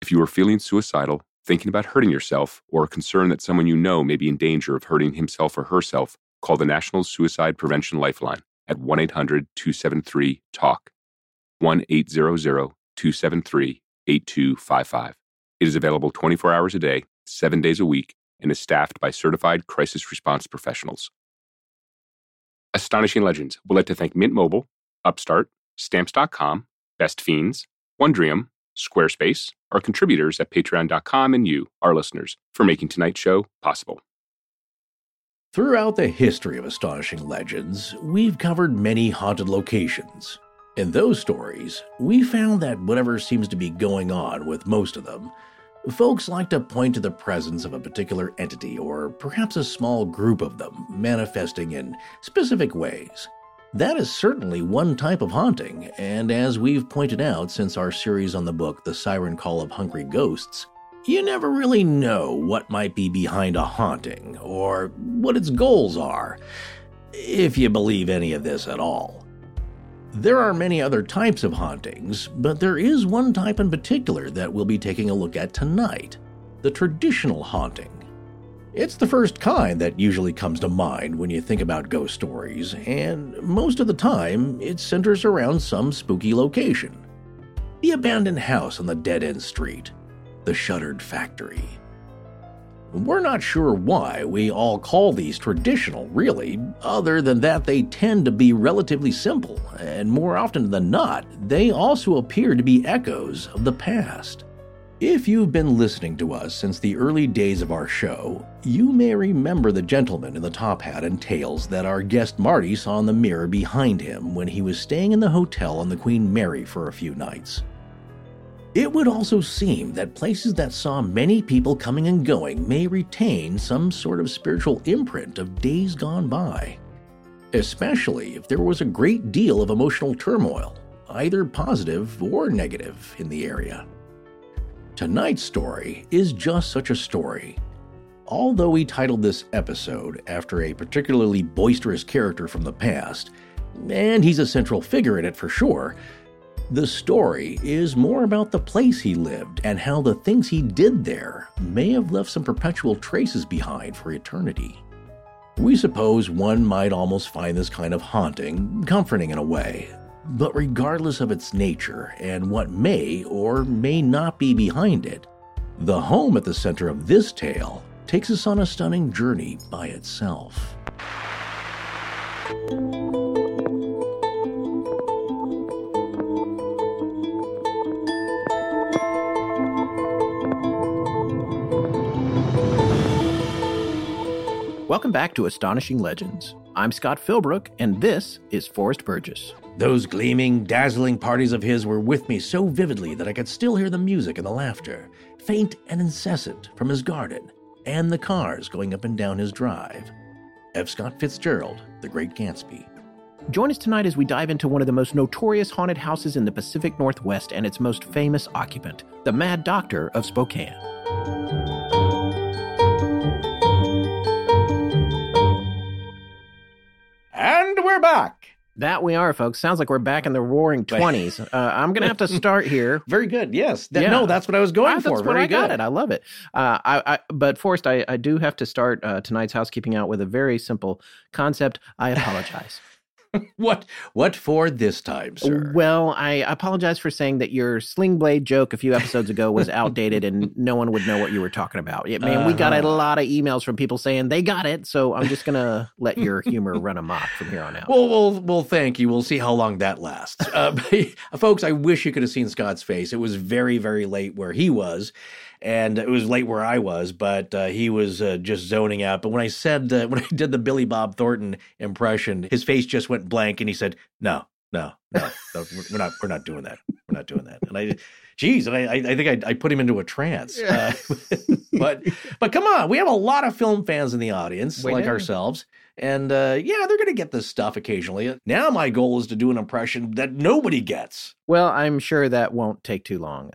If you are feeling suicidal, thinking about hurting yourself, or are concerned that someone you know may be in danger of hurting himself or herself, call the National Suicide Prevention Lifeline at 1-800-273-TALK, 1-800-273-8255. It is available 24 hours a day, 7 days a week, and is staffed by certified crisis response professionals. Astonishing Legends would like to thank Mint Mobile, Upstart, Stamps.com, Best Fiends, Wondrium, Squarespace, our contributors at patreon.com, and you, our listeners, for making tonight's show possible. Throughout the history of Astonishing Legends, we've covered many haunted locations. In those stories, we found that whatever seems to be going on with most of them, folks like to point to the presence of a particular entity or perhaps a small group of them manifesting in specific ways. That is certainly one type of haunting, and as we've pointed out since our series on the book The Siren Call of Hungry Ghosts, you never really know what might be behind a haunting or what its goals are, if you believe any of this at all. There are many other types of hauntings, but there is one type in particular that we'll be taking a look at tonight, the traditional haunting. It's the first kind that usually comes to mind when you think about ghost stories, and most of the time, it centers around some spooky location. The abandoned house on the dead-end street. The shuttered factory. We're not sure why we all call these traditional, really, other than that they tend to be relatively simple, and more often than not, they also appear to be echoes of the past. If you've been listening to us since the early days of our show, you may remember the gentleman in the top hat and tails that our guest Marty saw in the mirror behind him when he was staying in the hotel on the Queen Mary for a few nights. It would also seem that places that saw many people coming and going may retain some sort of spiritual imprint of days gone by, especially if there was a great deal of emotional turmoil, either positive or negative, in the area. Tonight's story is just such a story. Although we titled this episode after a particularly boisterous character from the past, and he's a central figure in it for sure, the story is more about the place he lived and how the things he did there may have left some perpetual traces behind for eternity. We suppose one might almost find this kind of haunting comforting in a way. But regardless of its nature and what may or may not be behind it, the home at the center of this tale takes us on a stunning journey by itself. Welcome back to Astonishing Legends. I'm Scott Philbrook, and this is Forrest Burgess. Those gleaming, dazzling parties of his were with me so vividly that I could still hear the music and the laughter, faint and incessant, from his garden, and the cars going up and down his drive. F. Scott Fitzgerald, The Great Gatsby. Join us tonight as we dive into one of the most notorious haunted houses in the Pacific Northwest and its most famous occupant, the Mad Doctor of Spokane. And we're back. That we are, folks. Sounds like we're back in the roaring 20s. I'm going to have to start here. Very good. Yes. No, that's what I was going for. That's what I got it. I love it. But Forrest, I do have to start tonight's housekeeping out with a very simple concept. I apologize. What for this time, sir? Well, I apologize for saying that your sling blade joke a few episodes ago was outdated and no one would know what you were talking about. We got a lot of emails from people saying they got it, so I'm just going to let your humor run amok from here on out. Well, thank you. We'll see how long that lasts. Folks, I wish you could have seen Scott's face. It was very, very late where he was. And it was late where I was, but he was just zoning out. But when I said, when I did the Billy Bob Thornton impression, his face just went blank, and he said, "No, we're not doing that. We're not doing that." And I think I put him into a trance. Yeah. But come on, we have a lot of film fans in the audience, ourselves. And they're going to get this stuff occasionally. Now my goal is to do an impression that nobody gets. Well, I'm sure that won't take too long.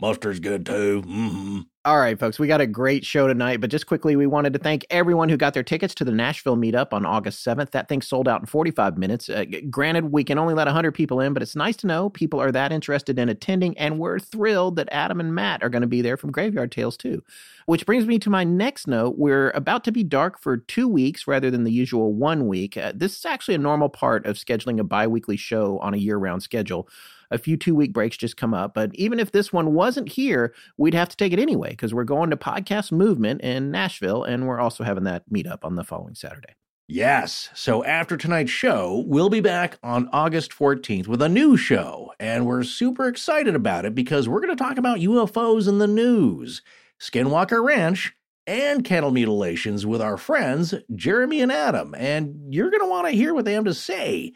Mustard's good too. Mm-hmm. All right, folks, we got a great show tonight, but just quickly, we wanted to thank everyone who got their tickets to the Nashville meetup on August 7th. That thing sold out in 45 minutes. Granted, we can only let 100 people in, but it's nice to know people are that interested in attending, and we're thrilled that Adam and Matt are going to be there from Graveyard Tales, too. Which brings me to my next note. We're about to be dark for 2 weeks rather than the usual 1 week. This is actually a normal part of scheduling a bi-weekly show on a year-round schedule. A few 2 week breaks just come up, but even if this one wasn't here, we'd have to take it anyway because we're going to Podcast Movement in Nashville, and we're also having that meetup on the following Saturday. Yes, so after tonight's show, we'll be back on August 14th with a new show, and we're super excited about it because we're going to talk about UFOs in the news, Skinwalker Ranch, and cattle mutilations with our friends Jeremy and Adam, and you're going to want to hear what they have to say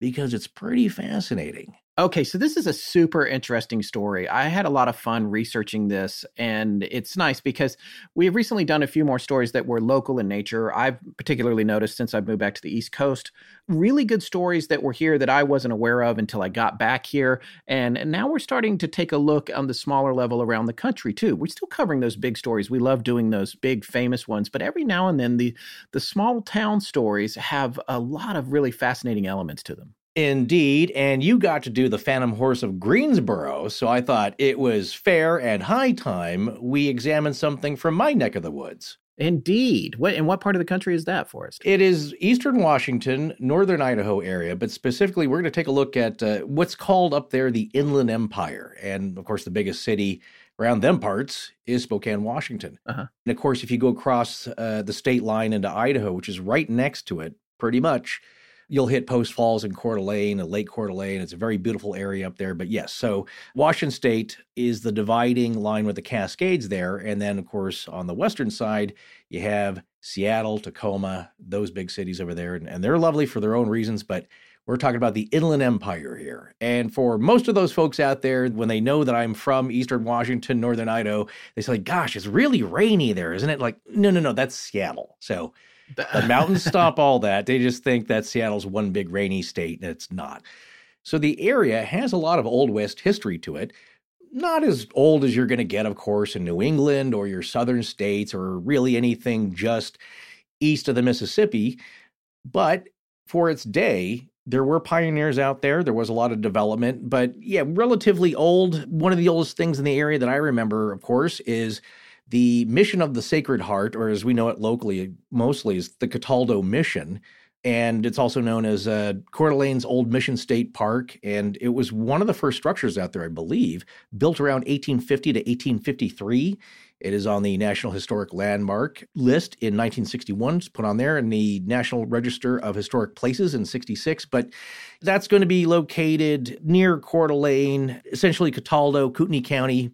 because it's pretty fascinating. Okay, so this is a super interesting story. I had a lot of fun researching this, and it's nice because we've recently done a few more stories that were local in nature. I've particularly noticed since I've moved back to the East Coast, really good stories that were here that I wasn't aware of until I got back here. And now we're starting to take a look on the smaller level around the country, too. We're still covering those big stories. We love doing those big, famous ones. But every now and then, the small town stories have a lot of really fascinating elements to them. Indeed, and you got to do the Phantom Horse of Greensboro, so I thought it was fair and high time we examine something from my neck of the woods. Indeed. What part of the country is that, Forrest? It is eastern Washington, northern Idaho area, but specifically we're going to take a look at what's called up there the Inland Empire, and of course the biggest city around them parts is Spokane, Washington. Uh-huh. And of course if you go across the state line into Idaho, which is right next to it, pretty much, you'll hit Post Falls and Coeur d'Alene and Lake Coeur d'Alene. It's a very beautiful area up there. But yes, so Washington State is the dividing line with the Cascades there. And then, of course, on the western side, you have Seattle, Tacoma, those big cities over there. And they're lovely for their own reasons, but we're talking about the Inland Empire here. And for most of those folks out there, when they know that I'm from eastern Washington, northern Idaho, they say, gosh, it's really rainy there, isn't it? Like, no, that's Seattle. So the mountains stop all that. They just think that Seattle's one big rainy state, and it's not. So the area has a lot of Old West history to it. Not as old as you're going to get, of course, in New England or your southern states or really anything just east of the Mississippi. But for its day, there were pioneers out there. There was a lot of development. But yeah, relatively old. One of the oldest things in the area that I remember, of course, is the Mission of the Sacred Heart, or as we know it locally, mostly is the Cataldo Mission, and it's also known as Coeur d'Alene's Old Mission State Park, and it was one of the first structures out there, I believe, built around 1850 to 1853. It is on the National Historic Landmark list in 1961. It's put on there in the National Register of Historic Places in 66. But that's going to be located near Coeur d'Alene, essentially Cataldo, Kootenai County,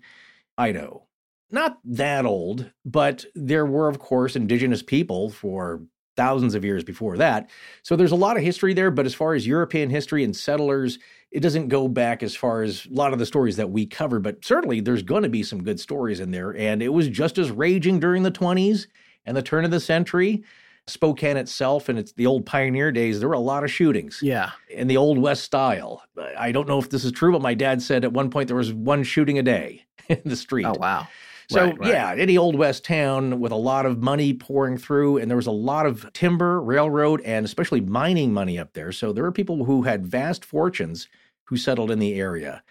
Idaho. not that old, but there were, of course, indigenous people for thousands of years before that. So there's a lot of history there, but as far as European history and settlers, it doesn't go back as far as a lot of the stories that we cover, but certainly there's going to be some good stories in there. And it was just as raging during the 20s and the turn of the century. Spokane itself, and it's the old pioneer days, there were a lot of shootings. Yeah. In the Old West style. I don't know if this is true, but my dad said at one point there was one shooting a day in the street. Oh, wow. So, right. Yeah, any Old West town with a lot of money pouring through, and there was a lot of timber, railroad, and especially mining money up there. So there were people who had vast fortunes who settled in the area,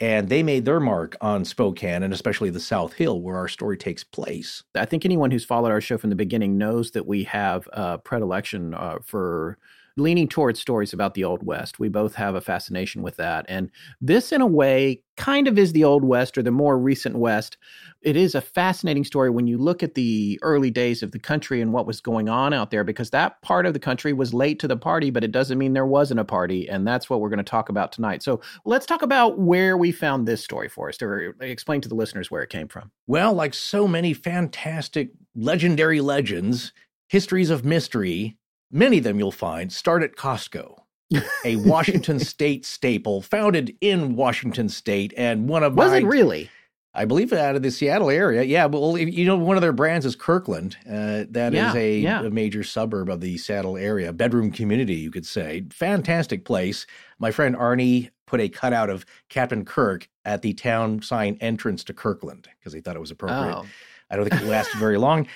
and they made their mark on Spokane, and especially the South Hill, where our story takes place. I think anyone who's followed our show from the beginning knows that we have a predilection for leaning towards stories about the Old West. We both have a fascination with that. And this, in a way, kind of is the Old West or the more recent West. It is a fascinating story when you look at the early days of the country and what was going on out there, because that part of the country was late to the party, but it doesn't mean there wasn't a party. And that's what we're going to talk about tonight. So let's talk about where we found this story, Forrest, or explain to the listeners where it came from. Well, like so many fantastic legendary legends, histories of mystery, many of them you'll find start at Costco, a Washington state staple founded in Washington state. And one of was it really? I believe out of the Seattle area. Yeah. Well, you know, one of their brands is Kirkland. That is a major suburb of the Seattle area, bedroom community, you could say. Fantastic place. My friend Arnie put a cutout of Captain Kirk at the town sign entrance to Kirkland because he thought it was appropriate. Oh. I don't think it lasted very long.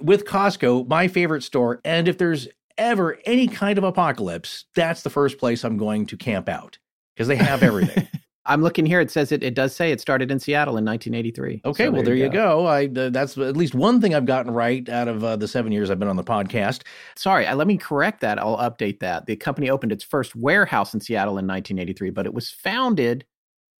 With Costco, my favorite store, and if there's ever any kind of apocalypse, that's the first place I'm going to camp out because they have everything. I'm looking here. It says it does say it started in Seattle in 1983. Okay, so well, there you go. That's at least one thing I've gotten right out of the 7 years I've been on the podcast. Sorry, let me correct that. I'll update that. The company opened its first warehouse in Seattle in 1983, but it was founded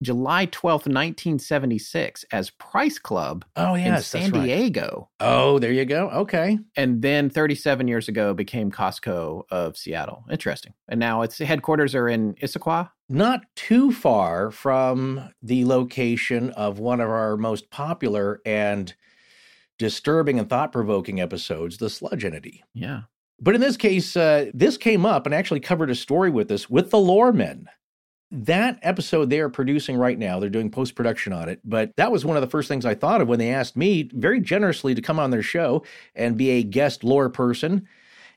July 12th, 1976 as Price Club in San Diego. Right. Oh, there you go. Okay. And then 37 years ago became Costco of Seattle. Interesting. And now its headquarters are in Issaquah. Not too far from the location of one of our most popular and disturbing and thought-provoking episodes, The Sludge Entity. Yeah. But in this case, this came up and actually covered a story with us with the Lore Men. That episode they are producing right now, they're doing post-production on it, but that was one of the first things I thought of when they asked me very generously to come on their show and be a guest lore person.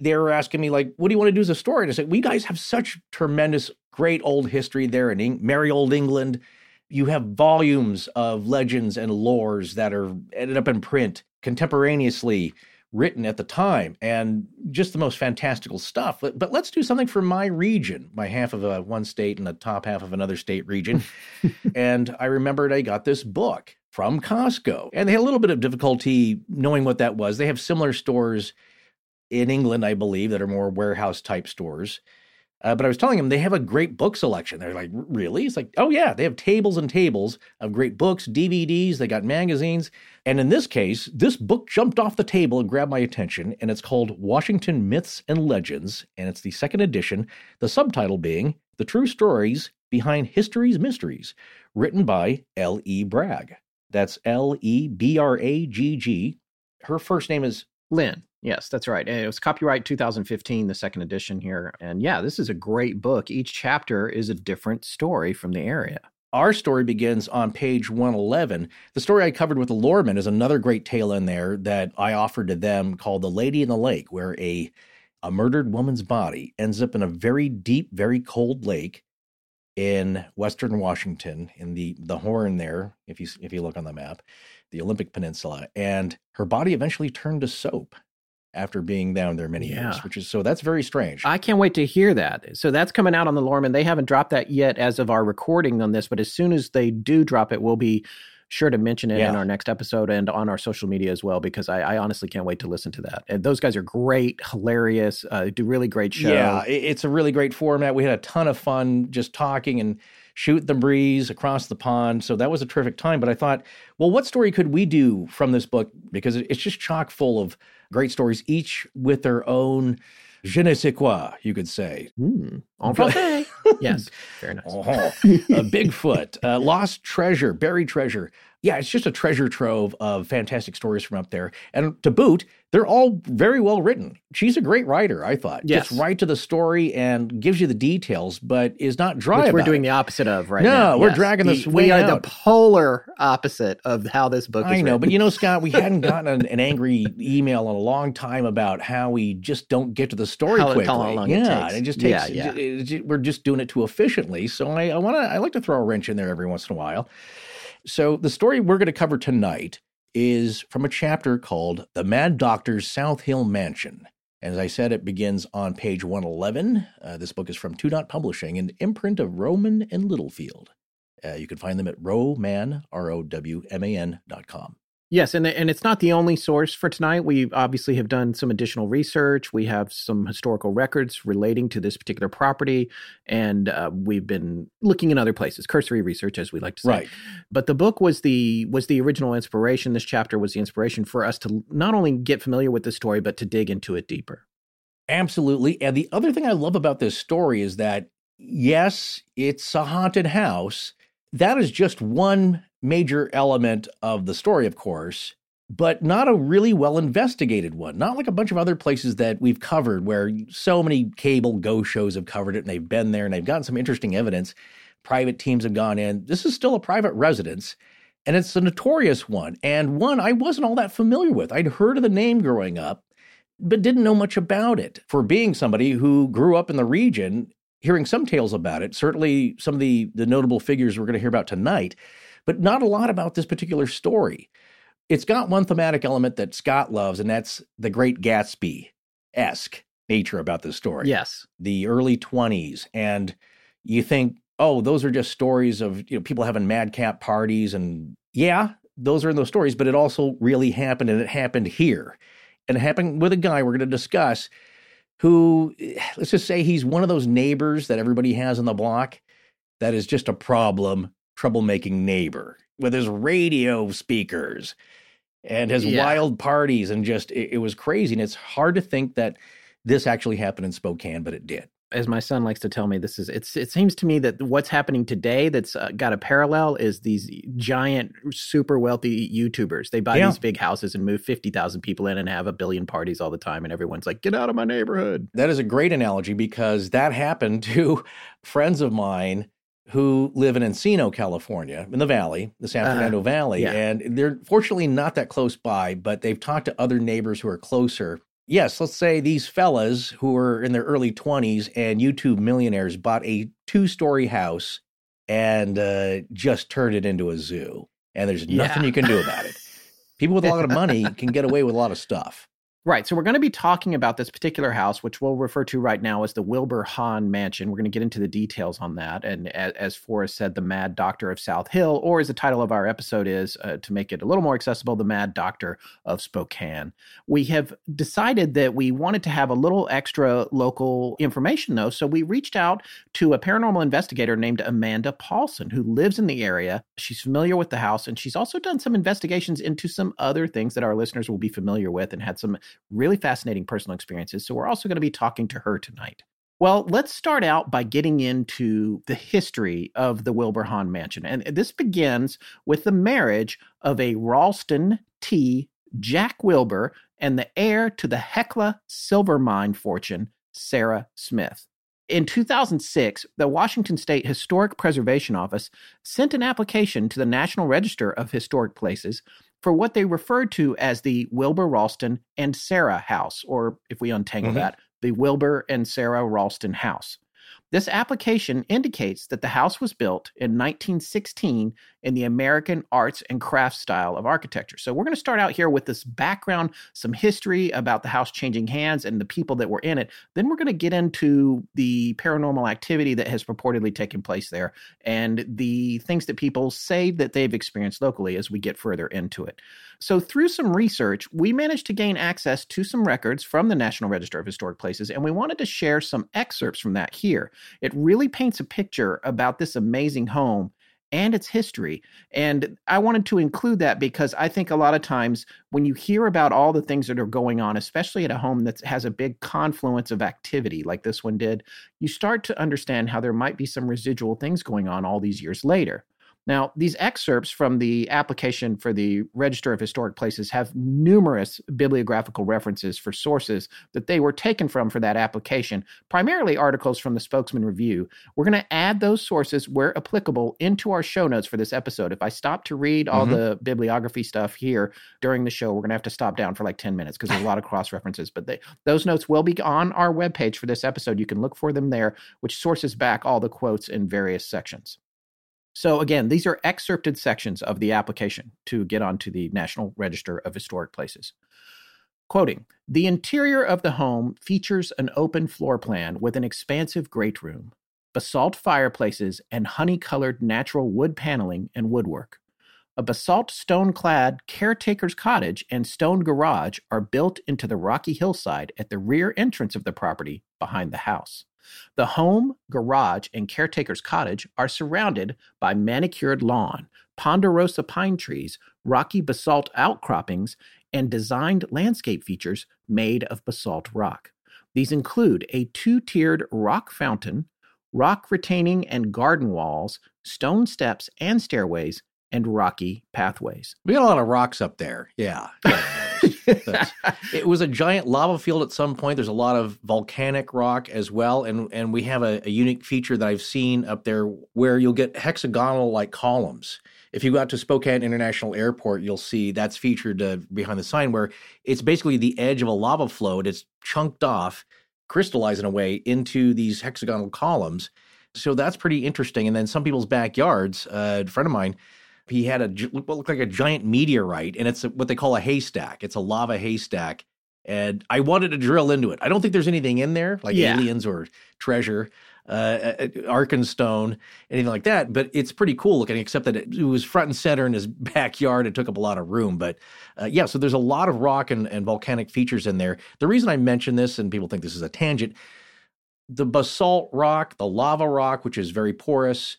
They were asking me, like, what do you want to do as a story? And I said, well, you guys have such tremendous, great old history there in merry old England. You have volumes of legends and lores that are ended up in print contemporaneously written at the time, and just the most fantastical stuff. But let's do something for my region, my half of one state and the top half of another state region. And I remembered I got this book from Costco, and they had a little bit of difficulty knowing what that was. They have similar stores in England, I believe, that are more warehouse type stores. But I was telling them they have a great book selection. They're like, really? It's like, oh yeah, they have tables and tables of great books, DVDs, they got magazines. And in this case, this book jumped off the table and grabbed my attention, and it's called Washington Myths and Legends, and it's the second edition, the subtitle being The True Stories Behind History's Mysteries, written by L.E. Bragg. That's L.E.B.R.A.G.G. Her first name is Lynn. Yes, that's right. It was copyright 2015, the second edition here. And yeah, this is a great book. Each chapter is a different story from the area. Our story begins on page 111. The story I covered with the Loremen is another great tale in there that I offered to them called The Lady in the Lake, where a murdered woman's body ends up in a very deep, very cold lake in western Washington, in the Horn there, if you look on the map, the Olympic Peninsula. And her body eventually turned to soap after being down there many years, which is, so that's very strange. I can't wait to hear that. So that's coming out on the Loremen. They haven't dropped that yet as of our recording on this, but as soon as they do drop it, we'll be sure to mention it in our next episode and on our social media as well, because I honestly can't wait to listen to that. And those guys are great, hilarious, do really great show. Yeah, it's a really great format. We had a ton of fun just talking and shoot the breeze across the pond. So that was a terrific time. But I thought, well, what story could we do from this book? Because it's just chock full of great stories, each with their own je ne sais quoi, you could say. En français. Yes, very nice. Bigfoot, lost treasure, buried treasure. yeah, it's just a treasure trove of fantastic stories from up there. And to boot, they're all very well written. She's a great writer, I thought. Yes. Gets right to the story and gives you the details, but is not dry about it. Which we're doing the opposite of right now. No, we're dragging this way out. We are the polar opposite of how this book is written. I know, but you know, Scott, we hadn't gotten an angry email in a long time about how we just don't get to the story quickly. How long it takes. Yeah, it just takes. Yeah, yeah. We're just doing it too efficiently. So I like to throw a wrench in there every once in a while. So the story we're going to cover tonight is from a chapter called The Mad Doctor's South Hill Mansion. As I said, it begins on page 111. This book is from Two Dot Publishing, an imprint of Rowman and Littlefield. You can find them at Rowman, ROWMAN.com. Yes, and it's not the only source for tonight. We obviously have done some additional research. We have some historical records relating to this particular property, and we've been looking in other places, cursory research, as we like to say. Right. But the book was the original inspiration. This chapter was the inspiration for us to not only get familiar with the story, but to dig into it deeper. Absolutely. And the other thing I love about this story is that, yes, it's a haunted house. That is just one major element of the story, of course, but not a really well-investigated one. Not like a bunch of other places that we've covered where so many cable go shows have covered it and they've been there and they've gotten some interesting evidence. Private teams have gone in. This is still a private residence, and it's a notorious one, and one I wasn't all that familiar with. I'd heard of the name growing up, but didn't know much about it. For being somebody who grew up in the region, hearing some tales about it, certainly some of the notable figures we're going to hear about tonight, but not a lot about this particular story. It's got one thematic element that Scott loves, and that's the Great Gatsby-esque nature about this story. Yes. The early 20s. And you think, oh, those are just stories of, you know, people having madcap parties. And yeah, those are in those stories, but it also really happened, and it happened here. And it happened with a guy we're going to discuss who, let's just say he's one of those neighbors that everybody has on the block that is just a problem. Troublemaking neighbor with his radio speakers and his wild parties, and just it was crazy. And it's hard to think that this actually happened in Spokane, but it did. As my son likes to tell me, it seems to me that what's happening today that's got a parallel is these giant, super wealthy YouTubers. They buy these big houses and move 50,000 people in and have a billion parties all the time. And everyone's like, get out of my neighborhood. That is a great analogy, because that happened to friends of mine who live in Encino, California, in the valley, the San Fernando Valley. Yeah. And they're fortunately not that close by, but they've talked to other neighbors who are closer. Yes, let's say these fellas who are in their early 20s and YouTube millionaires bought a 2-story house and just turned it into a zoo. And there's nothing you can do about it. People with a lot of money can get away with a lot of stuff. Right. So we're going to be talking about this particular house, which we'll refer to right now as the Wilbur Hahn Mansion. We're going to get into the details on that. And as Forrest said, the Mad Doctor of South Hill, or as the title of our episode is, to make it a little more accessible, the Mad Doctor of Spokane. We have decided that we wanted to have a little extra local information, though. So we reached out to a paranormal investigator named Amanda Paulson, who lives in the area. She's familiar with the house, and she's also done some investigations into some other things that our listeners will be familiar with, and had some really fascinating personal experiences. So we're also going to be talking to her tonight. Well, let's start out by getting into the history of the Wilbur Hahn Mansion. And this begins with the marriage of a Ralston T. Jack Wilbur and the heir to the Hecla silver mine fortune, Sarah Smith. In 2006, the Washington State Historic Preservation Office sent an application to the National Register of Historic Places for what they referred to as the Wilbur Ralston and Sarah House, or if we untangle that, the Wilbur and Sarah Ralston House. This application indicates that the house was built in 1916 in the American arts and crafts style of architecture. So we're going to start out here with this background, some history about the house changing hands and the people that were in it. Then we're going to get into the paranormal activity that has purportedly taken place there and the things that people say that they've experienced locally as we get further into it. So through some research, we managed to gain access to some records from the National Register of Historic Places, and we wanted to share some excerpts from that here. It really paints a picture about this amazing home and its history. And I wanted to include that because I think a lot of times when you hear about all the things that are going on, especially at a home that has a big confluence of activity like this one did, you start to understand how there might be some residual things going on all these years later. Now, these excerpts from the application for the Register of Historic Places have numerous bibliographical references for sources that they were taken from for that application, primarily articles from the Spokesman Review. We're going to add those sources where applicable into our show notes for this episode. If I stop to read all the bibliography stuff here during the show, we're going to have to stop down for like 10 minutes because there's a lot of cross-references. But those notes will be on our webpage for this episode. You can look for them there, which sources back all the quotes in various sections. So again, these are excerpted sections of the application to get onto the National Register of Historic Places. Quoting, "The interior of the home features an open floor plan with an expansive great room, basalt fireplaces, and honey-colored natural wood paneling and woodwork. A basalt stone-clad caretaker's cottage and stone garage are built into the rocky hillside at the rear entrance of the property behind the house. The home, garage, and caretaker's cottage are surrounded by manicured lawn, ponderosa pine trees, rocky basalt outcroppings, and designed landscape features made of basalt rock. These include a two-tiered rock fountain, rock retaining and garden walls, stone steps and stairways, and rocky pathways." We got a lot of rocks up there, yeah. It was a giant lava field at some point. There's a lot of volcanic rock as well. And we have a unique feature that I've seen up there where you'll get hexagonal-like columns. If you go out to Spokane International Airport, you'll see that's featured behind the sign where it's basically the edge of a lava flow. And it's chunked off, crystallized in a way, into these hexagonal columns. So that's pretty interesting. And then some people's backyards, a friend of mine, he had what looked like a giant meteorite, and it's what they call a haystack. It's a lava haystack, and I wanted to drill into it. I don't think there's anything in there, like aliens or treasure, Arkenstone, anything like that, but it's pretty cool looking, except that it was front and center in his backyard. It took up a lot of room, but so there's a lot of rock and volcanic features in there. The reason I mention this, and people think this is a tangent, the basalt rock, the lava rock, which is very porous,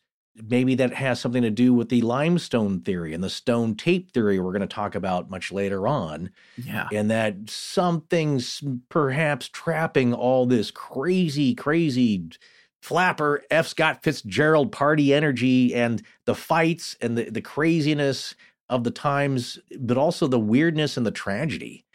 maybe that has something to do with the limestone theory and the stone tape theory we're going to talk about much later on. Yeah. And that something's perhaps trapping all this crazy, crazy flapper F. Scott Fitzgerald party energy and the fights and the craziness of the times, but also the weirdness and the tragedy.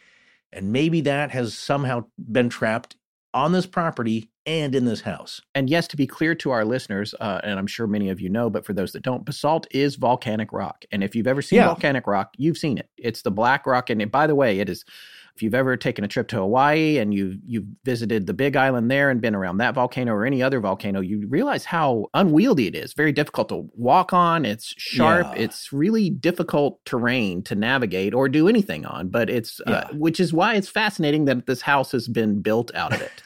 And maybe that has somehow been trapped on this property and in this house. And yes, to be clear to our listeners, and I'm sure many of you know, but for those that don't, basalt is volcanic rock. And if you've ever seen volcanic rock, you've seen it. It's the black rock. And by the way, it is, if you've ever taken a trip to Hawaii and you've visited the Big Island there and been around that volcano or any other volcano, you realize how unwieldy it is. Very difficult to walk on. It's sharp. Yeah. It's really difficult terrain to navigate or do anything on. But it's which is why it's fascinating that this house has been built out of it.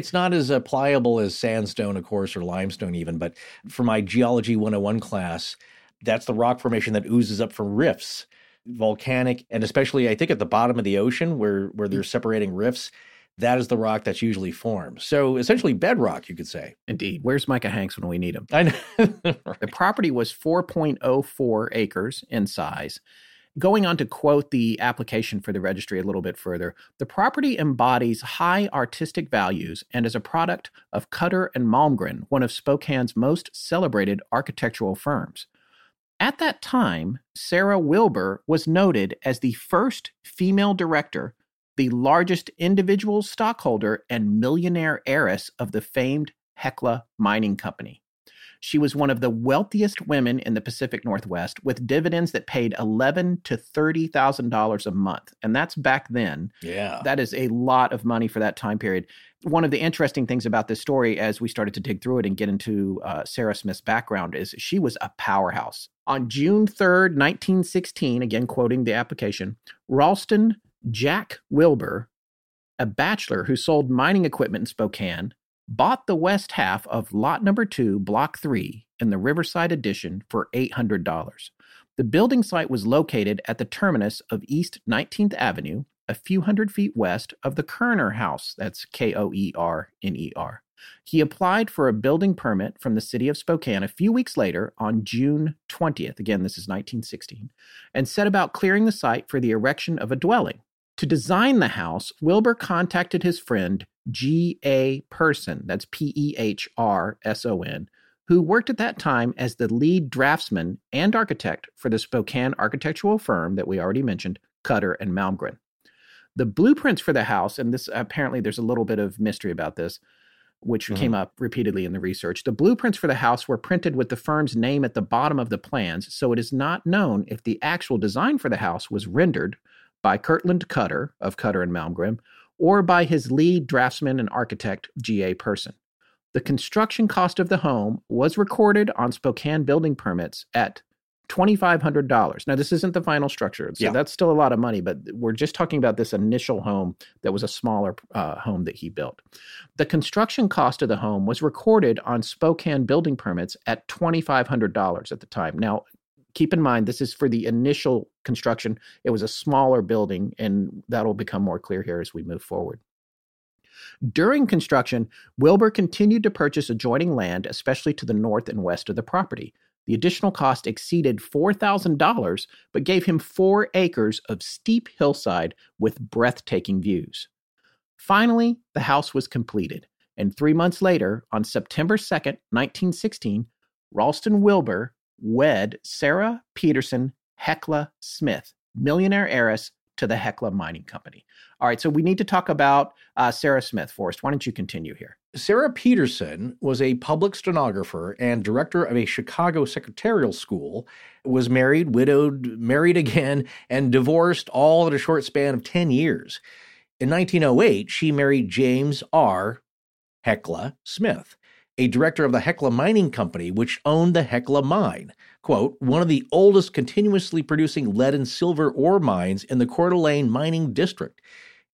It's not as pliable as sandstone, of course, or limestone even. But for my Geology 101 class, that's the rock formation that oozes up from rifts. Volcanic, and especially I think at the bottom of the ocean where they're separating rifts, that is the rock that's usually formed. So essentially bedrock, you could say. Indeed. Where's Micah Hanks when we need him? I know. Right. The property was 4.04 acres in size. Going on to quote the application for the registry a little bit further, the property embodies high artistic values and is a product of Cutter and Malmgren, one of Spokane's most celebrated architectural firms. At that time, Sarah Wilbur was noted as the first female director, the largest individual stockholder, and millionaire heiress of the famed Hecla Mining Company. She was one of the wealthiest women in the Pacific Northwest, with dividends that paid $11,000 to $30,000 a month. And that's back then. Yeah. That is a lot of money for that time period. One of the interesting things about this story, as we started to dig through it and get into Sarah Smith's background, is she was a powerhouse. On June 3rd, 1916, again quoting the application, Ralston Jack Wilbur, a bachelor who sold mining equipment in Spokane, bought the west half of lot number 2, block 3, in the Riverside Addition for $800. The building site was located at the terminus of East 19th Avenue, a few hundred feet west of the Koerner House. That's Koerner. He applied for a building permit from the city of Spokane a few weeks later on June 20th, again, this is 1916, and set about clearing the site for the erection of a dwelling. To design the house, Wilbur contacted his friend G.A. Person, that's P-E-H-R-S-O-N, who worked at that time as the lead draftsman and architect for the Spokane architectural firm that we already mentioned, Cutter and Malmgren. The blueprints for the house, and this apparently there's a little bit of mystery about this, which came up repeatedly in the research. The blueprints for the house were printed with the firm's name at the bottom of the plans, so it is not known if the actual design for the house was rendered by Kirkland Cutter of Cutter and Malmgren or by his lead draftsman and architect, G.A. Person. The construction cost of the home was recorded on Spokane building permits at $2,500. Now, this isn't the final structure, so that's still a lot of money, but we're just talking about this initial home that was a smaller home that he built. The construction cost of the home was recorded on Spokane building permits at $2,500 at the time. Now, keep in mind, this is for the initial construction. It was a smaller building, and that'll become more clear here as we move forward. During construction, Wilbur continued to purchase adjoining land, especially to the north and west of the property. The additional cost exceeded $4,000, but gave him 4 acres of steep hillside with breathtaking views. Finally, the house was completed, and 3 months later, on September 2nd, 1916, Ralston Wilbur wed Sarah Peterson Hecla Smith, millionaire heiress, to the Hecla Mining Company. All right, so we need to talk about Sarah Smith, Forrest. Why don't you continue here? Sarah Peterson was a public stenographer and director of a Chicago secretarial school, was married, widowed, married again, and divorced all in a short span of 10 years. In 1908, she married James R. Hecla Smith, a director of the Hecla Mining Company, which owned the Hecla Mine, quote, one of the oldest continuously producing lead and silver ore mines in the Coeur d'Alene mining district.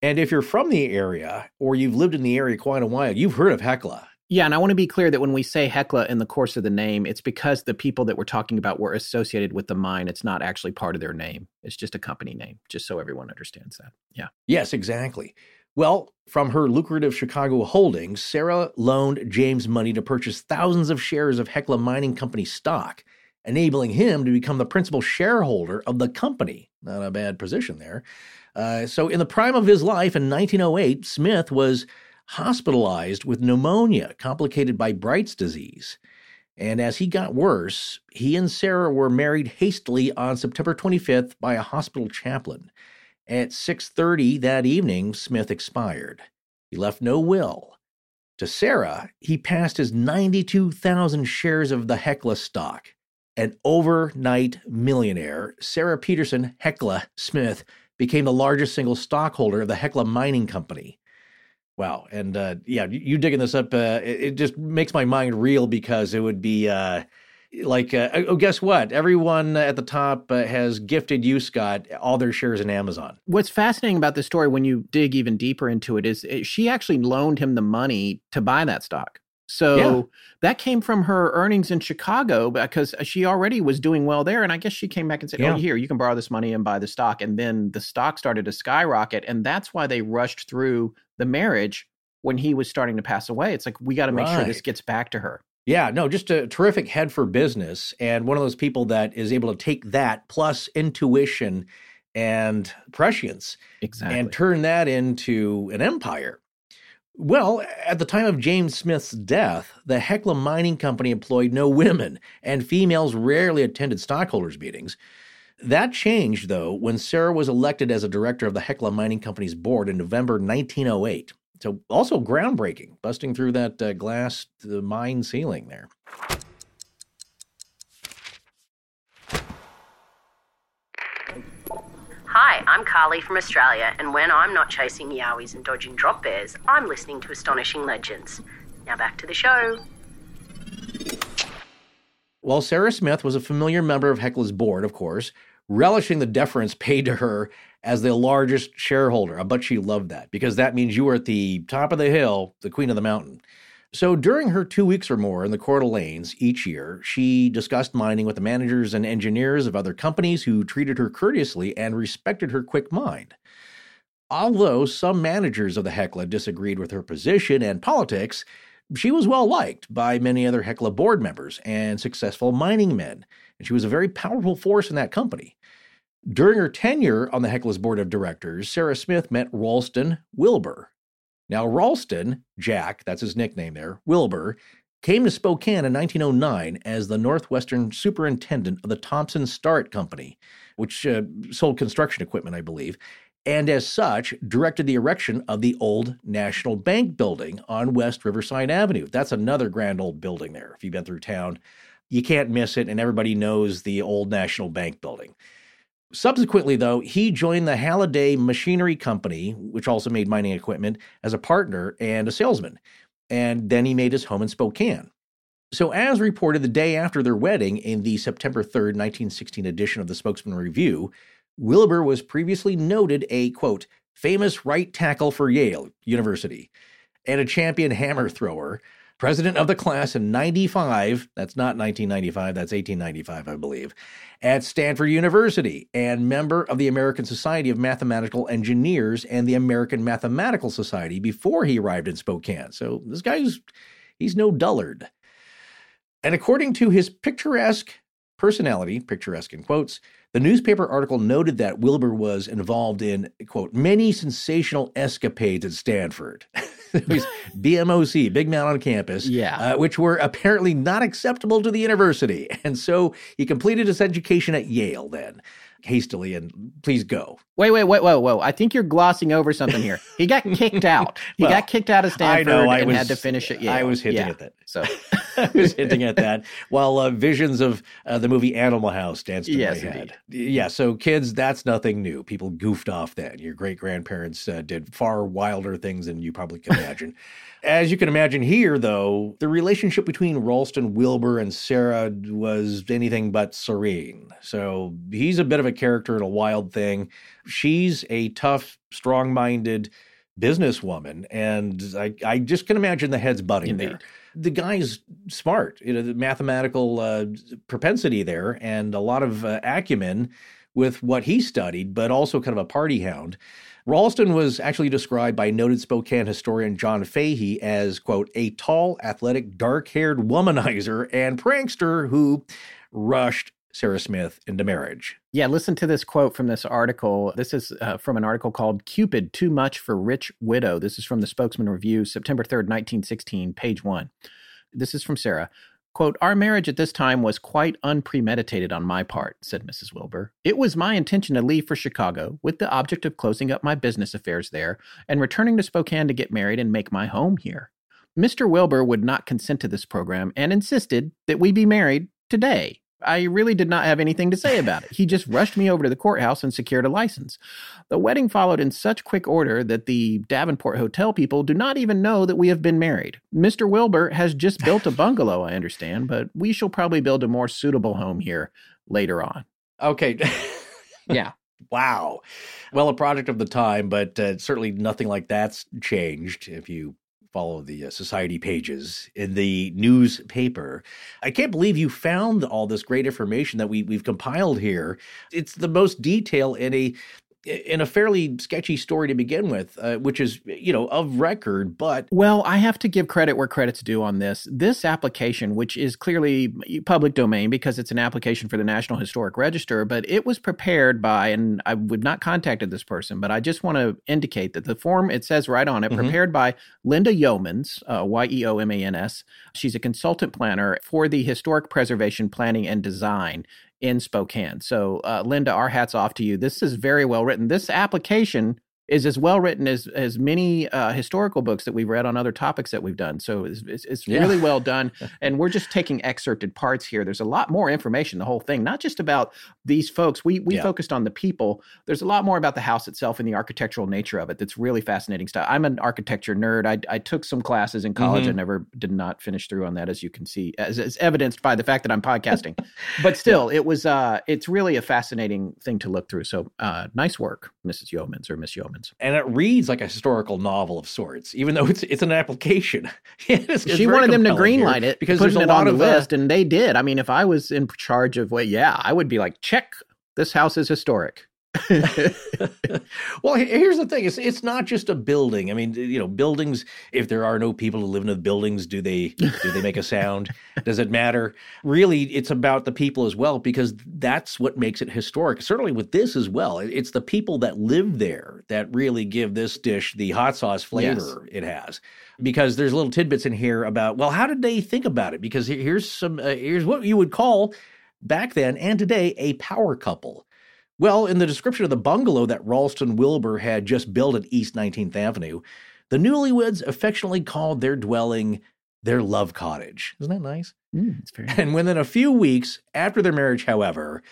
And if you're from the area or you've lived in the area quite a while, you've heard of Hecla. Yeah, and I want to be clear that when we say Hecla in the course of the name, it's because the people that we're talking about were associated with the mine. It's not actually part of their name. It's just a company name, just so everyone understands that. Yeah. Yes, exactly. Well, from her lucrative Chicago holdings, Sarah loaned James money to purchase thousands of shares of Hecla Mining Company stock, enabling him to become the principal shareholder of the company. Not a bad position there. So in the prime of his life in 1908, Smith was hospitalized with pneumonia complicated by Bright's disease. And as he got worse, he and Sarah were married hastily on September 25th by a hospital chaplain. At 6:30 that evening, Smith expired. He left no will. To Sarah, he passed his 92,000 shares of the Hecla stock. An overnight millionaire, Sarah Peterson Hecla Smith became the largest single stockholder of the Hecla Mining Company. Wow. And you digging this up, it just makes my mind reel because it would be... oh, guess what? Everyone at the top has gifted you, Scott, all their shares in Amazon. What's fascinating about this story when you dig even deeper into it is she actually loaned him the money to buy that stock. So that came from her earnings in Chicago because she already was doing well there. And I guess she came back and said, oh, here, you can borrow this money and buy the stock. And then the stock started to skyrocket. And that's why they rushed through the marriage when he was starting to pass away. It's like, we got to make sure this gets back to her. Yeah, no, just a terrific head for business and one of those people that is able to take that plus intuition and prescience and turn that into an empire. Well, at the time of James Smith's death, the Hecla Mining Company employed no women, and females rarely attended stockholders' meetings. That changed, though, when Sarah was elected as a director of the Hecla Mining Company's board in November 1908. So also groundbreaking, busting through that glass mine ceiling there. Hi, I'm Carly from Australia, and when I'm not chasing yowies and dodging drop bears, I'm listening to Astonishing Legends. Now back to the show. Well, Sarah Smith was a familiar member of Hecla's board, of course, relishing the deference paid to her as the largest shareholder. I bet she loved that, because that means you were at the top of the hill, the queen of the mountain. So during her 2 weeks or more in the Coeur d'Alenes each year, she discussed mining with the managers and engineers of other companies who treated her courteously and respected her quick mind. Although some managers of the Hecla disagreed with her position and politics, she was well-liked by many other Hecla board members and successful mining men, and she was a very powerful force in that company. During her tenure on the Hecla's board of directors, Sarah Smith met Ralston Wilbur. Now, Ralston, Jack, that's his nickname there, Wilbur, came to Spokane in 1909 as the Northwestern superintendent of the Thompson Start Company, which sold construction equipment, I believe, and as such, directed the erection of the old National Bank building on West Riverside Avenue. That's another grand old building there. If you've been through town, you can't miss it, and everybody knows the old National Bank building. Subsequently, though, he joined the Halliday Machinery Company, which also made mining equipment, as a partner and a salesman. And then he made his home in Spokane. So as reported the day after their wedding in the September 3rd, 1916 edition of the Spokesman Review, Wilbur was previously noted a, quote, famous right tackle for Yale University and a champion hammer thrower, president of the class in 95, that's not 1995, that's 1895, I believe, at Stanford University, and member of the American Society of Mathematical Engineers and the American Mathematical Society before he arrived in Spokane. So this guy's, he's no dullard. And according to his picturesque personality, picturesque in quotes, the newspaper article noted that Wilbur was involved in, quote, many sensational escapades at Stanford. It was BMOC, Big Man on Campus, which were apparently not acceptable to the university. And so he completed his education at Yale then, hastily, and please go. Wait. I think you're glossing over something here. He got kicked out. He got kicked out of Stanford and had to finish at Yale. I was hinting at that. So I was hinting at that while visions of the movie Animal House danced in my head. Yeah, so kids, that's nothing new. People goofed off then. Your great-grandparents did far wilder things than you probably can imagine. As you can imagine here, though, the relationship between Ralston, Wilbur, and Sarah was anything but serene. So he's a bit of a character and a wild thing. She's a tough, strong-minded businesswoman, and I just can imagine the heads butting there. The guy's smart, you know, the mathematical propensity there, and a lot of acumen with what he studied, but also kind of a party hound. Ralston was actually described by noted Spokane historian John Fahey as, quote, a tall, athletic, dark-haired womanizer and prankster who rushed Sarah Smith into marriage. Yeah, listen to this quote from this article. This is from an article called Cupid, Too Much for Rich Widow. This is from the Spokesman Review, September 3rd, 1916, page 1. This is from Sarah. Quote, our marriage at this time was quite unpremeditated on my part, said Mrs. Wilbur. It was my intention to leave for Chicago with the object of closing up my business affairs there and returning to Spokane to get married and make my home here. Mr. Wilbur would not consent to this program and insisted that we be married today. I really did not have anything to say about it. He just rushed me over to the courthouse and secured a license. The wedding followed in such quick order that the Davenport Hotel people do not even know that we have been married. Mr. Wilbur has just built a bungalow, I understand, but we shall probably build a more suitable home here later on. Okay. Yeah. Wow. Well, a product of the time, but certainly nothing like that's changed if you follow the society pages in the newspaper. I can't believe you found all this great information that we've compiled here. It's the most detail in a fairly sketchy story to begin with, which is, you know, of record, but... Well, I have to give credit where credit's due on this. This application, which is clearly public domain because it's an application for the National Historic Register, but it was prepared by, and I would not contacted this person, but I just want to indicate that the form, it says right on it, prepared by Linda Yeomans, Yeomans. She's a consultant planner for the Historic Preservation Planning and Design in Spokane. So, Linda, our hat's off to you. This is very well written. This application is as well written as many historical books that we've read on other topics that we've done. So it's really well done. And we're just taking excerpted parts here. There's a lot more information, the whole thing, not just about these folks. We focused on the people. There's a lot more about the house itself and the architectural nature of it. That's really fascinating stuff. I'm an architecture nerd. I took some classes in college. I did not finish through on that, as you can see, as evidenced by the fact that I'm podcasting. But still, it's really a fascinating thing to look through. So nice work, Mrs. Yeomans or Miss Yeomans. And it reads like a historical novel of sorts, even though it's an application. It's she wanted them to greenlight it because there's a lot on the list, and they did. I mean, if I was in charge of I would be like, check, this house is historic. Well, here's the thing. It's not just a building. I mean, you know, buildings, if there are no people who live in the buildings, do they make a sound? Does it matter? Really, it's about the people as well, because that's what makes it historic. Certainly with this as well. It's the people that live there that really give this dish the hot sauce flavor it has. Because there's little tidbits in here about, well, how did they think about it? Because here's some here's what you would call back then and today a power couple. Well, in the description of the bungalow that Ralston Wilbur had just built at East 19th Avenue, the newlyweds affectionately called their dwelling their love cottage. Isn't that nice? It's very nice. And within a few weeks after their marriage, however,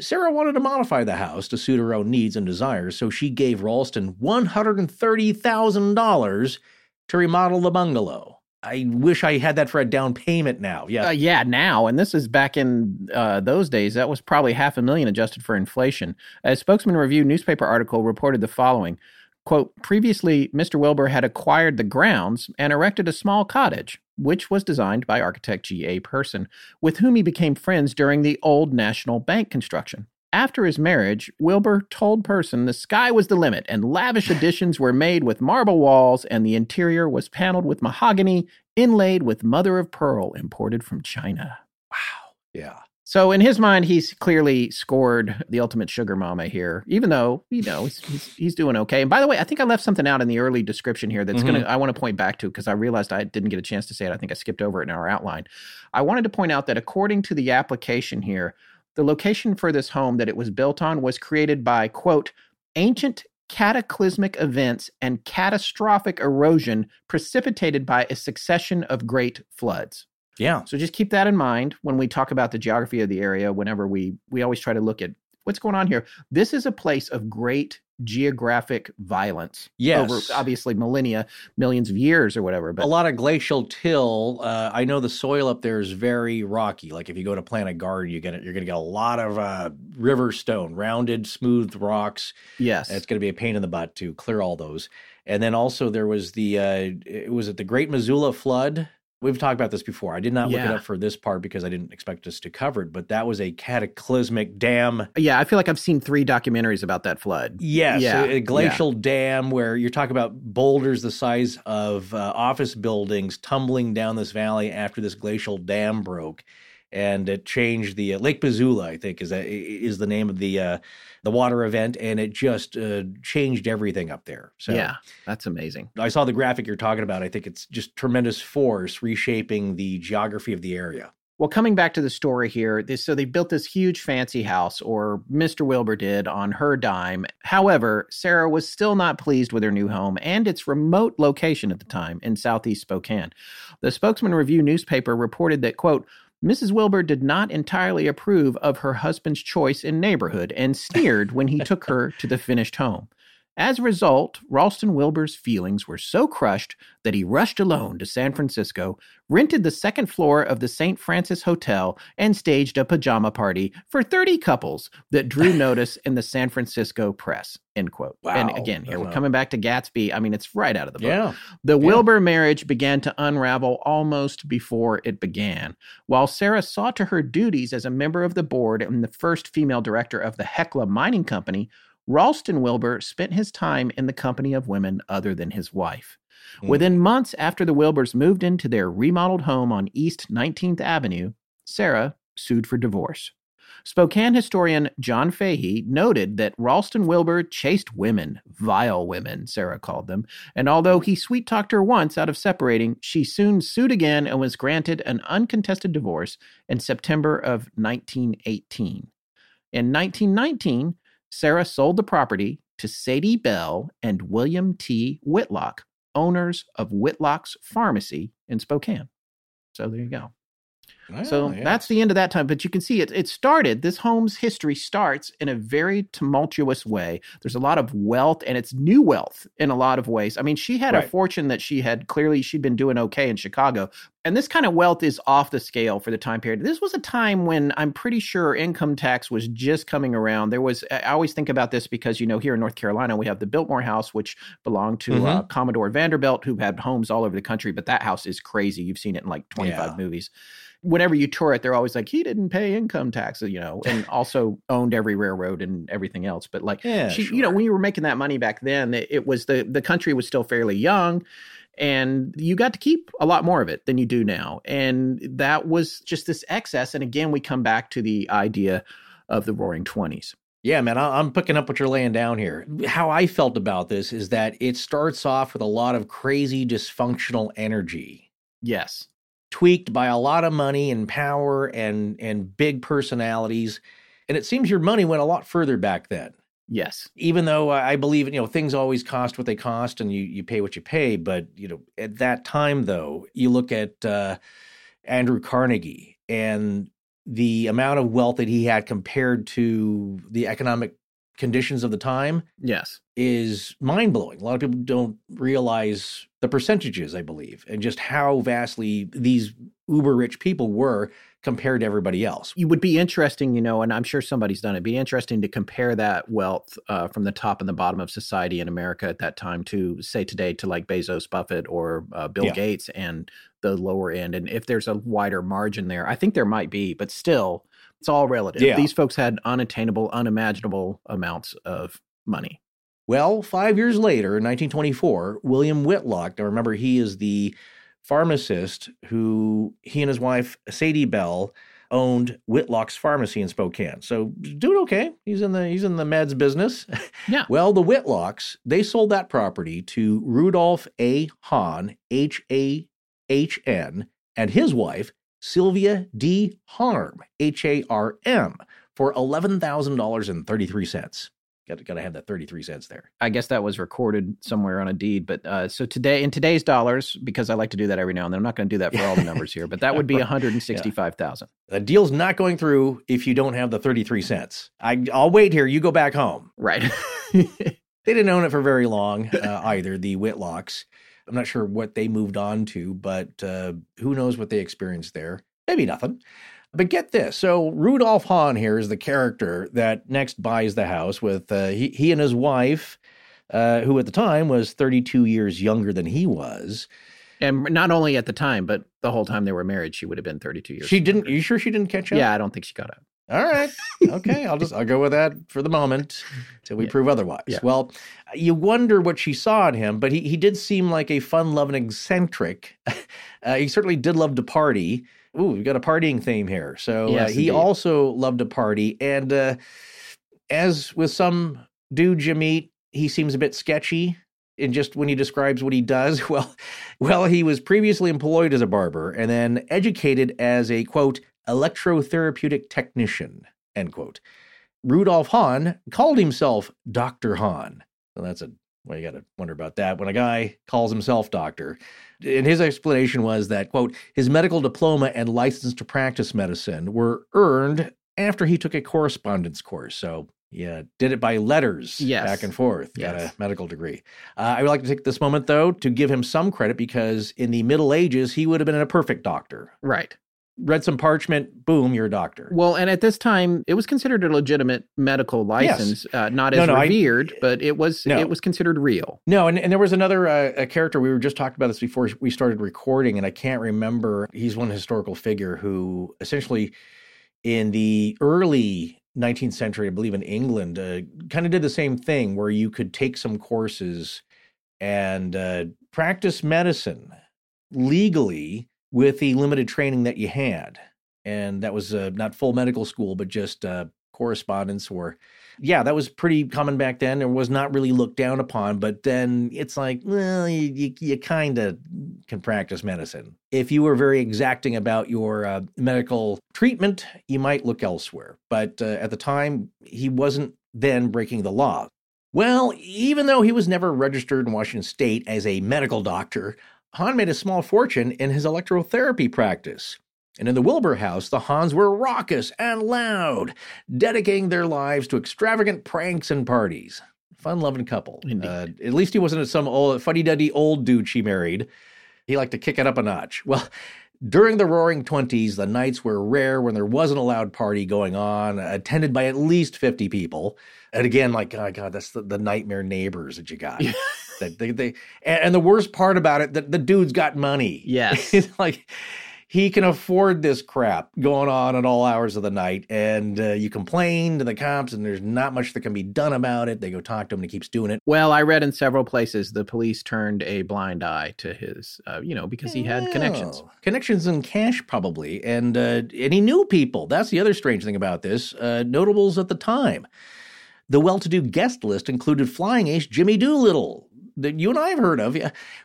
Sarah wanted to modify the house to suit her own needs and desires, so she gave Ralston $130,000 to remodel the bungalow. I wish I had that for a down payment now. Yeah. Now. And this is back in those days. That was probably $500,000 adjusted for inflation. A Spokesman Review newspaper article reported the following, quote, previously, Mr. Wilbur had acquired the grounds and erected a small cottage, which was designed by architect G.A. Person, with whom he became friends during the old National Bank construction. After his marriage, Wilbur told Person the sky was the limit, and lavish additions were made with marble walls, and the interior was paneled with mahogany, inlaid with mother of pearl imported from China. Wow. Yeah. So in his mind, he's clearly scored the ultimate sugar mama here, even though, you know, he's doing okay. And by the way, I think I left something out in the early description here that's I want to point back to, because I realized I didn't get a chance to say it. I think I skipped over it in our outline. I wanted to point out that according to the application here, the location for this home that it was built on was created by, quote, ancient cataclysmic events and catastrophic erosion precipitated by a succession of great floods. Yeah. So just keep that in mind when we talk about the geography of the area, whenever we always try to look at what's going on here. This is a place of great geographic violence over obviously millennia, millions of years or whatever. But a lot of glacial till. I know the soil up there is very rocky. Like if you go to plant a garden, you're going to get a lot of river stone, rounded, smooth rocks. Yes. And it's going to be a pain in the butt to clear all those. And then also there was the Great Missoula Flood. We've talked about this before. I did not look it up for this part because I didn't expect us to cover it, but that was a cataclysmic dam. Yeah, I feel like I've seen 3 documentaries about that flood. Yes, yeah. A glacial dam where you're talking about boulders the size of office buildings tumbling down this valley after this glacial dam broke. And it changed the Lake Missoula, I think, is the name of the water event, and it just changed everything up there. So yeah, that's amazing. I saw the graphic you're talking about. I think it's just tremendous force reshaping the geography of the area. Well, coming back to the story here, so they built this huge fancy house, or Mr. Wilbur did, on her dime. However, Sarah was still not pleased with her new home and its remote location at the time in southeast Spokane. The Spokesman Review newspaper reported that, quote, Mrs. Wilbur did not entirely approve of her husband's choice in neighborhood and sneered when he took her to the finished home. As a result, Ralston Wilbur's feelings were so crushed that he rushed alone to San Francisco, rented the second floor of the St. Francis Hotel, and staged a pajama party for 30 couples that drew notice in the San Francisco press, end quote. Wow. And again, here we're coming back to Gatsby. I mean, it's right out of the book. Yeah. The Wilbur marriage began to unravel almost before it began. While Sarah saw to her duties as a member of the board and the first female director of the Hecla Mining Company, Ralston Wilbur spent his time in the company of women other than his wife. Within months after the Wilburs moved into their remodeled home on East 19th Avenue, Sarah sued for divorce. Spokane historian John Fahey noted that Ralston Wilbur chased women, vile women, Sarah called them, and although he sweet-talked her once out of separating, she soon sued again and was granted an uncontested divorce in September of 1918. In 1919, Sarah sold the property to Sadie Bell and William T. Whitlock, owners of Whitlock's Pharmacy in Spokane. So there you go. Well, so that's the end of that time. But you can see it started, this home's history starts in a very tumultuous way. There's a lot of wealth, and it's new wealth in a lot of ways. I mean, she had a fortune that she'd been doing okay in Chicago. And this kind of wealth is off the scale for the time period. This was a time when I'm pretty sure income tax was just coming around. I always think about this because, you know, here in North Carolina, we have the Biltmore House, which belonged to Commodore Vanderbilt, who had homes all over the country. But that house is crazy. You've seen it in like 25 movies. whenever you tour it, they're always like, he didn't pay income taxes, you know, and also owned every railroad and everything else. But like, you know, when you were making that money back then, it was the country was still fairly young. And you got to keep a lot more of it than you do now. And that was just this excess. And again, we come back to the idea of the Roaring 20s. Yeah, man, I'm picking up what you're laying down here. How I felt about this is that it starts off with a lot of crazy dysfunctional energy. Yes. Tweaked by a lot of money and power and big personalities. And it seems your money went a lot further back then. Yes. Even though I believe, you know, things always cost what they cost and you pay what you pay. But, you know, at that time, though, you look at Andrew Carnegie and the amount of wealth that he had compared to the economic conditions of the time. Yes. Is mind-blowing. A lot of people don't realize the percentages, I believe, and just how vastly these uber-rich people were compared to everybody else. It would be interesting, you know, and I'm sure somebody's done it, be interesting to compare that wealth from the top and the bottom of society in America at that time to, say, today, to like Bezos, Buffett, or Bill Gates and the lower end. And if there's a wider margin there, I think there might be, but still, it's all relative. Yeah. These folks had unattainable, unimaginable amounts of money. Well, 5 years later, in 1924, William Whitlock, now remember he is the pharmacist who he and his wife, Sadie Bell, owned Whitlock's Pharmacy in Spokane. So doing okay. He's in the meds business. Yeah. Well, the Whitlocks, they sold that property to Rudolph A. Hahn, H-A-H-N, and his wife, Sylvia D. Harm, H-A-R-M, for $11,033. Gotta have that 33 cents there. I guess that was recorded somewhere on a deed. But so today, in today's dollars, because I like to do that every now and then, I'm not going to do that for all the numbers here, but that would be $165,000. The deal's not going through if you don't have the 33 cents. I'll wait here. You go back home. Right. They didn't own it for very long either, the Whitlocks. I'm not sure what they moved on to, but who knows what they experienced there. Maybe nothing. But get this. So Rudolph Hahn here is the character that next buys the house with he and his wife, who at the time was 32 years younger than he was. And not only at the time, but the whole time they were married, she would have been 32 years. She didn't. Are you sure she didn't catch up? Yeah, I don't think she caught up. All right. Okay. I'll go with that for the moment until we prove otherwise. Yeah. Well, you wonder what she saw in him, but he did seem like a fun-loving eccentric. He certainly did love to party. Ooh, we've got a partying theme here. So yes, he also loved to party. And as with some dudes you meet, he seems a bit sketchy. And just when he describes what he does, well, he was previously employed as a barber and then educated as a, quote, electrotherapeutic technician, end quote. Rudolph Hahn called himself Dr. Hahn. So that's you got to wonder about that when a guy calls himself doctor. And his explanation was that, quote, his medical diploma and license to practice medicine were earned after he took a correspondence course. So yeah, did it by letters back and forth, got a medical degree. I would like to take this moment, though, to give him some credit because in the Middle Ages, he would have been a perfect doctor. Right. Read some parchment, boom, you're a doctor. Well, and at this time, it was considered a legitimate medical license, not as revered, but it was considered real. No, and there was another a character, we were just talking about this before we started recording, and I can't remember, he's one historical figure who essentially in the early 19th century, I believe in England, kind of did the same thing where you could take some courses and practice medicine legally with the limited training that you had. And that was not full medical school, but just correspondence that was pretty common back then. It was not really looked down upon, but then it's like, well, you kind of can practice medicine. If you were very exacting about your medical treatment, you might look elsewhere. But at the time, he wasn't then breaking the law. Well, even though he was never registered in Washington State as a medical doctor, Hahn made a small fortune in his electrotherapy practice. And in the Wilbur house, the Hahns were raucous and loud, dedicating their lives to extravagant pranks and parties. Fun-loving couple. At least he wasn't some old fuddy-duddy old dude she married. He liked to kick it up a notch. Well, during the Roaring 20s, the nights were rare when there wasn't a loud party going on, attended by at least 50 people. And again, like, oh, God, that's the nightmare neighbors that you got. That they and the worst part about it, that the dude's got money. Yes. It's like he can afford this crap going on at all hours of the night. And you complain to the cops and there's not much that can be done about it. They go talk to him and he keeps doing it. Well, I read in several places the police turned a blind eye to his, because he had connections. Connections and cash probably. And he knew people. That's the other strange thing about this. Notables at the time. The well-to-do guest list included flying ace Jimmy Doolittle, that you and I have heard of,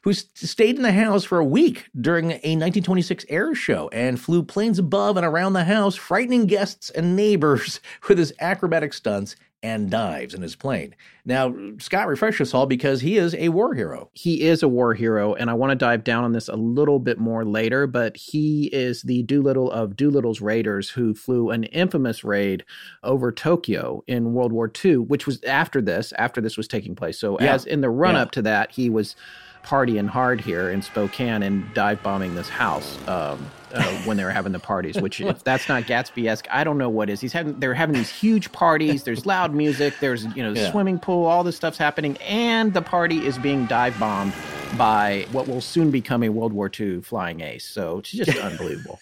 who stayed in the house for a week during a 1926 air show and flew planes above and around the house, frightening guests and neighbors with his acrobatic stunts and dives in his plane. Now, Scott, refresh us all because he is a war hero. He is a war hero, and I want to dive down on this a little bit more later, but he is the Doolittle of Doolittle's Raiders who flew an infamous raid over Tokyo in World War II, which was after this was taking place. So as in the run-up to that, he was partying hard here in Spokane and dive-bombing this house when they were having the parties, which if that's not Gatsby-esque, I don't know what is. They're having these huge parties. There's loud music. There's swimming pool. All this stuff's happening, and the party is being dive-bombed by what will soon become a World War II flying ace. So it's just unbelievable.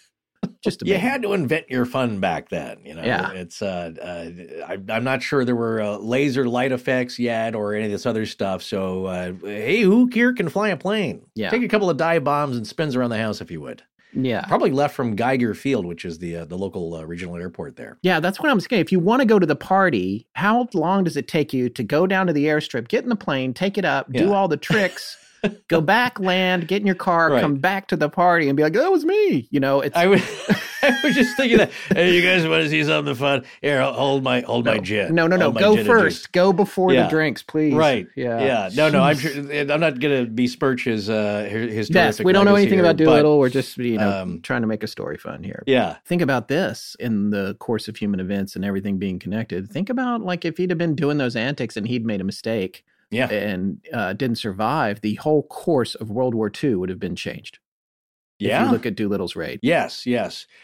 You had to invent your fun back then, It's I'm not sure there were laser light effects yet or any of this other stuff. So hey, who here can fly a plane? Yeah. Take a couple of dive bombs and spins around the house if you would. Yeah, probably left from Geiger Field, which is the local regional airport there. Yeah, that's what I'm saying. If you want to go to the party, how long does it take you to go down to the airstrip, get in the plane, take it up, do all the tricks? Go back, land, get in your car, come back to the party and be like, that was me. I was just thinking that, hey, you guys want to see something fun? Here, hold my gin. No. Go first. Go before the drinks, please. Right. Yeah. No. I'm sure I'm not going to besmirch his yes, we don't know anything about Doolittle. We're just trying to make a story fun here. Yeah. Think about this in the course of human events and everything being connected. Think about like if he'd have been doing those antics and he'd made a mistake. Yeah. And didn't survive, the whole course of World War II would have been changed. Yeah. If you look at Doolittle's raid. Yes.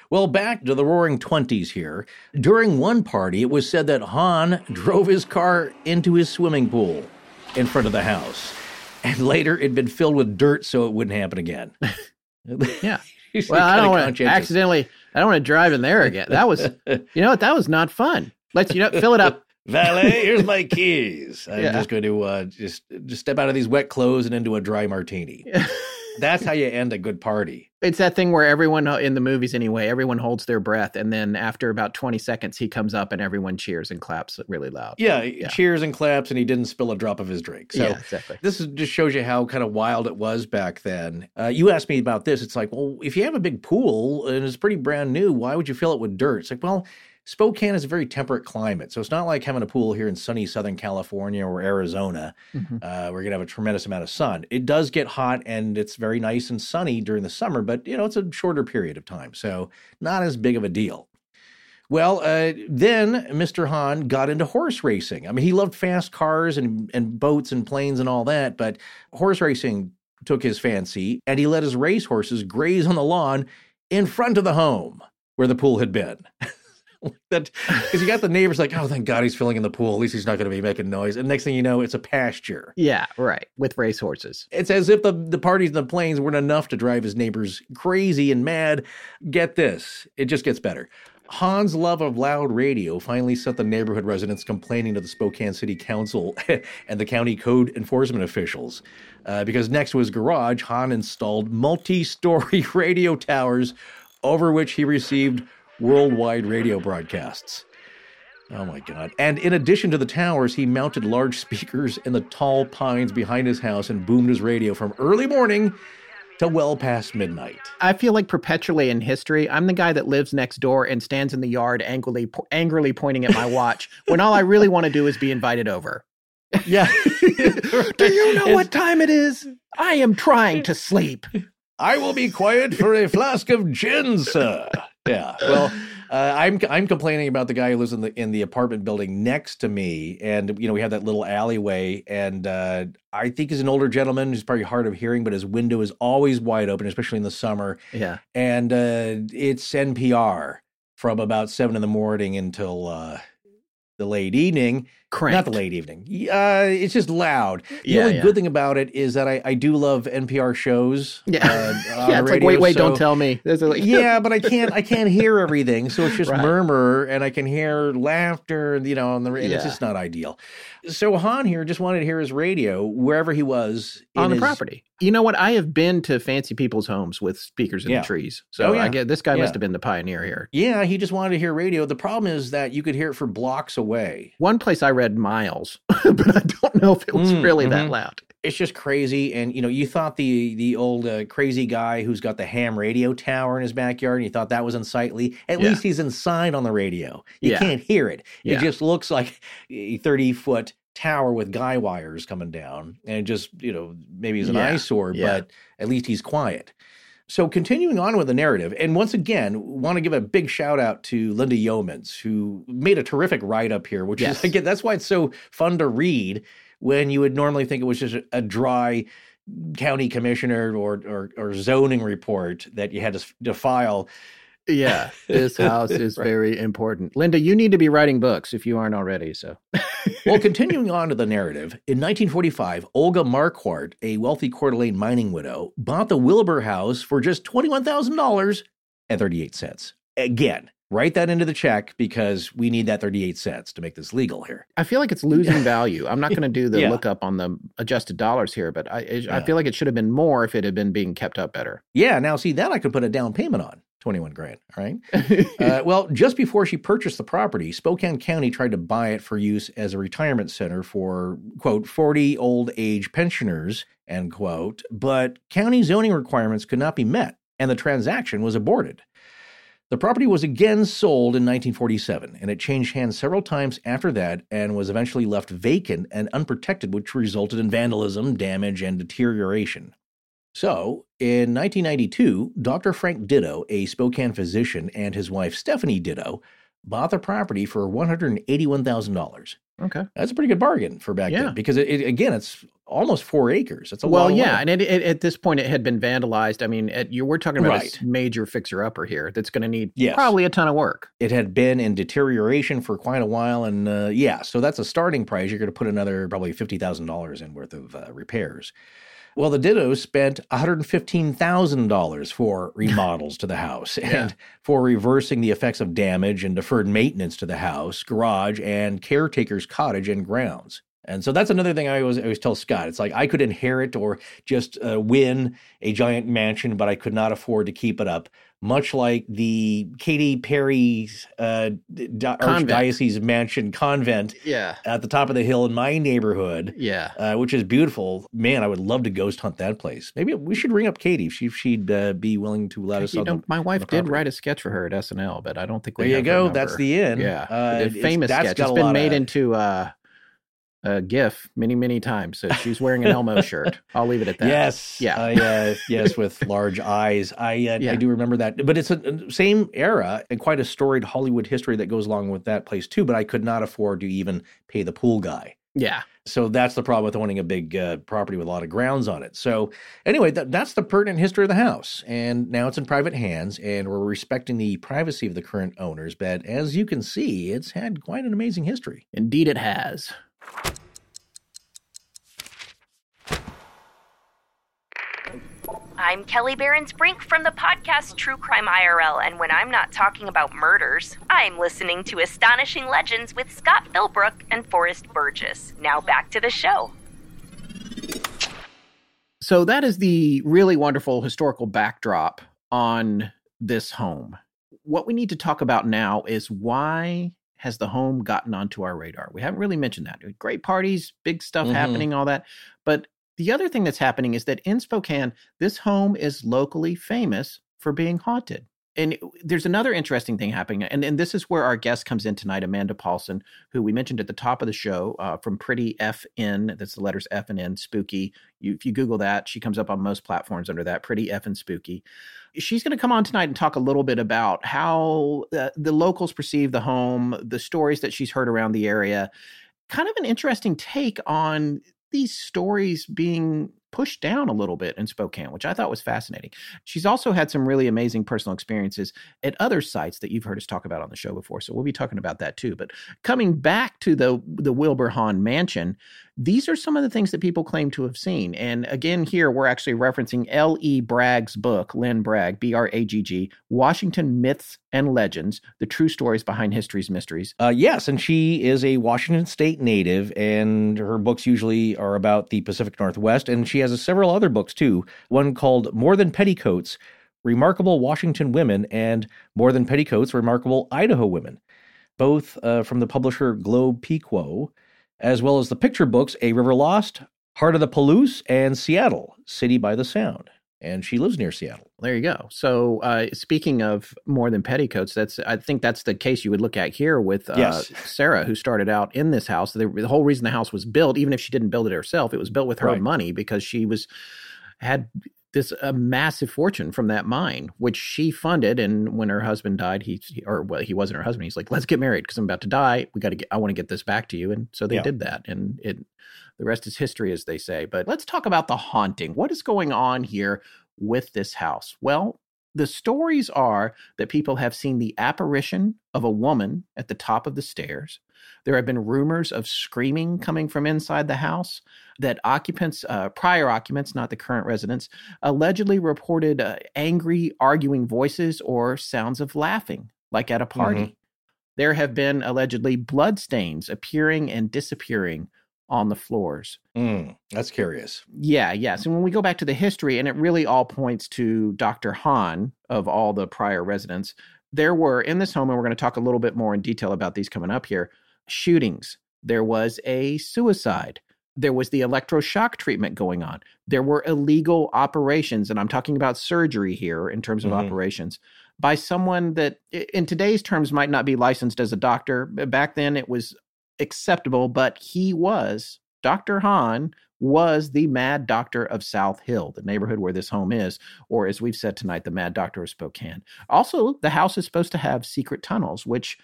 Well, back to the roaring 20s here. During one party, it was said that Hahn drove his car into his swimming pool in front of the house. And later, it'd been filled with dirt so it wouldn't happen again. Yeah. Well, I don't want to drive in there again. That was, that was not fun. Let's, fill it up. Valet, here's my keys. I'm just going to just step out of these wet clothes and into a dry martini. Yeah. That's how you end a good party. It's that thing where everyone in the movies anyway, everyone holds their breath. And then after about 20 seconds, he comes up and everyone cheers and claps really loud. Yeah. Cheers and claps. And he didn't spill a drop of his drink. So exactly. This just shows you how kind of wild it was back then. You asked me about this. It's like, well, if you have a big pool and it's pretty brand new, why would you fill it with dirt? It's like, well, Spokane is a very temperate climate, so it's not like having a pool here in sunny Southern California or Arizona. Mm-hmm. We're going to have a tremendous amount of sun. It does get hot, and it's very nice and sunny during the summer, but, it's a shorter period of time, so not as big of a deal. Well, then Mr. Hahn got into horse racing. I mean, he loved fast cars and boats and planes and all that, but horse racing took his fancy, and he let his racehorses graze on the lawn in front of the home where the pool had been. That because you got the neighbors like, oh, thank God he's filling in the pool. At least he's not going to be making noise. And next thing you know, it's a pasture. Yeah, right. With racehorses. It's as if the parties and the planes weren't enough to drive his neighbors crazy and mad. Get this. It just gets better. Hahn's love of loud radio finally sent the neighborhood residents complaining to the Spokane City Council and the county code enforcement officials. Because next to his garage, Hahn installed multi-story radio towers over which he received worldwide radio broadcasts. Oh, my God. And in addition to the towers, he mounted large speakers in the tall pines behind his house and boomed his radio from early morning to well past midnight. I feel like perpetually in history, I'm the guy that lives next door and stands in the yard angrily pointing at my watch when all I really want to do is be invited over. Yeah. Do you know what time it is? I am trying to sleep. I will be quiet for a flask of gin, sir. Yeah. Well, I'm complaining about the guy who lives in the apartment building next to me, and we have that little alleyway, and I think he's an older gentleman who's probably hard of hearing, but his window is always wide open, especially in the summer. Yeah. And it's NPR from about 7 in the morning until the late evening. cranked. Not the late evening. It's just loud. Yeah, the only good thing about it is that I do love NPR shows. Yeah, yeah. It's radio, like wait, so, don't tell me. Like, yeah, but I can't hear everything, so it's just murmur, and I can hear laughter. You know, and it's just not ideal. So Hahn here just wanted to hear his radio wherever he was on the property. You know what? I have been to fancy people's homes with speakers in the trees. So I get this guy must have been the pioneer here. Yeah, he just wanted to hear radio. The problem is that you could hear it for blocks away. One place I read miles, but I don't know if it was really that loud. It's just crazy. And, you know, you thought the old crazy guy who's got the ham radio tower in his backyard, and you thought that was unsightly. At least he's inside on the radio. You can't hear it. It just looks like a 30-foot tower with guy wires coming down. And it just, you know, maybe he's an eyesore, but at least he's quiet. So continuing on with the narrative, and once again, want to give a big shout out to Linda Yeomans, who made a terrific write-up here, which is, again, that's why it's so fun to read when you would normally think it was just a dry county commissioner or zoning report that you had to file. Yeah, this house is very important. Linda, you need to be writing books if you aren't already, so. Well, continuing on to the narrative, in 1945, Olga Marquardt, a wealthy Coeur d'Alene mining widow, bought the Wilbur house for just $21,000.38. Again, write that into the check because we need that 38 cents to make this legal here. I feel like it's losing value. I'm not going to do the lookup on the adjusted dollars here, but I feel like it should have been more if it had been being kept up better. Yeah, now see, that I could put a down payment on. $21,000, right? Well, just before she purchased the property, Spokane County tried to buy it for use as a retirement center for, quote, 40 old age pensioners, end quote, but county zoning requirements could not be met, and the transaction was aborted. The property was again sold in 1947, and it changed hands several times after that and was eventually left vacant and unprotected, which resulted in vandalism, damage, and deterioration. So, in 1992, Dr. Frank Ditto, a Spokane physician, and his wife Stephanie Ditto bought the property for $181,000. Okay. That's a pretty good bargain for back then because, it's almost 4 acres. That's a lot of land. Well, yeah, and it, at this point, it had been vandalized. I mean, we're talking about a major fixer-upper here that's going to need probably a ton of work. It had been in deterioration for quite a while, and so that's a starting price. You're going to put another probably $50,000 in worth of repairs. Well, the Ditto spent $115,000 for remodels to the house and for reversing the effects of damage and deferred maintenance to the house, garage, and caretaker's cottage and grounds. And so that's another thing I always tell Scott. It's like I could inherit or just win a giant mansion, but I could not afford to keep it up. Much like the Katy Perry's Archdiocese Mansion Convent at the top of the hill in my neighborhood, which is beautiful. Man, I would love to ghost hunt that place. Maybe we should ring up Katy if she'd be willing to let us. My wife did write a sketch for her at SNL, but I don't think we have her number. That's the end. Yeah, famous sketch. It's been made into a GIF many times. So she's wearing an Elmo shirt. I'll leave it at that. Yes. Yeah. Yes, with large eyes. I do remember that. But it's a same era and quite a storied Hollywood history that goes along with that place too. But I could not afford to even pay the pool guy. Yeah. So that's the problem with owning a big property with a lot of grounds on it. So anyway, that's the pertinent history of the house. And now it's in private hands, and we're respecting the privacy of the current owners. But as you can see, it's had quite an amazing history. Indeed it has. I'm Kelly Behrens-Brink from the podcast True Crime IRL, and when I'm not talking about murders, I'm listening to Astonishing Legends with Scott Philbrook and Forrest Burgess. Now back to the show. So that is the really wonderful historical backdrop on this home. What we need to talk about now is why has the home gotten onto our radar? We haven't really mentioned that. Great parties, big stuff happening, all that. But the other thing that's happening is that in Spokane, this home is locally famous for being haunted. And there's another interesting thing happening. And this is where our guest comes in tonight, Amanda Paulson, who we mentioned at the top of the show from Pretty FN. That's the letters F and N, Spooky. If you Google that, she comes up on most platforms under that, Pretty FN Spooky. She's going to come on tonight and talk a little bit about how the locals perceive the home, the stories that she's heard around the area. Kind of an interesting take on these stories being pushed down a little bit in Spokane, which I thought was fascinating. She's also had some really amazing personal experiences at other sites that you've heard us talk about on the show before. So we'll be talking about that too. But coming back to the Wilbur Hahn Mansion, these are some of the things that people claim to have seen. And again, here we're actually referencing L.E. Bragg's book, Lynn Bragg, B-R-A-G-G, Washington Myths and Legends, The True Stories Behind History's Mysteries. Yes, and she is a Washington State native, and her books usually are about the Pacific Northwest, and she has several other books, too. One called More Than Petticoats, Remarkable Washington Women, and More Than Petticoats, Remarkable Idaho Women, both from the publisher Globe Pequot, as well as the picture books, A River Lost, Heart of the Palouse, and Seattle, City by the Sound. And she lives near Seattle. There you go. So speaking of More Than Petticoats, I think that's the case you would look at here with yes. Sarah, who started out in this house. The whole reason the house was built, even if she didn't build it herself, it was built with her right. money because she had this a massive fortune from that mine, which she funded. And when her husband died, he wasn't her husband. He's like, let's get married because I'm about to die. I want to get this back to you. And so they did that. And the rest is history, as they say. But let's talk about the haunting. What is going on here with this house? Well, the stories are that people have seen the apparition of a woman at the top of the stairs. There have been rumors of screaming coming from inside the house that prior occupants, not the current residents, allegedly reported angry, arguing voices or sounds of laughing, like at a party. Mm-hmm. There have been allegedly bloodstains appearing and disappearing on the floors. That's curious. Yeah. So when we go back to the history, and it really all points to Dr. Hahn of all the prior residents, there were in this home, and we're going to talk a little bit more in detail about these coming up here, shootings. There was a suicide. There was the electroshock treatment going on. There were illegal operations, and I'm talking about surgery here in terms of operations, by someone that in today's terms might not be licensed as a doctor. Back then it was acceptable, but Dr. Hahn was the Mad Doctor of South Hill, the neighborhood where this home is, or as we've said tonight, the Mad Doctor of Spokane. Also, the house is supposed to have secret tunnels, which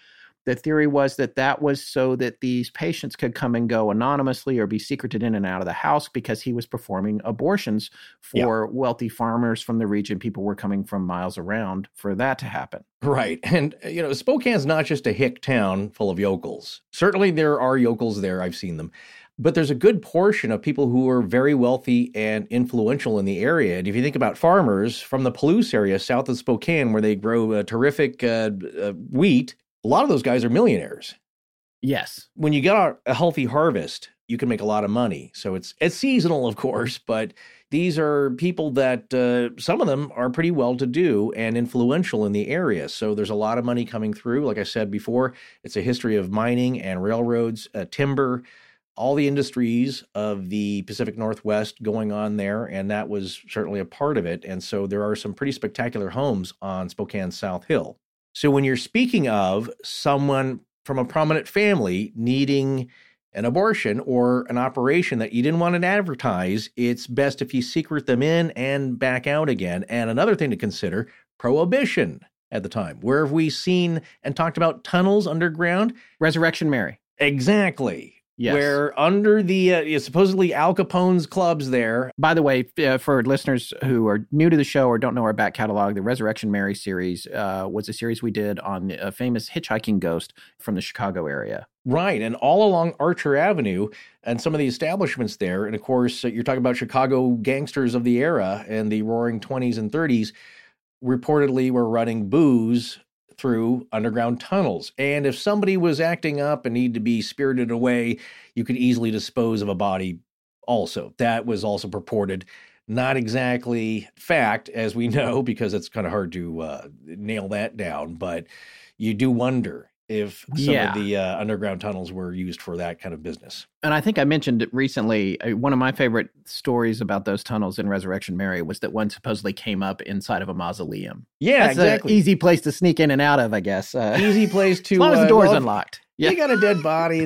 the theory was that was so that these patients could come and go anonymously or be secreted in and out of the house because he was performing abortions for wealthy farmers from the region. People were coming from miles around for that to happen. Right. And, Spokane's not just a hick town full of yokels. Certainly there are yokels there. I've seen them. But there's a good portion of people who are very wealthy and influential in the area. And if you think about farmers from the Palouse area south of Spokane, where they grow terrific wheat, a lot of those guys are millionaires. Yes. When you get a healthy harvest, you can make a lot of money. So it's seasonal, of course, but these are people that some of them are pretty well-to-do and influential in the area. So there's a lot of money coming through. Like I said before, it's a history of mining and railroads, timber, all the industries of the Pacific Northwest going on there, and that was certainly a part of it. And so there are some pretty spectacular homes on Spokane's South Hill. So when you're speaking of someone from a prominent family needing an abortion or an operation that you didn't want to advertise, it's best if you secret them in and back out again. And another thing to consider, prohibition at the time. Where have we seen and talked about tunnels underground? Resurrection Mary. Exactly. Yes. Where under the supposedly Al Capone's clubs there. By the way, for listeners who are new to the show or don't know our back catalog, the Resurrection Mary series was a series we did on a famous hitchhiking ghost from the Chicago area. Right. And all along Archer Avenue and some of the establishments there. And of course, you're talking about Chicago gangsters of the era and the roaring 20s and 30s reportedly were running booze through underground tunnels. And if somebody was acting up and needed to be spirited away, you could easily dispose of a body also. That was also purported. Not exactly fact, as we know, because it's kind of hard to nail that down. But you do wonder if some of the underground tunnels were used for that kind of business. And I think I mentioned it recently, one of my favorite stories about those tunnels in Resurrection Mary was that one supposedly came up inside of a mausoleum. Yeah, that's exactly. An easy place to sneak in and out of, I guess. Easy place to... as long as the door's unlocked. Yeah. They got a dead body.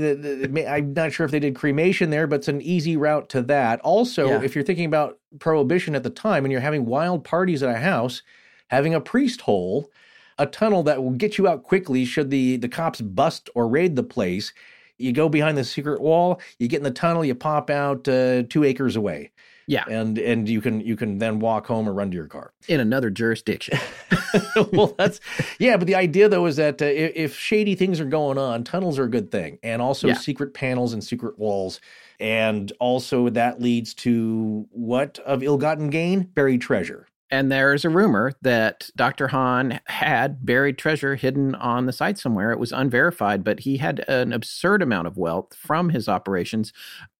I'm not sure if they did cremation there, but it's an easy route to that. Also, if you're thinking about prohibition at the time and you're having wild parties at a house, having a priest hole... a tunnel that will get you out quickly should the cops bust or raid the place. You go behind the secret wall, you get in the tunnel, you pop out 2 acres away. Yeah. And you can then walk home or run to your car. In another jurisdiction. Well, that's, yeah. But the idea though is that if shady things are going on, tunnels are a good thing. And also secret panels and secret walls. And also that leads to what of ill-gotten gain? Buried treasure. And there's a rumor that Dr. Hahn had buried treasure hidden on the site somewhere. It was unverified, but he had an absurd amount of wealth from his operations.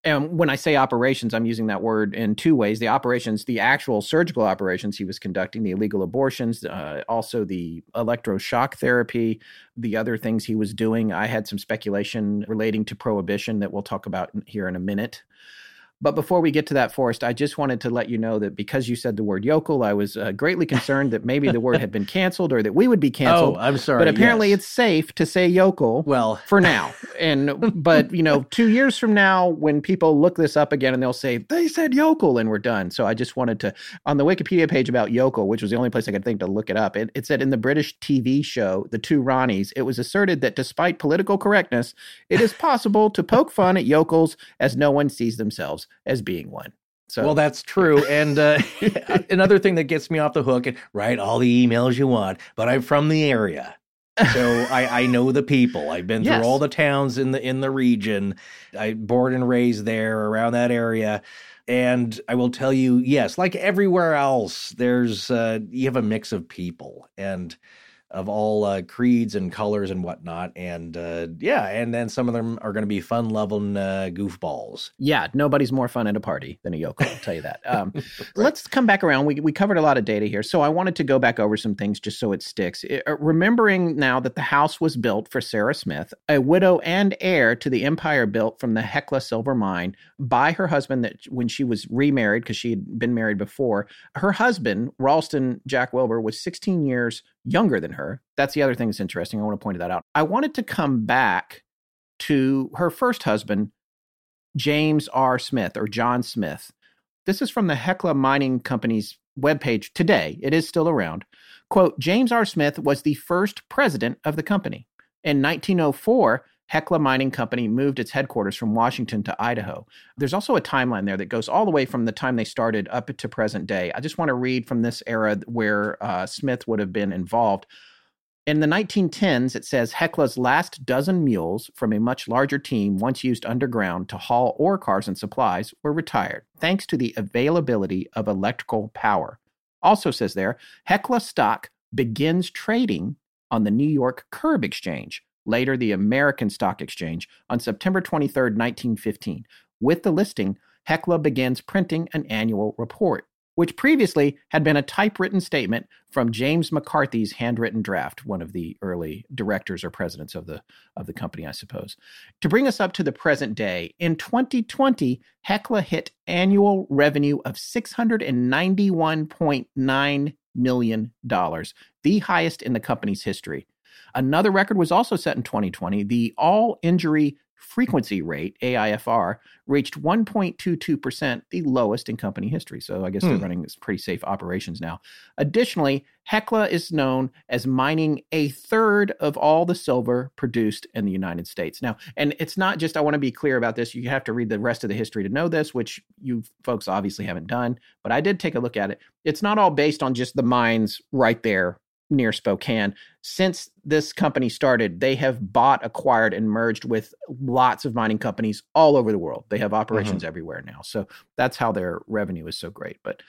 And when I say operations, I'm using that word in two ways. The operations, the actual surgical operations he was conducting, the illegal abortions, also the electroshock therapy, the other things he was doing. I had some speculation relating to prohibition that we'll talk about here in a minute. But before we get to that, Forrest, I just wanted to let you know that because you said the word yokel, I was greatly concerned that maybe the word had been canceled or that we would be canceled. Oh, I'm sorry. But apparently it's safe to say yokel for now. But, 2 years from now, when people look this up again and they'll say, they said yokel and we're done. So I just wanted to, on the Wikipedia page about yokel, which was the only place I could think to look it up, it said in the British TV show, The Two Ronnies, it was asserted that despite political correctness, it is possible to poke fun at yokels as no one sees themselves as being one. So. Well, that's true. And another thing that gets me off the hook, and write all the emails you want, but I'm from the area. So I know the people. I've been through all the towns in the region. I born and raised there around that area. And I will tell you, yes, like everywhere else, there's you have a mix of people and of all creeds and colors and whatnot. And and then some of them are going to be fun-loving goofballs. Yeah, nobody's more fun at a party than a yokel, I'll tell you that. Right. Let's come back around. We covered a lot of data here. So I wanted to go back over some things just so it sticks. Remembering now that the house was built for Sarah Smith, a widow and heir to the empire built from the Hecla silver mine by her husband that when she was remarried, because she had been married before, her husband, Ralston Jack Wilbur, was 16 years younger than her. That's the other thing that's interesting. I want to point that out. I wanted to come back to her first husband, James R. Smith or John Smith. This is from the Hecla Mining Company's webpage today. It is still around. Quote, James R. Smith was the first president of the company. In 1904, Hecla Mining Company moved its headquarters from Washington to Idaho. There's also a timeline there that goes all the way from the time they started up to present day. I just want to read from this era where Smith would have been involved. In the 1910s, it says, Hecla's last dozen mules from a much larger team once used underground to haul ore cars and supplies were retired, thanks to the availability of electrical power. Also says there, Hecla stock begins trading on the New York Curb Exchange, later the American Stock Exchange, on September 23, 1915. With the listing, Hecla begins printing an annual report, which previously had been a typewritten statement from James McCarthy's handwritten draft, one of the early directors or presidents of the company, I suppose. To bring us up to the present day, in 2020, Hecla hit annual revenue of $691.9 million, the highest in the company's history. Another record was also set in 2020. The all-injury frequency rate, AIFR, reached 1.22%, the lowest in company history. So I guess they're running this pretty safe operations now. Additionally, Hecla is known as mining a third of all the silver produced in the United States. Now, and it's not just, I want to be clear about this. You have to read the rest of the history to know this, which you folks obviously haven't done, but I did take a look at it. It's not all based on just the mines right there near Spokane. Since this company started, they have bought, acquired, and merged with lots of mining companies all over the world. They have operations everywhere now. So that's how their revenue is so great. But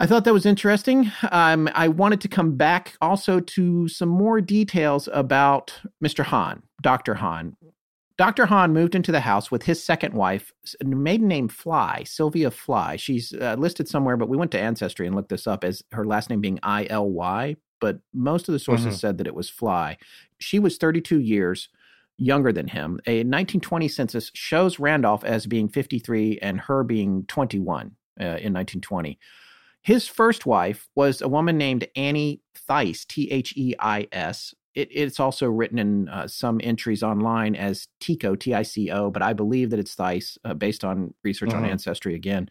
I thought that was interesting. I wanted to come back also to some more details about Mr. Hahn, Dr. Hahn. Dr. Hahn moved into the house with his second wife, maiden name Fly, Sylvia Fly. She's listed somewhere, but we went to Ancestry and looked this up as her last name being I-L-Y. But most of the sources said that it was Fly. She was 32 years younger than him. A 1920 census shows Randolph as being 53 and her being 21 in 1920. His first wife was a woman named Annie Theis, T-H-E-I-S. It's also written in some entries online as Tico, T-I-C-O, but I believe that it's Theis based on research on Ancestry again.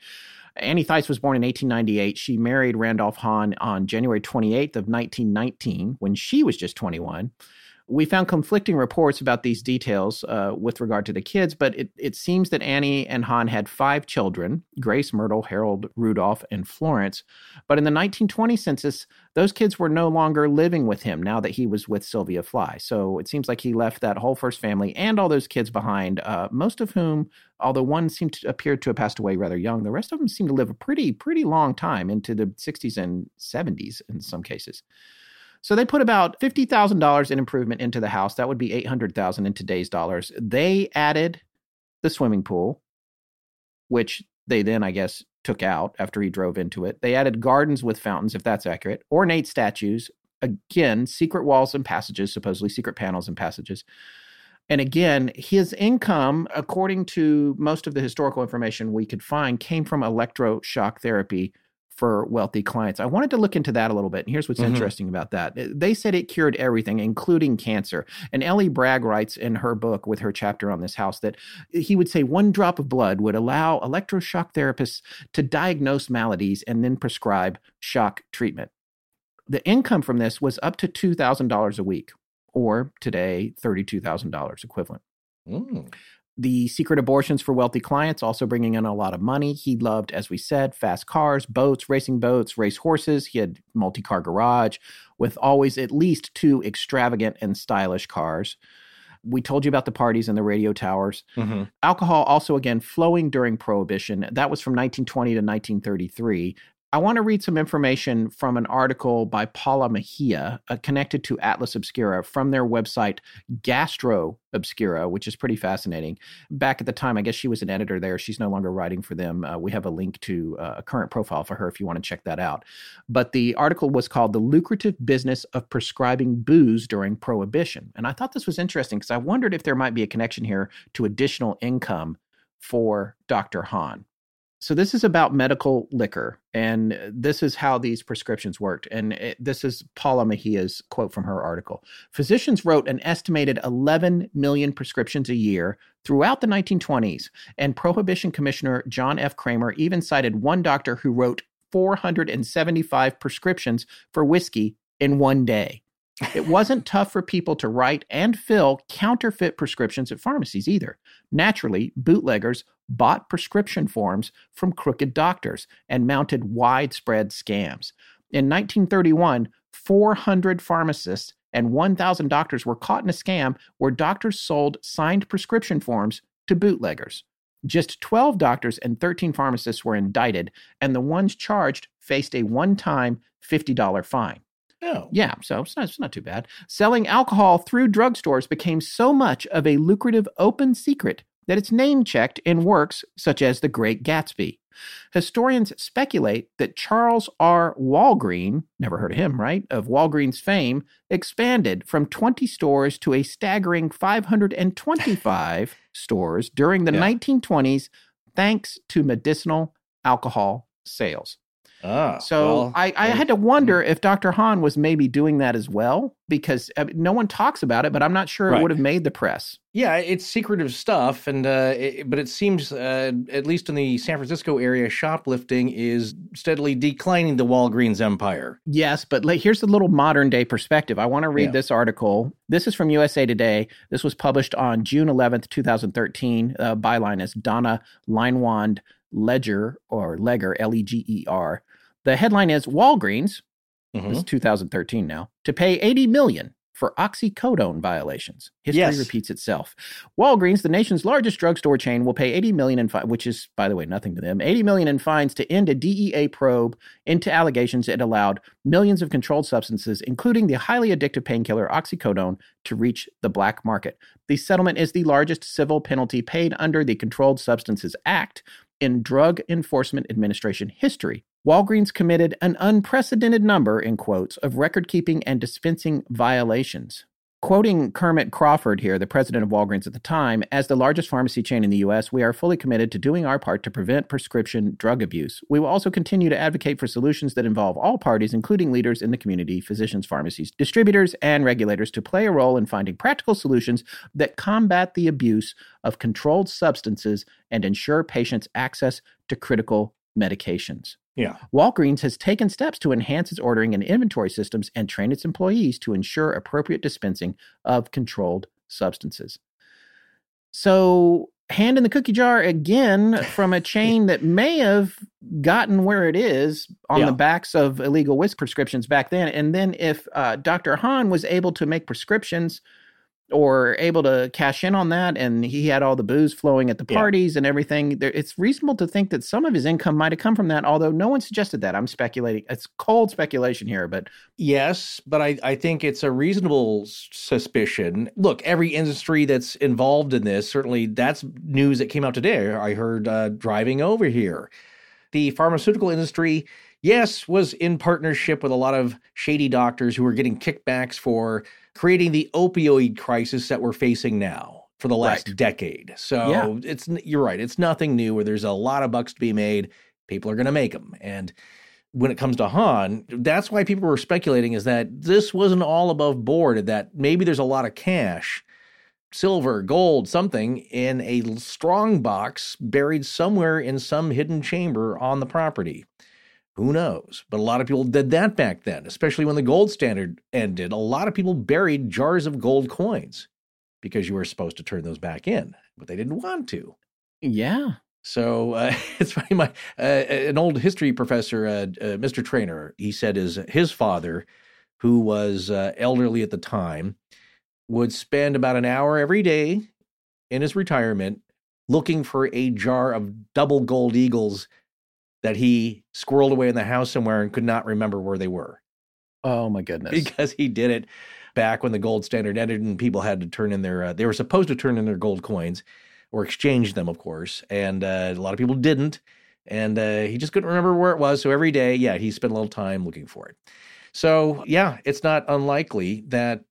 Annie Theis was born in 1898. She married Randolph Hahn on January 28th of 1919 when she was just 21. We found conflicting reports about these details with regard to the kids, but it seems that Annie and Hahn had 5 children, Grace, Myrtle, Harold, Rudolph, and Florence. But in the 1920 census, those kids were no longer living with him now that he was with Sylvia Fly. So it seems like he left that whole first family and all those kids behind, most of whom, although one seemed to appear to have passed away rather young, the rest of them seemed to live a pretty long time into the 60s and 70s in some cases. So they put about $50,000 in improvement into the house. That would be $800,000 in today's dollars. They added the swimming pool, which they then, I guess, took out after he drove into it. They added gardens with fountains, if that's accurate, ornate statues, again, secret walls and passages, supposedly secret panels and passages. And again, his income, according to most of the historical information we could find, came from electroshock therapy for wealthy clients. I wanted to look into that a little bit, and here's what's interesting about that. They said it cured everything, including cancer. And L.E. Bragg writes in her book with her chapter on this house that he would say one drop of blood would allow electroshock therapists to diagnose maladies and then prescribe shock treatment. The income from this was up to $2,000 a week, or today, $32,000 equivalent. The secret abortions for wealthy clients, also bringing in a lot of money. He loved, as we said, fast cars, boats, racing boats, race horses. He had multi-car garage with always at least 2 extravagant and stylish cars. We told you about the parties and the radio towers. Alcohol also, again, flowing during Prohibition. That was from 1920 to 1933. I want to read some information from an article by Paula Mejia connected to Atlas Obscura from their website, Gastro Obscura, which is pretty fascinating. Back at the time, I guess she was an editor there. She's no longer writing for them. We have a link to a current profile for her if you want to check that out. But the article was called The Lucrative Business of Prescribing Booze During Prohibition. And I thought this was interesting because I wondered if there might be a connection here to additional income for Dr. Hahn. So this is about medical liquor, and this is how these prescriptions worked. And this is Paula Mejia's quote from her article. Physicians wrote an estimated 11 million prescriptions a year throughout the 1920s, and Prohibition Commissioner John F. Kramer even cited one doctor who wrote 475 prescriptions for whiskey in one day. It wasn't tough for people to write and fill counterfeit prescriptions at pharmacies either. Naturally, bootleggers bought prescription forms from crooked doctors and mounted widespread scams. In 1931, 400 pharmacists and 1,000 doctors were caught in a scam where doctors sold signed prescription forms to bootleggers. Just 12 doctors and 13 pharmacists were indicted, and the ones charged faced a one-time $50 fine. Oh. Yeah, so it's not too bad. Selling alcohol through drugstores became so much of a lucrative open secret that it's name-checked in works such as The Great Gatsby. Historians speculate that Charles R. Walgreen, never heard of him, right, of Walgreen's fame, expanded from 20 stores to a staggering 525 stores during the 1920s thanks to medicinal alcohol sales. I had to wonder if Dr. Hahn was maybe doing that as well, because no one talks about it, but I'm not sure it would have made the press. Yeah, it's secretive stuff, and but it seems, at least in the San Francisco area, shoplifting is steadily declining the Walgreens empire. Yes, but here's the little modern-day perspective. I want to read this article. This is from USA Today. This was published on June 11th, 2013. Byline is Donna Leinwand Ledger, or Leger, L-E-G-E-R. The headline is Walgreens, this is 2013 now, to pay $80 million for oxycodone violations. History repeats itself. Walgreens, the nation's largest drugstore chain, will pay $80 million in fines, which is, by the way, nothing to them, $80 million in fines to end a DEA probe into allegations it allowed millions of controlled substances, including the highly addictive painkiller oxycodone, to reach the black market. The settlement is the largest civil penalty paid under the Controlled Substances Act in Drug Enforcement Administration history. Walgreens committed an unprecedented number, in quotes, of record-keeping and dispensing violations. Quoting Kermit Crawford here, the president of Walgreens at the time, as the largest pharmacy chain in the U.S., we are fully committed to doing our part to prevent prescription drug abuse. We will also continue to advocate for solutions that involve all parties, including leaders in the community, physicians, pharmacies, distributors, and regulators, to play a role in finding practical solutions that combat the abuse of controlled substances and ensure patients access to critical medications. Yeah. Walgreens has taken steps to enhance its ordering and inventory systems and train its employees to ensure appropriate dispensing of controlled substances. So, hand in the cookie jar again from a chain that may have gotten where it is on the backs of illegal whiskey prescriptions back then. And then if Dr. Hahn was able to make prescriptions or able to cash in on that, and he had all the booze flowing at the parties and everything, it's reasonable to think that some of his income might have come from that, although no one suggested that. I'm speculating. It's cold speculation here, but... Yes, but I think it's a reasonable suspicion. Look, every industry that's involved in this, certainly that's news that came out today. I heard driving over here. The pharmaceutical industry, yes, was in partnership with a lot of shady doctors who were getting kickbacks for creating the opioid crisis that we're facing now for the last decade. So you're right. It's nothing new where there's a lot of bucks to be made. People are going to make them. And when it comes to Hahn, that's why people were speculating is that this wasn't all above board, that maybe there's a lot of cash, silver, gold, something in a strong box buried somewhere in some hidden chamber on the property. Who knows? But a lot of people did that back then, especially when the gold standard ended. A lot of people buried jars of gold coins because you were supposed to turn those back in, but they didn't want to. Yeah. So it's funny. My an old history professor, Mr. Traynor, he said his father, who was elderly at the time, would spend about an hour every day in his retirement looking for a jar of double gold eagles that he squirreled away in the house somewhere and could not remember where they were. Oh, my goodness. Because he did it back when the gold standard ended and people had to turn in their, they were supposed to turn in their gold coins or exchange them, of course. And a lot of people didn't. And he just couldn't remember where it was. So every day, he spent a little time looking for it. So, it's not unlikely that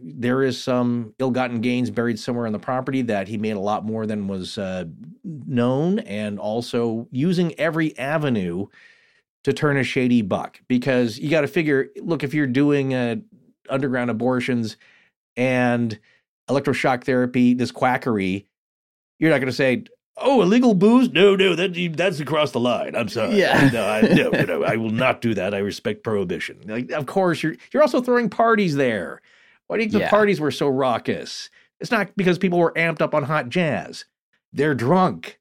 there is some ill-gotten gains buried somewhere on the property that he made a lot more than was known, and also using every avenue to turn a shady buck. Because you got to figure, look, if you're doing underground abortions and electroshock therapy, this quackery, you're not going to say, oh, illegal booze? No, that's across the line. I'm sorry. Yeah. No, I will not do that. I respect prohibition. Like, of course, you're also throwing parties there. Why do you think the parties were so raucous? It's not because people were amped up on hot jazz. They're drunk.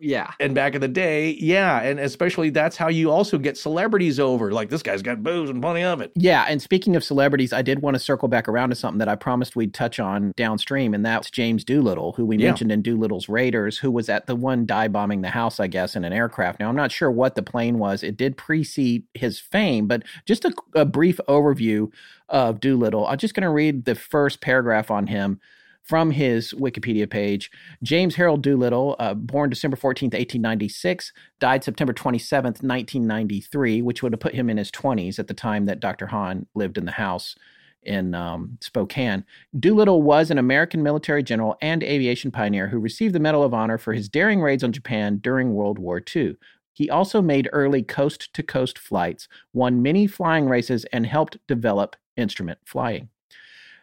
Yeah. And back in the day, and especially that's how you also get celebrities over. Like, this guy's got booze and plenty of it. Yeah, and speaking of celebrities, I did want to circle back around to something that I promised we'd touch on downstream, and that's James Doolittle, who we mentioned in Doolittle's Raiders, who was at the one dive-bombing the house, I guess, in an aircraft. Now, I'm not sure what the plane was. It did precede his fame, but just a brief overview of Doolittle. I'm just going to read the first paragraph on him. From his Wikipedia page, James Harold Doolittle, born December 14th, 1896, died September 27th, 1993, which would have put him in his 20s at the time that Dr. Hahn lived in the house in Spokane. Doolittle was an American military general and aviation pioneer who received the Medal of Honor for his daring raids on Japan during World War II. He also made early coast-to-coast flights, won many flying races, and helped develop instrument flying.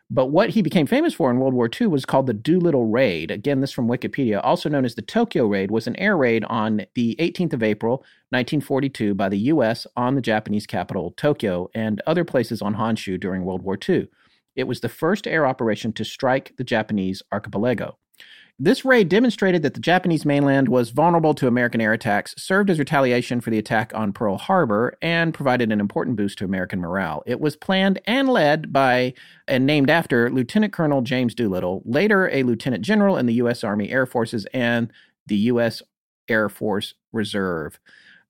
But what he became famous for in World War II was called the Doolittle Raid. Again, this from Wikipedia, also known as the Tokyo Raid, was an air raid on the 18th of April, 1942, by the U.S. on the Japanese capital, Tokyo, and other places on Honshu during World War II. It was the first air operation to strike the Japanese archipelago. This raid demonstrated that the Japanese mainland was vulnerable to American air attacks, served as retaliation for the attack on Pearl Harbor, and provided an important boost to American morale. It was planned and led by and named after Lieutenant Colonel James Doolittle, later a lieutenant general in the U.S. Army Air Forces and the U.S. Air Force Reserve.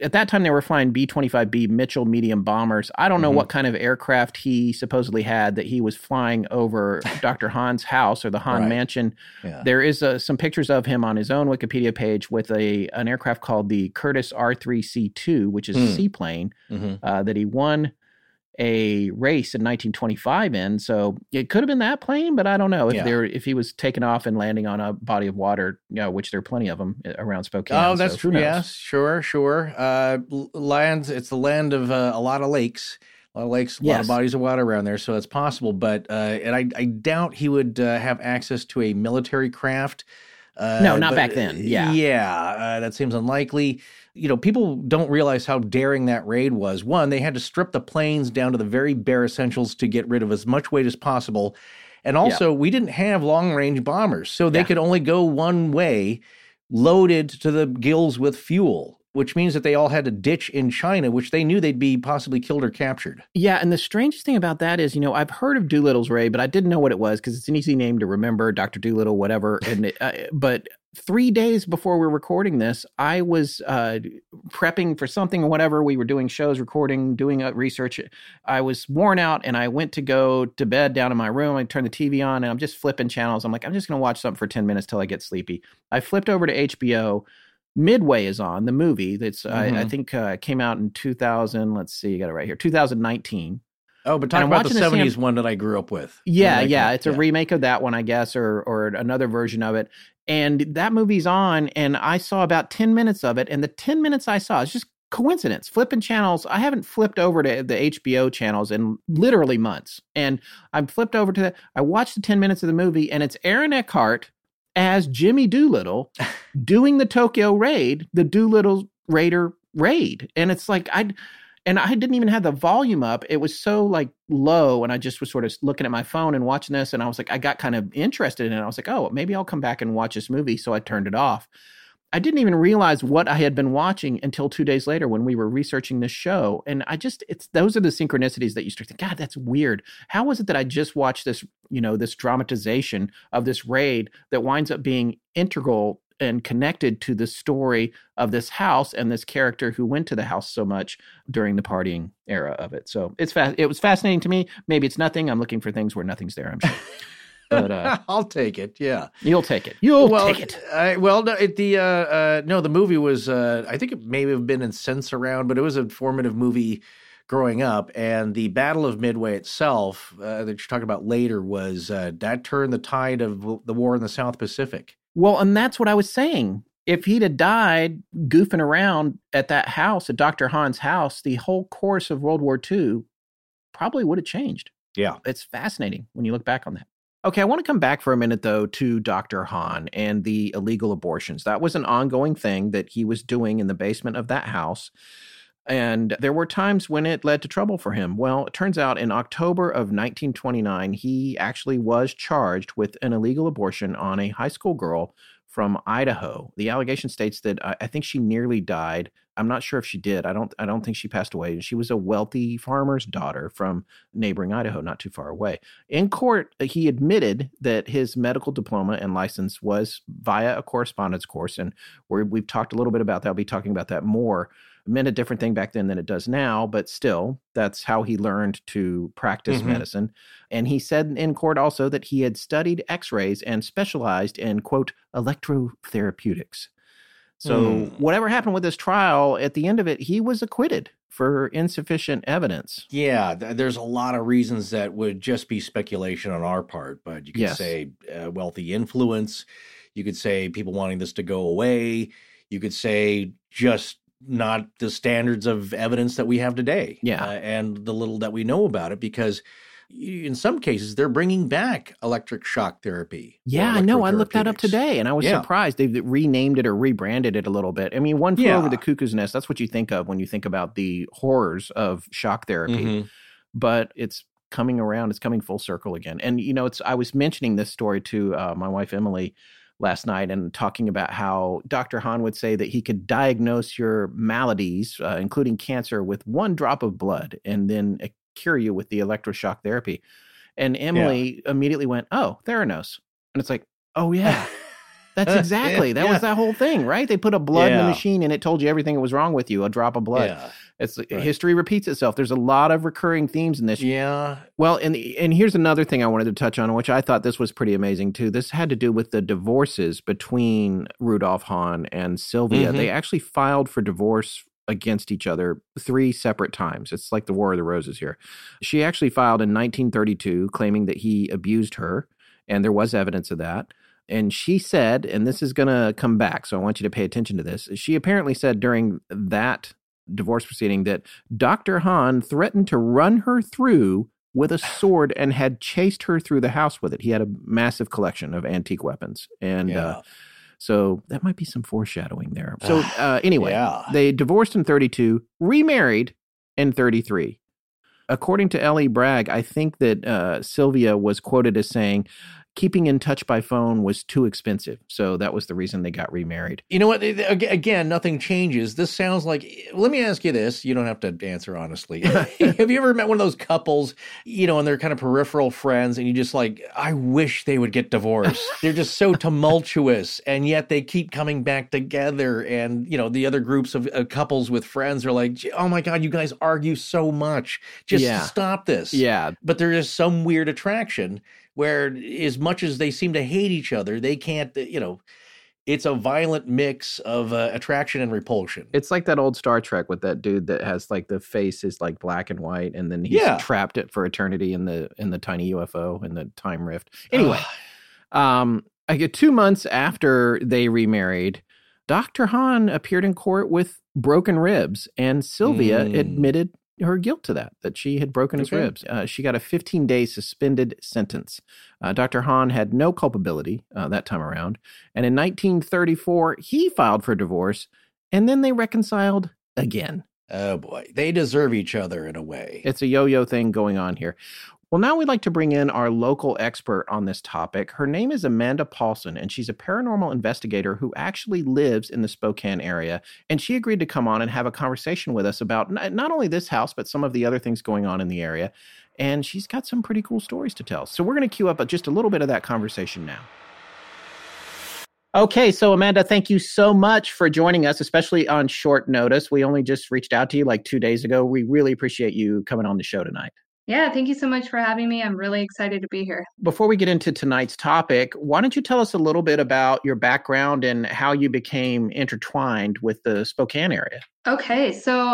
At that time, they were flying B-25B Mitchell medium bombers. I don't know what kind of aircraft he supposedly had that he was flying over Dr. Hahn's house or the Hahn Mansion. Yeah. There is some pictures of him on his own Wikipedia page with an aircraft called the Curtiss R3C2, which is a seaplane that he won a race in 1925 in. So it could have been that plane, but I don't know if he was taking off and landing on a body of water, which there are plenty of them around Spokane. Oh, that's true. Yes, sure. Lands, it's the land of a lot of lakes, a lot of bodies of water around there. So that's possible. But, and I doubt he would have access to a military craft. No, not back then. Yeah. That seems unlikely. You know, people don't realize how daring that raid was. One, they had to strip the planes down to the very bare essentials to get rid of as much weight as possible. And also, we didn't have long-range bombers, so they could only go one way, loaded to the gills with fuel, which means that they all had to ditch in China, which they knew they'd be possibly killed or captured. Yeah, and the strangest thing about that is, you know, I've heard of Doolittle's raid, but I didn't know what it was because it's an easy name to remember, Dr. Doolittle, whatever. And but 3 days before we're recording this, I was prepping for something or whatever. We were doing shows, recording, doing research. I was worn out and I went to go to bed down in my room. I turned the TV on and I'm just flipping channels. I'm like, I'm just going to watch something for 10 minutes till I get sleepy. I flipped over to HBO. Midway is on, the movie that's, I think came out in 2019. Oh, but talking about the 70s one that I grew up with. Yeah. It's a remake of that one, I guess, or another version of it. And that movie's on, and I saw about 10 minutes of it. And the 10 minutes I saw, it's just coincidence, flipping channels. I haven't flipped over to the HBO channels in literally months. And I've flipped over to that. I watched the 10 minutes of the movie, and it's Aaron Eckhart as Jimmy Doolittle doing the Tokyo raid, the Doolittle Raider raid. And it's like, I didn't even have the volume up. It was so like low. And I just was sort of looking at my phone and watching this. And I was like, I got kind of interested in it. I was like, oh, maybe I'll come back and watch this movie. So I turned it off. I didn't even realize what I had been watching until 2 days later when we were researching this show. And those are the synchronicities that you start to think, God, that's weird. How was it that I just watched this, you know, this dramatization of this raid that winds up being integral and connected to the story of this house and this character who went to the house so much during the partying era of it. So it was fascinating to me. Maybe it's nothing. I'm looking for things where nothing's there, I'm sure. But, I'll take it. Yeah, you'll take it. You'll take it. The movie was. I think it may have been in censor around, but it was a formative movie growing up. And the Battle of Midway itself, that you're talking about later, was that turned the tide of the war in the South Pacific. Well, and that's what I was saying. If he'd have died goofing around at that house, at Dr. Hahn's house, the whole course of World War II probably would have changed. Yeah, it's fascinating when you look back on that. Okay, I want to come back for a minute, though, to Dr. Hahn and the illegal abortions. That was an ongoing thing that he was doing in the basement of that house, and there were times when it led to trouble for him. Well, it turns out in October of 1929, he actually was charged with an illegal abortion on a high school girl from Idaho. The allegation states that I think she nearly died. I'm not sure if she did. I don't think she passed away. She was a wealthy farmer's daughter from neighboring Idaho, not too far away. In court, he admitted that his medical diploma and license was via a correspondence course, and we've talked a little bit about that. I'll be talking about that more. It meant a different thing back then than it does now, but still, that's how he learned to practice medicine. And he said in court also that he had studied x-rays and specialized in, quote, electrotherapeutics. So whatever happened with this trial, at the end of it, he was acquitted for insufficient evidence. Yeah, there's a lot of reasons that would just be speculation on our part, but you could say wealthy influence. You could say people wanting this to go away. You could say just not the standards of evidence that we have today. Yeah, and the little that we know about it, because in some cases, they're bringing back electric shock therapy. Yeah, I know. I looked that up today, and I was surprised. They renamed it or rebranded it a little bit. I mean, One Flew Over the Cuckoo's Nest, that's what you think of when you think about the horrors of shock therapy. But it's coming around. It's coming full circle again. And, you know, I was mentioning this story to my wife, Emily, last night, and talking about how Dr. Hahn would say that he could diagnose your maladies, including cancer, with one drop of blood, and then cure you with the electroshock therapy. And Emily immediately went, oh, Theranos. And it's like, oh, yeah, that's exactly. That was that whole thing, right? They put a blood in the machine and it told you everything that was wrong with you, a drop of blood. Yeah. It's right. History repeats itself. There's a lot of recurring themes in this. Yeah. Well, and here's another thing I wanted to touch on, which I thought this was pretty amazing, too. This had to do with the divorces between Rudolf Hahn and Sylvia. They actually filed for divorce against each other 3 separate times. It's like the War of the Roses here. She actually filed in 1932 claiming that he abused her, and there was evidence of that. And she said, and this is going to come back, so I want you to pay attention to this. She apparently said during that divorce proceeding that Dr. Hahn threatened to run her through with a sword and had chased her through the house with it. He had a massive collection of antique weapons. And So that might be some foreshadowing there. So anyway, they divorced in 32, remarried in 33. According to L.E. Bragg, I think that Sylvia was quoted as saying, keeping in touch by phone was too expensive. So that was the reason they got remarried. You know what? Again, nothing changes. This sounds like, let me ask you this. You don't have to answer honestly. Have you ever met one of those couples, you know, and they're kind of peripheral friends and you just like, I wish they would get divorced. They're just so tumultuous and yet they keep coming back together. And, you know, the other groups of couples with friends are like, oh my God, you guys argue so much. Just stop this. Yeah. But there is some weird attraction where as much as they seem to hate each other, they can't, you know, it's a violent mix of attraction and repulsion. It's like that old Star Trek with that dude that has like the face is like black and white and then he's trapped it for eternity in the tiny UFO in the time rift. Anyway, I get 2 months after they remarried, Dr. Hahn appeared in court with broken ribs and Sylvia admitted her guilt to that she had broken his ribs. She got a 15-day suspended sentence. Dr. Hahn had no culpability that time around. And in 1934, he filed for divorce, and then they reconciled again. Oh, boy. They deserve each other in a way. It's a yo-yo thing going on here. Well, now we'd like to bring in our local expert on this topic. Her name is Amanda Paulson, and she's a paranormal investigator who actually lives in the Spokane area. And she agreed to come on and have a conversation with us about not only this house, but some of the other things going on in the area. And she's got some pretty cool stories to tell. So we're going to queue up just a little bit of that conversation now. Okay, so Amanda, thank you so much for joining us, especially on short notice. We only just reached out to you like 2 days ago. We really appreciate you coming on the show tonight. Yeah, thank you so much for having me. I'm really excited to be here. Before we get into tonight's topic, why don't you tell us a little bit about your background and how you became intertwined with the Spokane area? Okay, so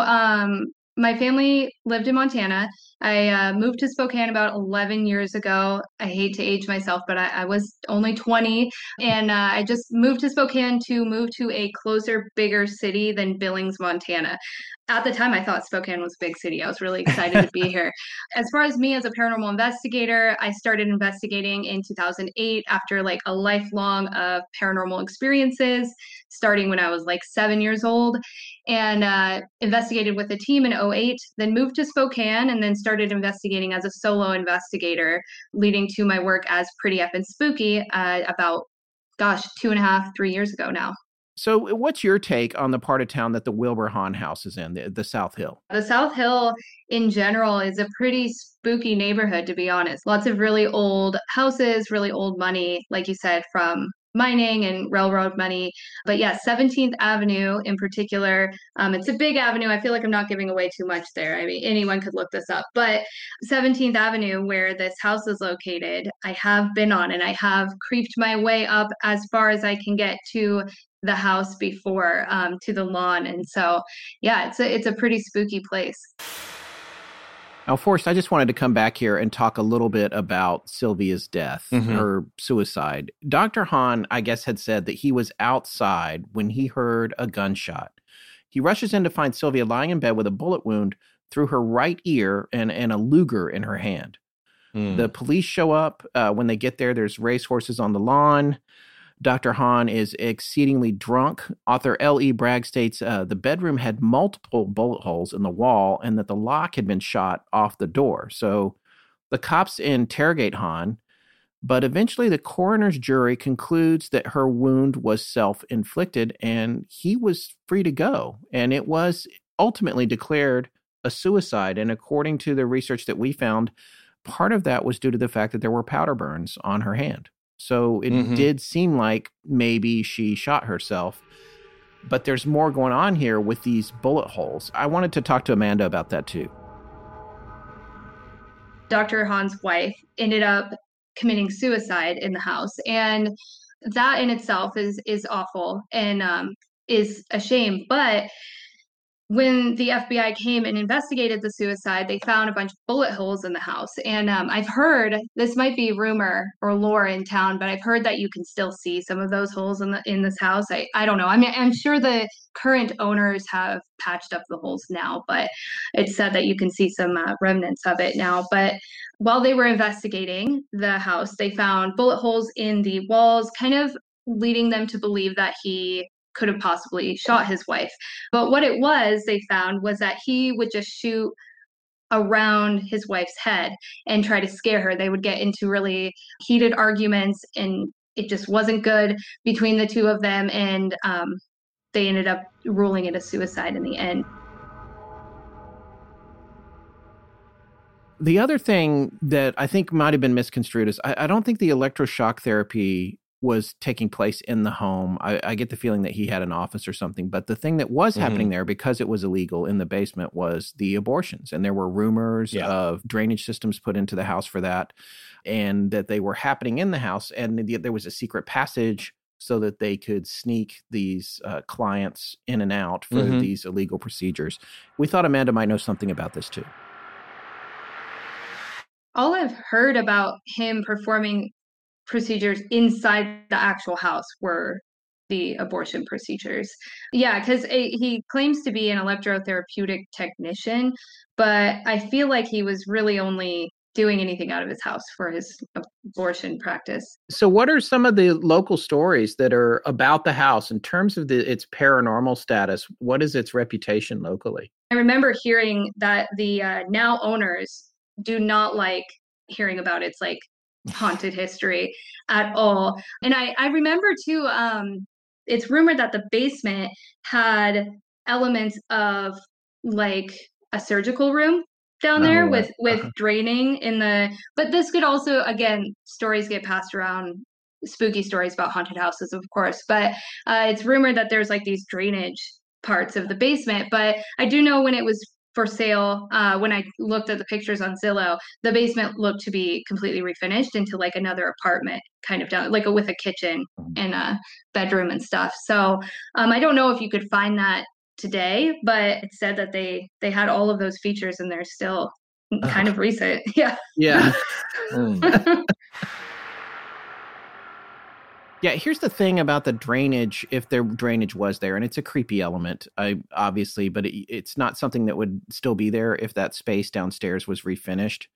my family lived in Montana. I moved to Spokane about 11 years ago. I hate to age myself, but I was only 20. And I just moved to Spokane to move to a closer, bigger city than Billings, Montana. At the time, I thought Spokane was a big city. I was really excited to be here. As far as me as a paranormal investigator, I started investigating in 2008 after like a lifelong of paranormal experiences, starting when I was like 7 years old, and investigated with a team in 2008, then moved to Spokane and then started investigating as a solo investigator, leading to my work as Pretty Effin' Spooky about, 2.5, 3 years ago now. So what's your take on the part of town that the Wilbur Hahn house is in, the South Hill? The South Hill in general is a pretty spooky neighborhood, to be honest. Lots of really old houses, really old money, like you said, from mining and railroad money. But yeah, 17th Avenue in particular, it's a big avenue. I feel like I'm not giving away too much there. I mean, anyone could look this up. But 17th Avenue, where this house is located, I have been on and I have creeped my way up as far as I can get to the house before, to the lawn. And so, yeah, it's a pretty spooky place. Now, Forrest, I just wanted to come back here and talk a little bit about Sylvia's death, her suicide. Dr. Hahn, I guess, had said that he was outside when he heard a gunshot. He rushes in to find Sylvia lying in bed with a bullet wound through her right ear and a Luger in her hand. The police show up. When they get there, there's racehorses on the lawn. Dr. Hahn is exceedingly drunk. Author L.E. Bragg states the bedroom had multiple bullet holes in the wall and that the lock had been shot off the door. So the cops interrogate Hahn, but eventually the coroner's jury concludes that her wound was self-inflicted and he was free to go. And it was ultimately declared a suicide. And according to the research that we found, part of that was due to the fact that there were powder burns on her hand. So it did seem like maybe she shot herself, but there's more going on here with these bullet holes. I wanted to talk to Amanda about that too. Dr. Hahn's wife ended up committing suicide in the house, and that in itself is awful and is a shame. But when the FBI came and investigated the suicide, they found a bunch of bullet holes in the house. And I've heard, this might be rumor or lore in town, but I've heard that you can still see some of those holes in this house. I don't know. I mean, I'm sure the current owners have patched up the holes now, but it's said that you can see some remnants of it now. But while they were investigating the house, they found bullet holes in the walls, kind of leading them to believe that he could have possibly shot his wife. But what it was, they found, was that he would just shoot around his wife's head and try to scare her. They would get into really heated arguments, and it just wasn't good between the two of them. And they ended up ruling it a suicide in the end. The other thing that I think might have been misconstrued is I don't think the electroshock therapy was taking place in the home. I get the feeling that he had an office or something, but the thing that was happening there, because it was illegal in the basement, was the abortions. And there were rumors of drainage systems put into the house for that, and that they were happening in the house. And there was a secret passage so that they could sneak these clients in and out for these illegal procedures. We thought Amanda might know something about this too. All I've heard about him performing procedures inside the actual house were the abortion procedures. Yeah, because he claims to be an electrotherapeutic technician, but I feel like he was really only doing anything out of his house for his abortion practice. So what are some of the local stories that are about the house in terms of its paranormal status? What is its reputation locally? I remember hearing that the now owners do not like hearing about its like haunted history at all. And I remember too, it's rumored that the basement had elements of like a surgical room down there with draining in the, but this could also, again, stories get passed around, spooky stories about haunted houses, of course, but it's rumored that there's like these drainage parts of the basement. But I do know when it was for sale, when I looked at the pictures on Zillow, the basement looked to be completely refinished into like another apartment kind of down, like with a kitchen and a bedroom and stuff. So I don't know if you could find that today, but it said that they had all of those features and they're still kind of recent. Yeah. Yeah. Yeah, here's the thing about the drainage, if their drainage was there, and it's a creepy element, obviously, but it's not something that would still be there if that space downstairs was refinished.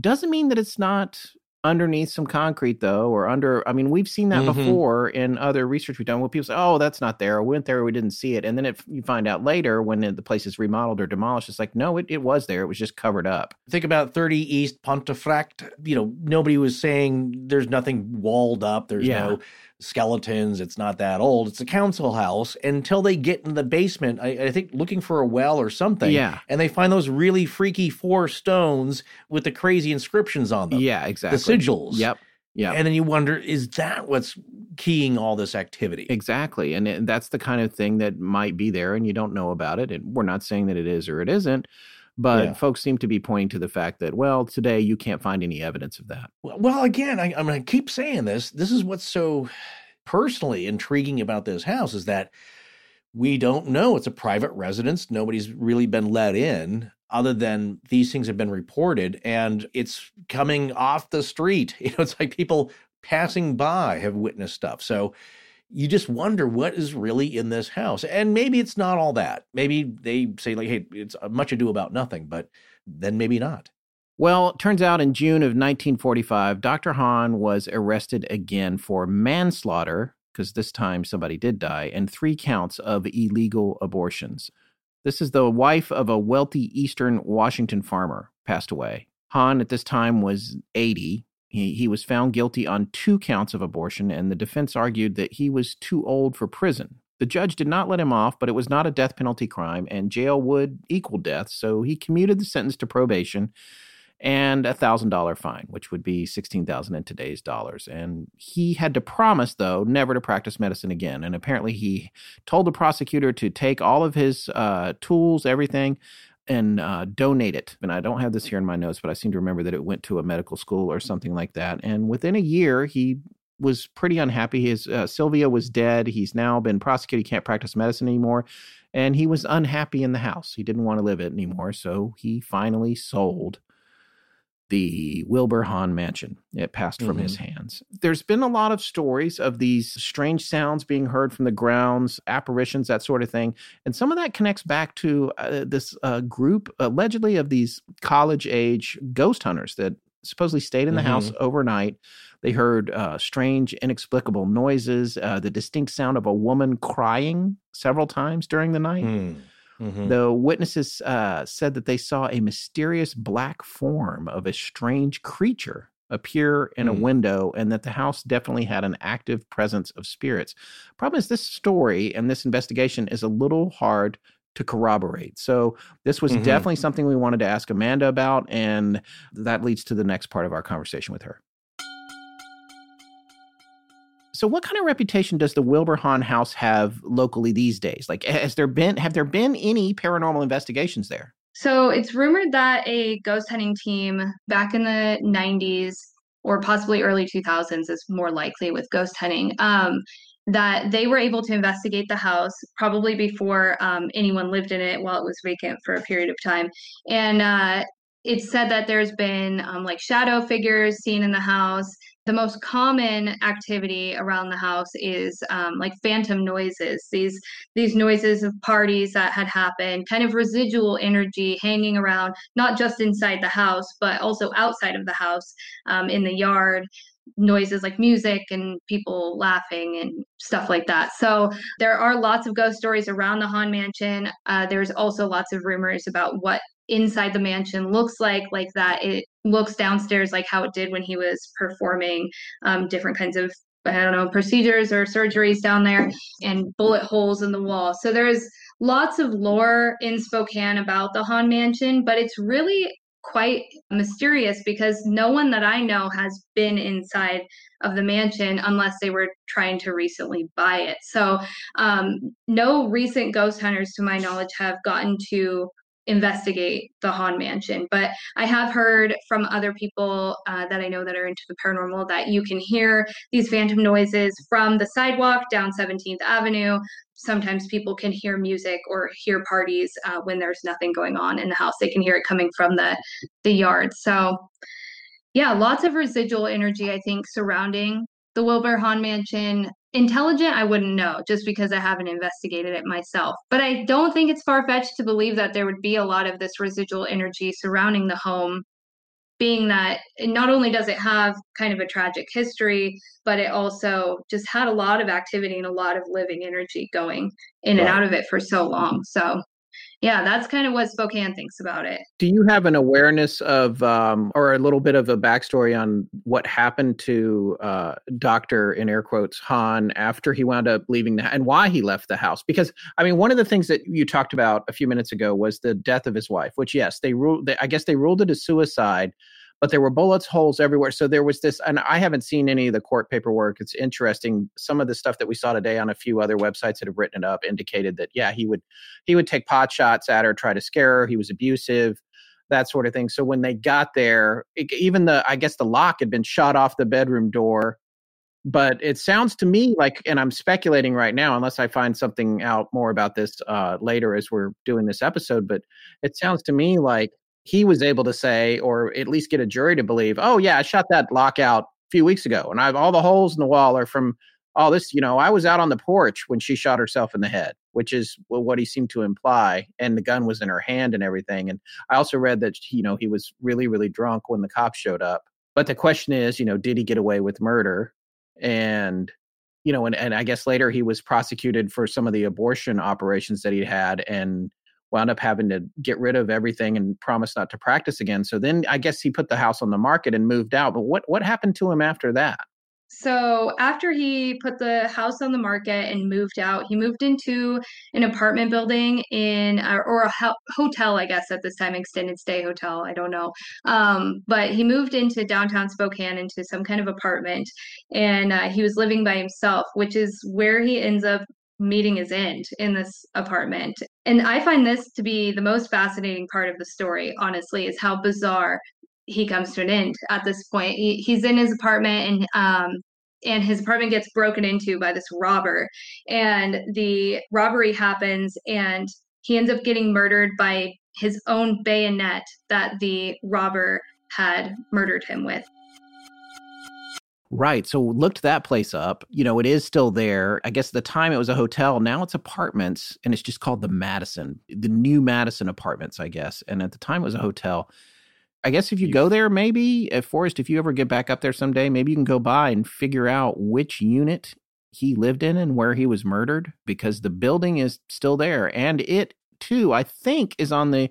Doesn't mean that it's not underneath some concrete, though, or under, I mean, we've seen that before in other research we've done where people say, oh, that's not there, or we went there, we didn't see it. And then you find out later when the place is remodeled or demolished, it's like, no, it was there, it was just covered up. Think about 30 East Pontefract, nobody was saying there's nothing walled up, there's no skeletons, it's not that old, it's a council house, until they get in the basement, I think, looking for a well or something, and they find those really freaky 4 stones with the crazy inscriptions on them. Yeah, exactly. The sigils. Yep. Yeah. And then you wonder, is that what's keying all this activity? Exactly. And that's the kind of thing that might be there and you don't know about it. And we're not saying that it is or it isn't. But folks seem to be pointing to the fact that, well, today you can't find any evidence of that. Well, again, I'm going to keep saying this. This is what's so personally intriguing about this house is that we don't know. It's a private residence. Nobody's really been let in other than these things have been reported. And it's coming off the street. It's like people passing by have witnessed stuff. So you just wonder what is really in this house. And maybe it's not all that. Maybe they say, like, hey, it's much ado about nothing, but then maybe not. Well, it turns out in June of 1945, Dr. Hahn was arrested again for manslaughter, because this time somebody did die, and 3 counts of illegal abortions. This is the wife of a wealthy eastern Washington farmer, passed away. Hahn at this time was 80. He was found guilty on 2 counts of abortion, and the defense argued that he was too old for prison. The judge did not let him off, but it was not a death penalty crime, and jail would equal death, so he commuted the sentence to probation and a $1,000 fine, which would be $16,000 in today's dollars. And he had to promise, though, never to practice medicine again. And apparently he told the prosecutor to take all of his tools, everything, and donate it. And I don't have this here in my notes, but I seem to remember that it went to a medical school or something like that. And within a year, he was pretty unhappy. His Sylvia was dead. He's now been prosecuted. He can't practice medicine anymore. And he was unhappy in the house. He didn't want to live it anymore. So he finally sold the Wilbur Hahn Mansion. It passed from his hands. There's been a lot of stories of these strange sounds being heard from the grounds, apparitions, that sort of thing. And some of that connects back to this group, allegedly, of these college-age ghost hunters that supposedly stayed in the house overnight. They heard strange, inexplicable noises, the distinct sound of a woman crying several times during the night. Mm-hmm. The witnesses said that they saw a mysterious black form of a strange creature appear in a window, and that the house definitely had an active presence of spirits. Problem is, this story and this investigation is a little hard to corroborate. So this was definitely something we wanted to ask Amanda about, and that leads to the next part of our conversation with her. So what kind of reputation does the Wilbur Hahn House have locally these days? Like, have there been any paranormal investigations there? So it's rumored that a ghost hunting team back in the 90s or possibly early 2000s is more likely with ghost hunting, that they were able to investigate the house probably before anyone lived in it while it was vacant for a period of time. And it's said that there's been like shadow figures seen in the house. The most common activity around the house is like phantom noises, these noises of parties that had happened, kind of residual energy hanging around, not just inside the house, but also outside of the house, in the yard, noises like music and people laughing and stuff like that. So there are lots of ghost stories around the Hahn Mansion. There's also lots of rumors about what inside the mansion looks like that it looks downstairs like how it did when he was performing different kinds of, I don't know, procedures or surgeries down there, and bullet holes in the wall. So there's lots of lore in Spokane about the Hahn Mansion, but it's really quite mysterious because no one that I know has been inside of the mansion unless they were trying to recently buy it. So no recent ghost hunters, to my knowledge, have gotten to investigate the Hahn Mansion. But I have heard from other people that I know that are into the paranormal that you can hear these phantom noises from the sidewalk down 17th Avenue. Sometimes people can hear music or hear parties when there's nothing going on in the house. They can hear it coming from the yard. So yeah, lots of residual energy, I think, surrounding the Wilbur Hahn Mansion. Intelligent, I wouldn't know, just because I haven't investigated it myself. But I don't think it's far-fetched to believe that there would be a lot of this residual energy surrounding the home, being that not only does it have kind of a tragic history, but it also just had a lot of activity and a lot of living energy going in and out of it for so long. So yeah, that's kind of what Spokane thinks about it. Do you have an awareness of, or a little bit of a backstory on what happened to Dr., in air quotes, Hahn after he wound up leaving and why he left the house? Because, I mean, one of the things that you talked about a few minutes ago was the death of his wife, which, yes, they ruled it as suicide, but there were bullets, holes everywhere. So there was this, and I haven't seen any of the court paperwork. It's interesting. Some of the stuff that we saw today on a few other websites that have written it up indicated that, yeah, he would take pot shots at her, try to scare her. He was abusive, that sort of thing. So when they got there, I guess the lock had been shot off the bedroom door. But it sounds to me like, and I'm speculating right now, unless I find something out more about this later as we're doing this episode, but it sounds to me like he was able to say, or at least get a jury to believe, oh yeah, I shot that lock out a few weeks ago, and all the holes in the wall are from all this, you know, I was out on the porch when she shot herself in the head, which is what he seemed to imply, and the gun was in her hand and everything. And I also read that, you know, he was really, really drunk when the cops showed up. But the question is, you know, did he get away with murder? And, you know, and I guess later he was prosecuted for some of the abortion operations that he'd had, and wound up having to get rid of everything and promise not to practice again. So then I guess he put the house on the market and moved out. But what happened to him after that? So after he put the house on the market and moved out, he moved into an apartment building or a hotel, I guess, at this time, extended stay hotel. I don't know. But he moved into downtown Spokane into some kind of apartment, and he was living by himself, which is where he ends up meeting his end, in this apartment. And I find this to be the most fascinating part of the story, honestly, is how bizarre he comes to an end at this point. He's in his apartment, and his apartment gets broken into by this robber, and the robbery happens, and he ends up getting murdered by his own bayonet that the robber had murdered him with. Right. So looked that place up. You know, it is still there. I guess at the time it was a hotel. Now it's apartments, and it's just called the Madison, the new Madison Apartments, I guess. And at the time it was a hotel. I guess if you go there, maybe, Forrest, if you ever get back up there someday, maybe you can go by and figure out which unit he lived in and where he was murdered, because the building is still there. And it, too, I think, is on the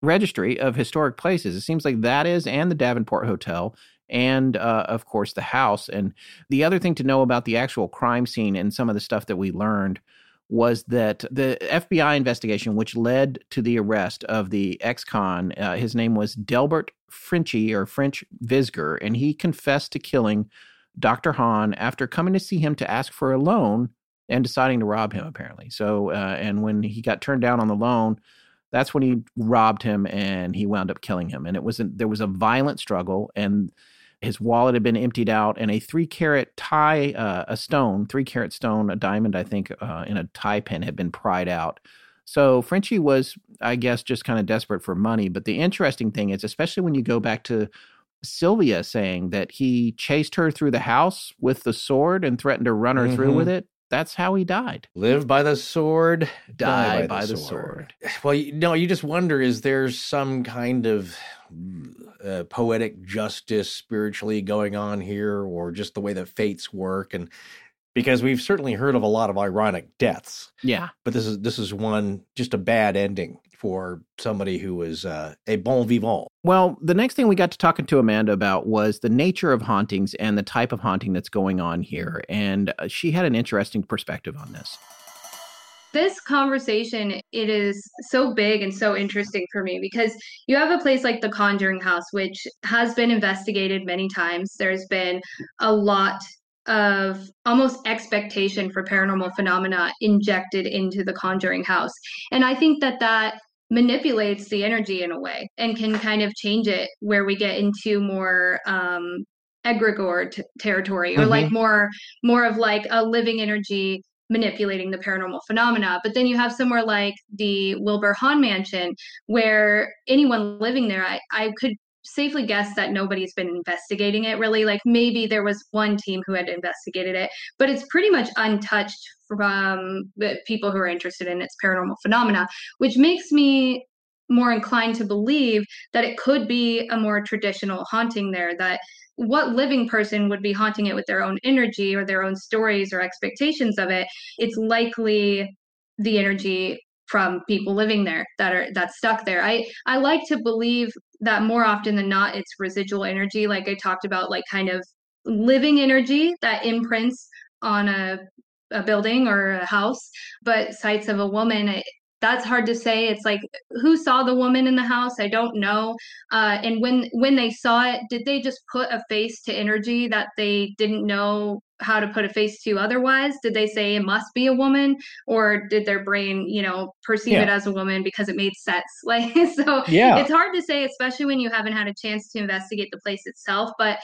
registry of historic places. It seems like that is, and the Davenport Hotel, and, of course, the house. And the other thing to know about the actual crime scene and some of the stuff that we learned was that the FBI investigation, which led to the arrest of the ex-con, his name was Delbert Frenchie or French Visger, and he confessed to killing Dr. Hahn after coming to see him to ask for a loan and deciding to rob him, apparently. So, and when he got turned down on the loan, that's when he robbed him and he wound up killing him. And it wasn't, there was a violent struggle, and his wallet had been emptied out, and a 3-carat tie, a stone, 3-carat stone, a diamond, I think, in a tie pin had been pried out. So Frenchie was, I guess, just kind of desperate for money. But the interesting thing is, especially when you go back to Sylvia saying that he chased her through the house with the sword and threatened to run her through with it, that's how he died. Live by the sword, die by the sword. Well, you just wonder, is there some kind of poetic justice spiritually going on here, or just the way that fates work? And because we've certainly heard of a lot of ironic deaths. Yeah. But this is one, just a bad ending for somebody who was a bon vivant. Well, the next thing we got to talking to Amanda about was the nature of hauntings and the type of haunting that's going on here. And she had an interesting perspective on this. This conversation, it is so big and so interesting for me, because you have a place like the Conjuring House, which has been investigated many times. There's been a lot of almost expectation for paranormal phenomena injected into the Conjuring House. And I think that manipulates the energy in a way and can kind of change it, where we get into more egregore territory, or like more of like a living energy manipulating the paranormal phenomena. But then you have somewhere like the Wilbur Hahn Mansion, where anyone living there, I could safely guess that nobody's been investigating it, really. Like, maybe there was one team who had investigated it, but it's pretty much untouched from people who are interested in its paranormal phenomena, which makes me more inclined to believe that it could be a more traditional haunting there, that what living person would be haunting it with their own energy or their own stories or expectations of it? It's likely the energy from people living there that's stuck there. I like to believe that more often than not, it's residual energy. Like I talked about, like kind of living energy that imprints on a building or a house, but sights of a woman, that's hard to say. It's like, who saw the woman in the house? I don't know. And when they saw it, did they just put a face to energy that they didn't know how to put a face to otherwise? Did they say it must be a woman, or did their brain, perceive it as a woman because it made sense? Like, so it's hard to say, especially when you haven't had a chance to investigate the place itself. But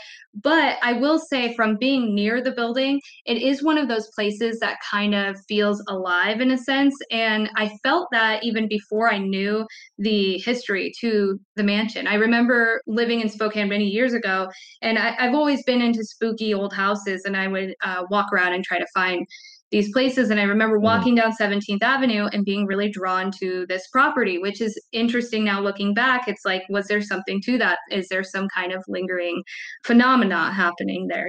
I will say, from being near the building, it is one of those places that kind of feels alive in a sense. And I felt that even before I knew the history to the mansion. I remember living in Spokane many years ago, and I've always been into spooky old houses, and I would walk around and try to find these places. And I remember walking down 17th Avenue and being really drawn to this property, which is interesting now looking back. It's like, was there something to that? Is there some kind of lingering phenomena happening there,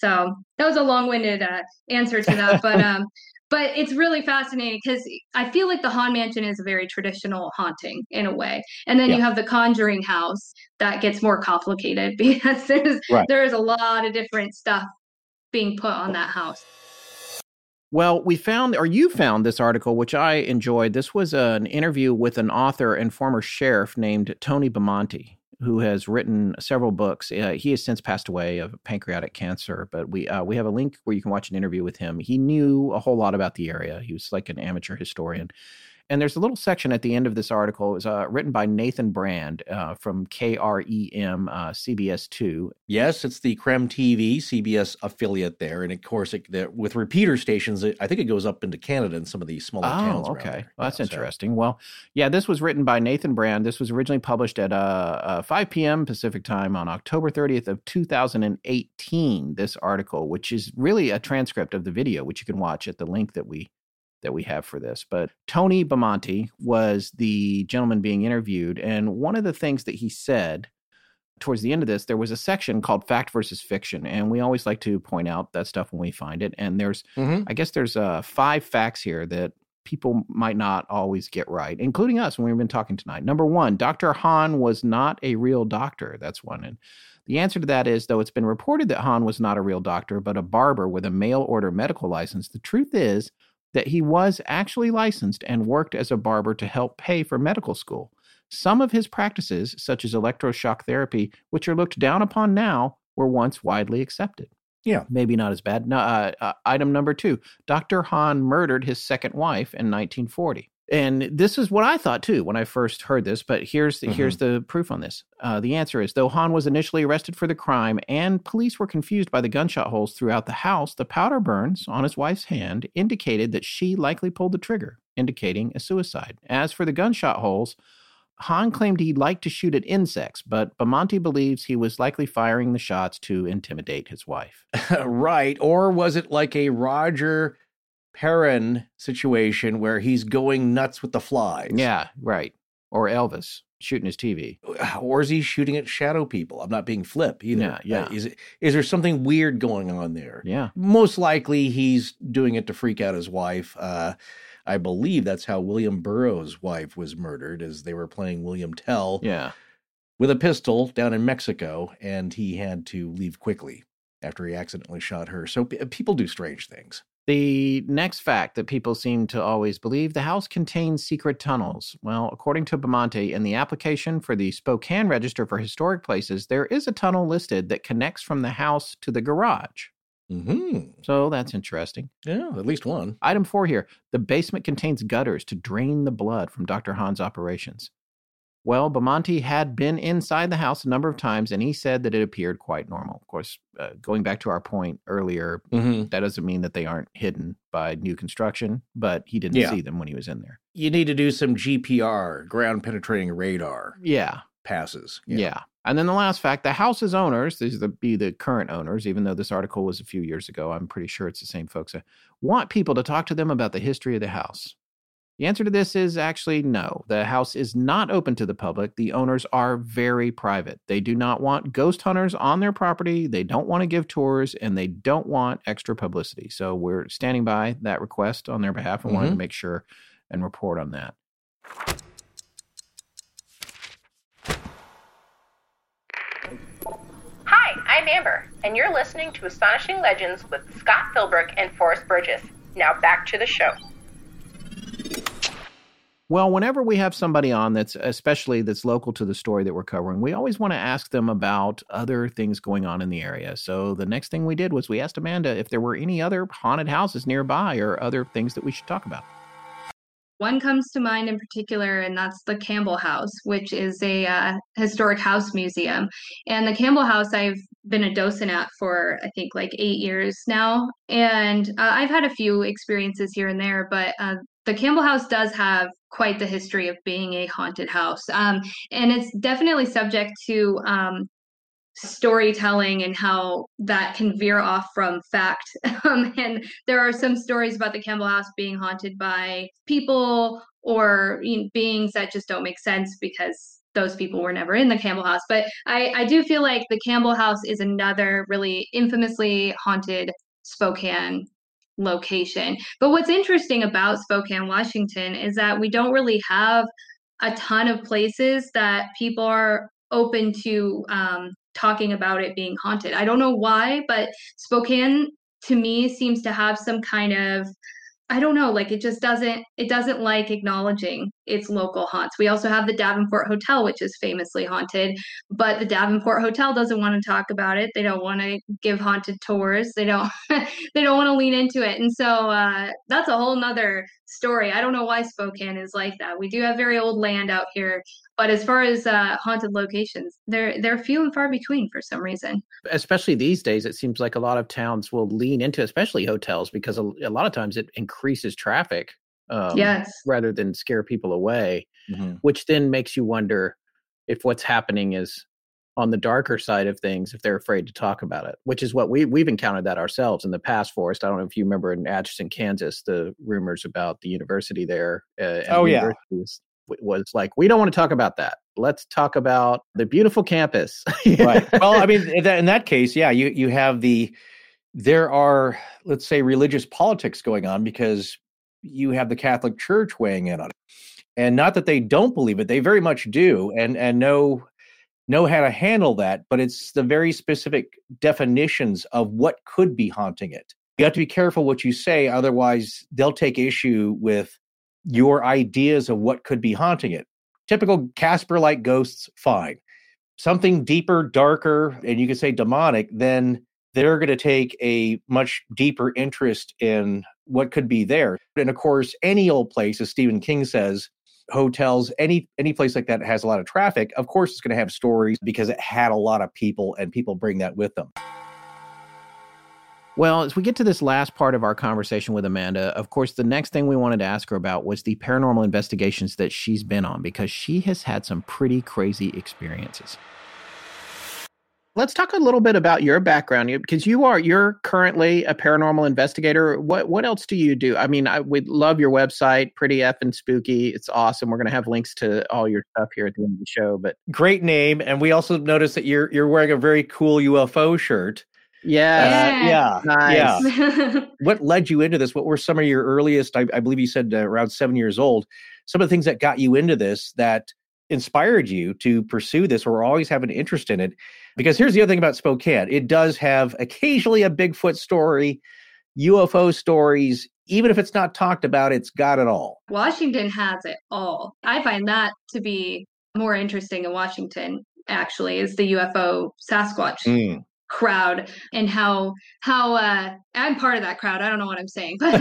So that was a long-winded answer to that. But it's really fascinating, because I feel like the Hahn Mansion is a very traditional haunting in a way. And then you have the Conjuring House that gets more complicated, because there's a lot of different stuff being put on that house. Well, you found this article, which I enjoyed. This was an interview with an author and former sheriff named Tony Bamonte, who has written several books. He has since passed away of pancreatic cancer, but we have a link where you can watch an interview with him. He knew a whole lot about the area. He was like an amateur historian. And there's a little section at the end of this article. It was written by Nathan Brand from KREM CBS2. Yes, it's the KREM TV CBS affiliate there. And of course, with repeater stations, I think it goes up into Canada and some of the smaller towns. Oh, okay. Around there. Well, that's interesting. So. Well, yeah, this was written by Nathan Brand. This was originally published at 5 p.m. Pacific time on October 30th of 2018, this article, which is really a transcript of the video, which you can watch at the link that we have for this. But Tony Bamonte was the gentleman being interviewed. And one of the things that he said towards the end of this, there was a section called Fact versus Fiction. And we always like to point out that stuff when we find it. And there's, I guess there's 5 facts here that people might not always get right, including us when we've been talking tonight. Number one, Dr. Hahn was not a real doctor. That's one. And the answer to that is, though it's been reported that Hahn was not a real doctor, but a barber with a mail order medical license, the truth is that he was actually licensed and worked as a barber to help pay for medical school. Some of his practices, such as electroshock therapy, which are looked down upon now, were once widely accepted. Yeah. Maybe not as bad. No, item number 2, Dr. Hahn murdered his second wife in 1940. And this is what I thought, too, when I first heard this, but here's the proof on this. The answer is, though Hahn was initially arrested for the crime and police were confused by the gunshot holes throughout the house, the powder burns on his wife's hand indicated that she likely pulled the trigger, indicating a suicide. As for the gunshot holes, Hahn claimed he liked to shoot at insects, but Bamonte believes he was likely firing the shots to intimidate his wife. Right, or was it like a Roger Perrin situation where he's going nuts with the flies? Yeah, right. Or Elvis shooting his TV. Or is he shooting at shadow people? I'm not being flip either. Yeah. Is there something weird going on there? Yeah. Most likely he's doing it to freak out his wife. I believe that's how William Burroughs' wife was murdered, as they were playing William Tell with a pistol down in Mexico, and he had to leave quickly after he accidentally shot her. So people do strange things. The next fact that people seem to always believe, the house contains secret tunnels. Well, according to Bamonte, in the application for the Spokane Register for Historic Places, there is a tunnel listed that connects from the house to the garage. So that's interesting. Yeah, at least one. Item 4 here. The basement contains gutters to drain the blood from Dr. Hahn's operations. Well, Bamonte had been inside the house a number of times, and he said that it appeared quite normal. Of course, going back to our point earlier, that doesn't mean that they aren't hidden by new construction, but he didn't see them when he was in there. You need to do some GPR, ground-penetrating radar. Yeah. Passes. Yeah. And then the last fact, the house's owners, these would be the current owners, even though this article was a few years ago, I'm pretty sure it's the same folks, want people to talk to them about the history of the house. The answer to this is actually no. The house is not open to the public. The owners are very private. They do not want ghost hunters on their property. They don't want to give tours, and they don't want extra publicity. So we're standing by that request on their behalf and wanted to make sure and report on that. I'm Amber, and you're listening to Astonishing Legends with Scott Philbrick and Forrest Burgess. Now back to the show. Well, whenever we have somebody on that's local to the story that we're covering, we always want to ask them about other things going on in the area. So the next thing we did was we asked Amanda if there were any other haunted houses nearby or other things that we should talk about. One comes to mind in particular, and that's the Campbell House, which is a historic house museum. And the Campbell House, I've been a docent at for, I think, like 8 years now. And I've had a few experiences here and there, but the Campbell House does have quite the history of being a haunted house. And it's definitely subject to storytelling and how that can veer off from fact. And there are some stories about the Campbell House being haunted by people or beings that just don't make sense because those people were never in the Campbell House. But I do feel like the Campbell House is another really infamously haunted Spokane location. But what's interesting about Spokane, Washington, is that we don't really have a ton of places that people are open to talking about it being haunted. I don't know why, but Spokane to me seems to have some kind of, I don't know, like it doesn't like acknowledging its local haunts. We also have the Davenport Hotel, which is famously haunted, but the Davenport Hotel doesn't want to talk about it. They don't want to give haunted tours. They don't want to lean into it. And so that's a whole nother story. I don't know why Spokane is like that. We do have very old land out here, but as far as haunted locations, they're few and far between for some reason. Especially these days, it seems like a lot of towns will lean into, especially hotels, because a lot of times it increases traffic rather than scare people away, which then makes you wonder if what's happening is on the darker side of things, if they're afraid to talk about it, which is what we've encountered that ourselves in the past, Forrest. I don't know if you remember in Atchison, Kansas, the rumors about the university there. And was like, we don't want to talk about that. let's talk about the beautiful campus. Right. Well, I mean, in that case, yeah, you have there are, let's say, religious politics going on because you have the Catholic Church weighing in on it. And not that they don't believe it, they very much do and know how to handle that, but it's the very specific definitions of what could be haunting it. You have to be careful what you say, otherwise they'll take issue with your ideas of what could be haunting it. Typical Casper-like ghosts, fine. Something deeper, darker, and you could say demonic, then they're going to take a much deeper interest in what could be there. And of course, any old place, as Stephen King says, hotels, any place like that has a lot of traffic, of course it's going to have stories because it had a lot of people and people bring that with them. Well, as we get to this last part of our conversation with Amanda, of course, the next thing we wanted to ask her about was the paranormal investigations that she's been on because she has had some pretty crazy experiences. Let's talk a little bit about your background because you're currently a paranormal investigator. What else do you do? I mean, we love your website, pretty effing spooky. It's awesome. We're going to have links to all your stuff here at the end of the show. But great name, and we also noticed that you're wearing a very cool UFO shirt. Yeah. Nice. Yeah. What led you into this? What were some of your earliest, I believe you said around 7 years old, some of the things that got you into this that inspired you to pursue this or always have an interest in it? Because here's the other thing about Spokane. It does have occasionally a Bigfoot story, UFO stories. Even if it's not talked about, it's got it all. Washington has it all. I find that to be more interesting in Washington, actually, is the UFO Sasquatch crowd and how I'm part of that crowd. I don't know what I'm saying, but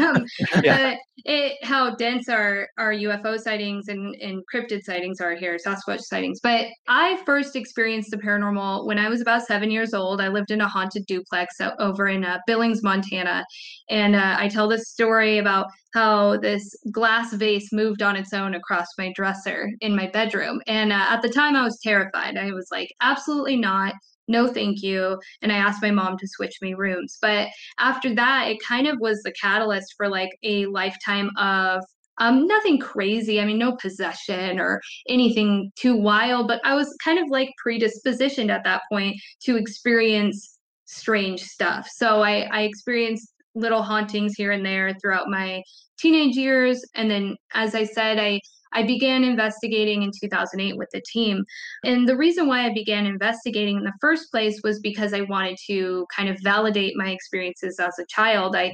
how dense our UFO sightings and cryptid sightings are here, Sasquatch sightings. But I first experienced the paranormal when I was about 7 years old. I lived in a haunted duplex over in Billings, Montana. And I tell this story about how this glass vase moved on its own across my dresser in my bedroom. And at the time I was terrified. I was like, absolutely not. No, thank you. And I asked my mom to switch me rooms. But after that, it kind of was the catalyst for like a lifetime of nothing crazy. I mean, no possession or anything too wild, but I was kind of like predispositioned at that point to experience strange stuff. So I experienced little hauntings here and there throughout my teenage years. And then, as I said, I began investigating in 2008 with the team. And the reason why I began investigating in the first place was because I wanted to kind of validate my experiences as a child. I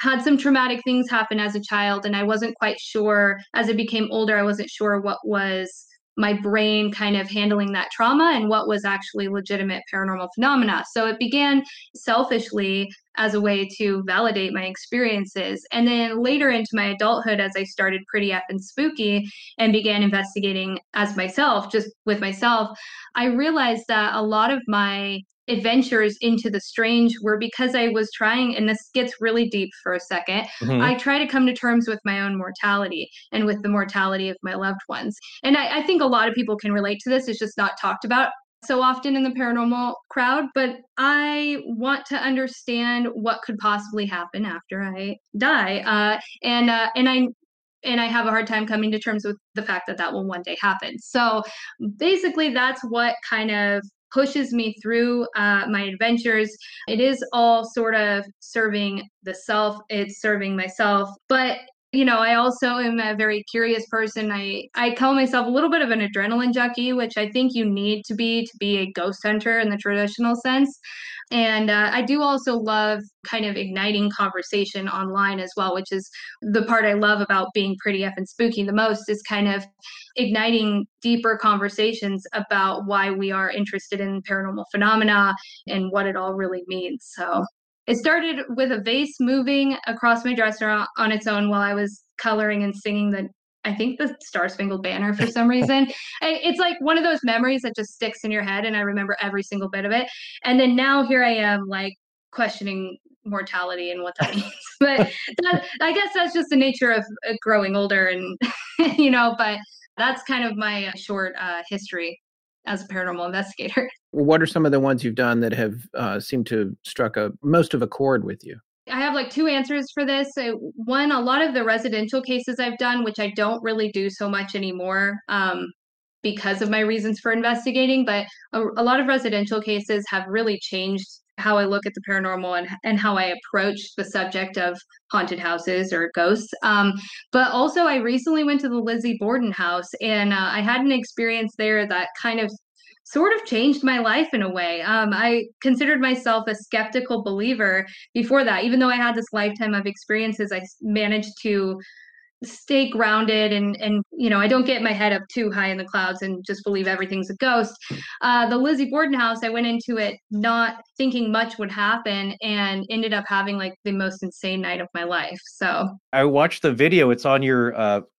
had some traumatic things happen as a child, and I wasn't quite sure, as I became older, I wasn't sure what was my brain kind of handling that trauma and what was actually legitimate paranormal phenomena. So it began selfishly as a way to validate my experiences. And then later into my adulthood, as I started pretty effing spooky and began investigating as myself, just with myself, I realized that a lot of my adventures into the strange were because I was trying, and this gets really deep for a second, I try to come to terms with my own mortality and with the mortality of my loved ones. And I think a lot of people can relate to this. It's just not talked about so often in the paranormal crowd, but I want to understand what could possibly happen after I die. And I have a hard time coming to terms with the fact that that will one day happen. So basically that's what kind of pushes me through my adventures. It is all sort of serving the self. It's serving myself. But, you know, I also am a very curious person. I call myself a little bit of an adrenaline junkie, which I think you need to be a ghost hunter in the traditional sense. And I do also love kind of igniting conversation online as well, which is the part I love about being pretty effing spooky the most, is kind of igniting deeper conversations about why we are interested in paranormal phenomena and what it all really means. So it started with a vase moving across my dresser on its own while I was coloring and singing the Star-Spangled Banner for some reason. It's like one of those memories that just sticks in your head, and I remember every single bit of it. And then now here I am, like, questioning mortality and what that means. But I guess that's just the nature of growing older, and, you know, but that's kind of my short history as a paranormal investigator. What are some of the ones you've done that have seemed to have struck most of a chord with you? I have like two answers for this. One, a lot of the residential cases I've done, which I don't really do so much anymore. because of my reasons for investigating, but a lot of residential cases have really changed how I look at the paranormal and how I approach the subject of haunted houses or ghosts. But also I recently went to the Lizzie Borden house, and I had an experience there that sort of changed my life in a way. I considered myself a skeptical believer before that. Even though I had this lifetime of experiences, I managed to stay grounded and I don't get my head up too high in the clouds and just believe everything's a ghost. The Lizzie Borden house, I went into it not thinking much would happen and ended up having the most insane night of my life. So I watched the video. It's on your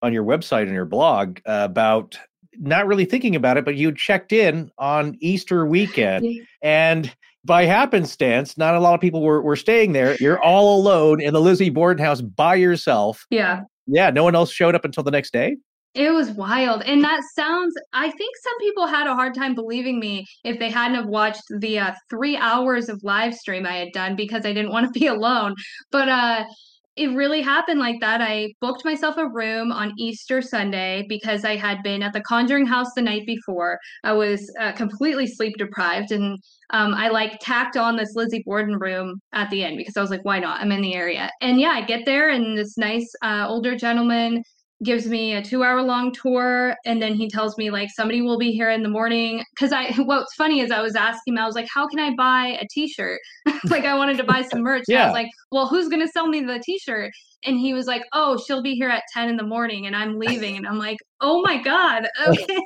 website and your blog about not really thinking about it, but you checked in on Easter weekend and by happenstance, not a lot of people were staying there. You're all alone in the Lizzie Borden house by yourself. Yeah. Yeah, no one else showed up until the next day. It was wild. And that sounds, I think some people had a hard time believing me if they hadn't have watched the 3 hours of live stream I had done because I didn't want to be alone. But it really happened like that. I booked myself a room on Easter Sunday because I had been at the Conjuring house the night before. I was completely sleep deprived, and I tacked on this Lizzie Borden room at the end because I was like, why not? I'm in the area. And yeah, I get there and this nice older gentleman gives me a 2-hour-long tour. And then he tells me somebody will be here in the morning. Cause what's funny is I was asking him, I was like, how can I buy a t-shirt? I wanted to buy some merch. Yeah. I was like, well, who's going to sell me the t-shirt? And he was like, oh, she'll be here at 10 in the morning and I'm leaving. And I'm like, oh my God. Okay.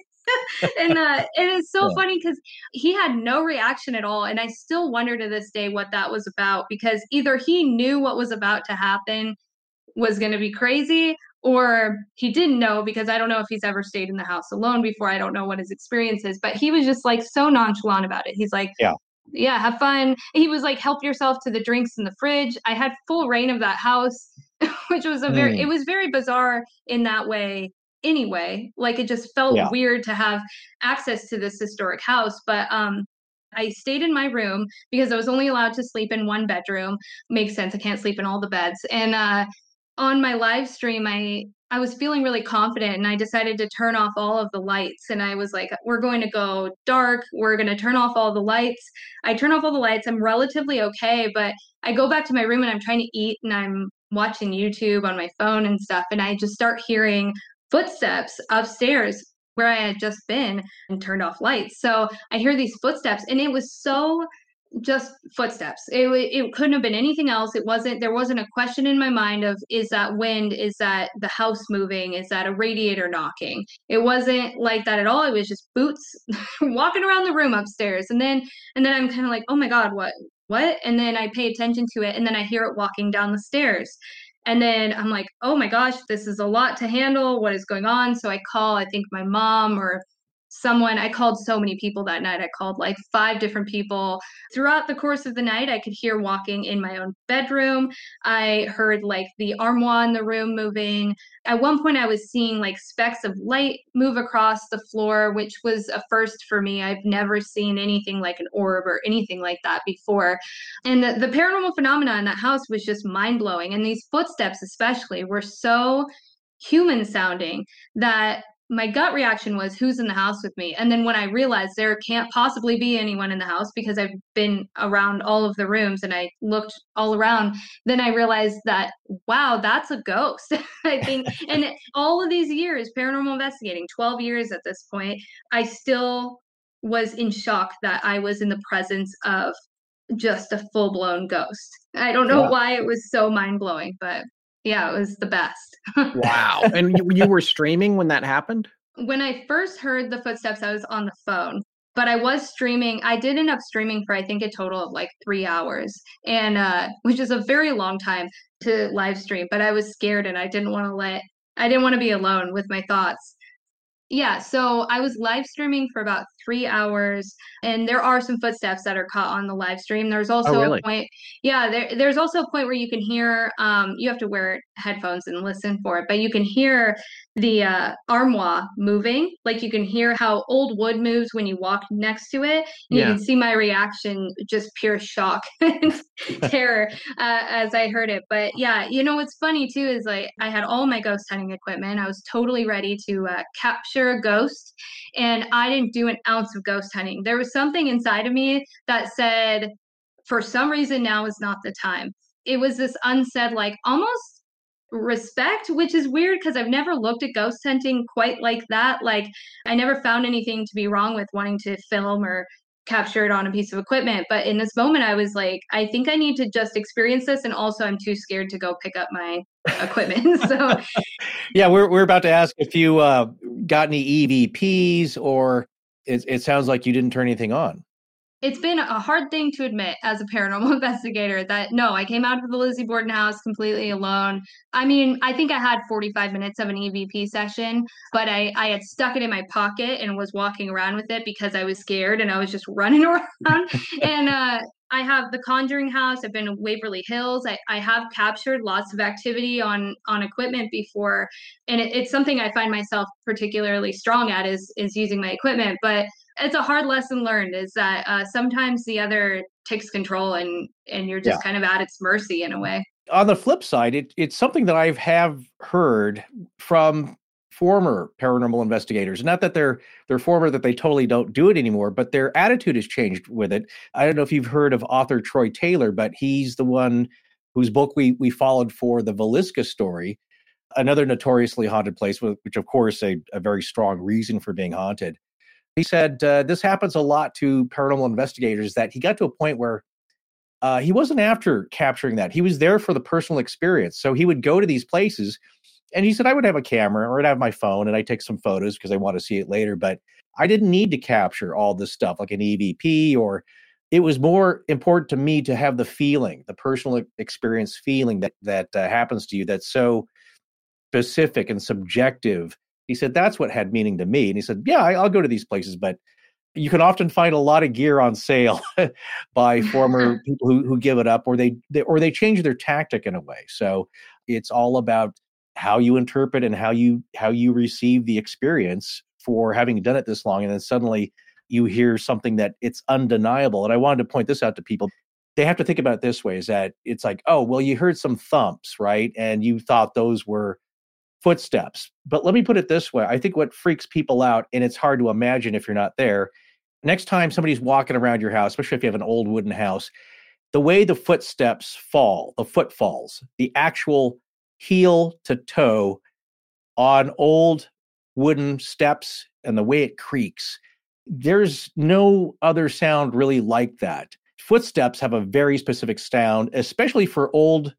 And it is so funny because he had no reaction at all. And I still wonder to this day what that was about, because either he knew what was about to happen was going to be crazy, or he didn't know, because I don't know if he's ever stayed in the house alone before. I don't know what his experience is, but he was just so nonchalant about it. He's like, yeah, have fun. He was like, help yourself to the drinks in the fridge. I had full reign of that house, which was it was very bizarre in that way. Anyway, it just felt weird to have access to this historic house. But I stayed in my room because I was only allowed to sleep in one bedroom. Makes sense. I can't sleep in all the beds. And on my live stream, I was feeling really confident, and I decided to turn off all of the lights. And I was like, we're going to go dark. We're going to turn off all the lights. I turn off all the lights. I'm relatively okay. But I go back to my room and I'm trying to eat and I'm watching YouTube on my phone and stuff. And I just start hearing footsteps upstairs where I had just been and turned off lights. So I hear these footsteps, and it was so just footsteps. It couldn't have been anything else. There wasn't a question in my mind of, is that wind? Is that the house moving? Is that a radiator knocking? It wasn't like that at all. It was just boots walking around the room upstairs. And then I'm kind of like, oh my God, what? And then I pay attention to it. And then I hear it walking down the stairs. And then I'm like, oh my gosh, this is a lot to handle. What is going on? So I call, I think my mom or someone. I called so many people that night. I called 5 different people. Throughout the course of the night, I could hear walking in my own bedroom. I heard the armoire in the room moving. At one point, I was seeing specks of light move across the floor, which was a first for me. I've never seen anything like an orb or anything like that before. And the paranormal phenomena in that house was just mind blowing. And these footsteps especially were so human sounding that my gut reaction was, who's in the house with me? And then when I realized there can't possibly be anyone in the house because I've been around all of the rooms and I looked all around, then I realized that, wow, that's a ghost. I think, and all of these years, paranormal investigating, 12 years at this point, I still was in shock that I was in the presence of just a full-blown ghost. I don't know why it was so mind-blowing, but yeah, it was the best. Wow. And you were streaming when that happened? When I first heard the footsteps, I was on the phone, but I was streaming. I did end up streaming for, I think, a total of 3 hours, and which is a very long time to live stream, but I was scared and I didn't want to be alone with my thoughts. Yeah. So I was live streaming for about 3 hours, and there are some footsteps that are caught on the live stream. There's also a point. Yeah. There's also a point where you can hear, you have to wear headphones and listen for it, but you can hear the armoire moving. You can hear how old wood moves when you walk next to it. And you can see my reaction, just pure shock and terror as I heard it. But yeah, what's funny too, is I had all my ghost hunting equipment. I was totally ready to capture picture a ghost, and I didn't do an ounce of ghost hunting. There was something inside of me that said, for some reason, now is not the time. It was this unsaid, like, almost respect, which is weird because I've never looked at ghost hunting quite like that. Like, I never found anything to be wrong with wanting to film or capture it on a piece of equipment. But in this moment, I was like, I think I need to just experience this. And also, I'm too scared to go pick up my equipment. So, yeah, we're about to ask if you got any EVPs, or it sounds like you didn't turn anything on. It's been a hard thing to admit as a paranormal investigator that, no, I came out of the Lizzie Borden house completely alone. I mean, I think I had 45 minutes of an EVP session, but I had stuck it in my pocket and was walking around with it because I was scared and I was just running around. And I have the Conjuring house. I've been to Waverly Hills. I have captured lots of activity on equipment before. And it's something I find myself particularly strong at is using my equipment. But it's a hard lesson learned, is that sometimes the other takes control and you're just kind of at its mercy in a way. On the flip side, it's something that I have heard from former paranormal investigators. Not that they're former, that they totally don't do it anymore, but their attitude has changed with it. I don't know if you've heard of author Troy Taylor, but he's the one whose book we followed for the Villisca story, another notoriously haunted place, which of course a very strong reason for being haunted. He said this happens a lot to paranormal investigators, that he got to a point where he wasn't after capturing that. He was there for the personal experience. So he would go to these places, and he said, I would have a camera or I'd have my phone and I'd take some photos because I want to see it later. But I didn't need to capture all this stuff like an EVP, or it was more important to me to have the feeling, the personal experience feeling that happens to you that's so specific and subjective. He said, that's what had meaning to me. And he said, yeah, I'll go to these places, but you can often find a lot of gear on sale by former people who give it up, or they change their tactic in a way. So it's all about how you interpret and how you receive the experience for having done it this long. And then suddenly you hear something that it's undeniable. And I wanted to point this out to people. They have to think about it this way, is that it's like, oh, well, you heard some thumps, right? And you thought those were footsteps. But let me put it this way. I think what freaks people out, and it's hard to imagine if you're not there, next time somebody's walking around your house, especially if you have an old wooden house, the way the footsteps fall, the footfalls, the actual heel to toe on old wooden steps and the way it creaks, there's no other sound really like that. Footsteps have a very specific sound, especially for old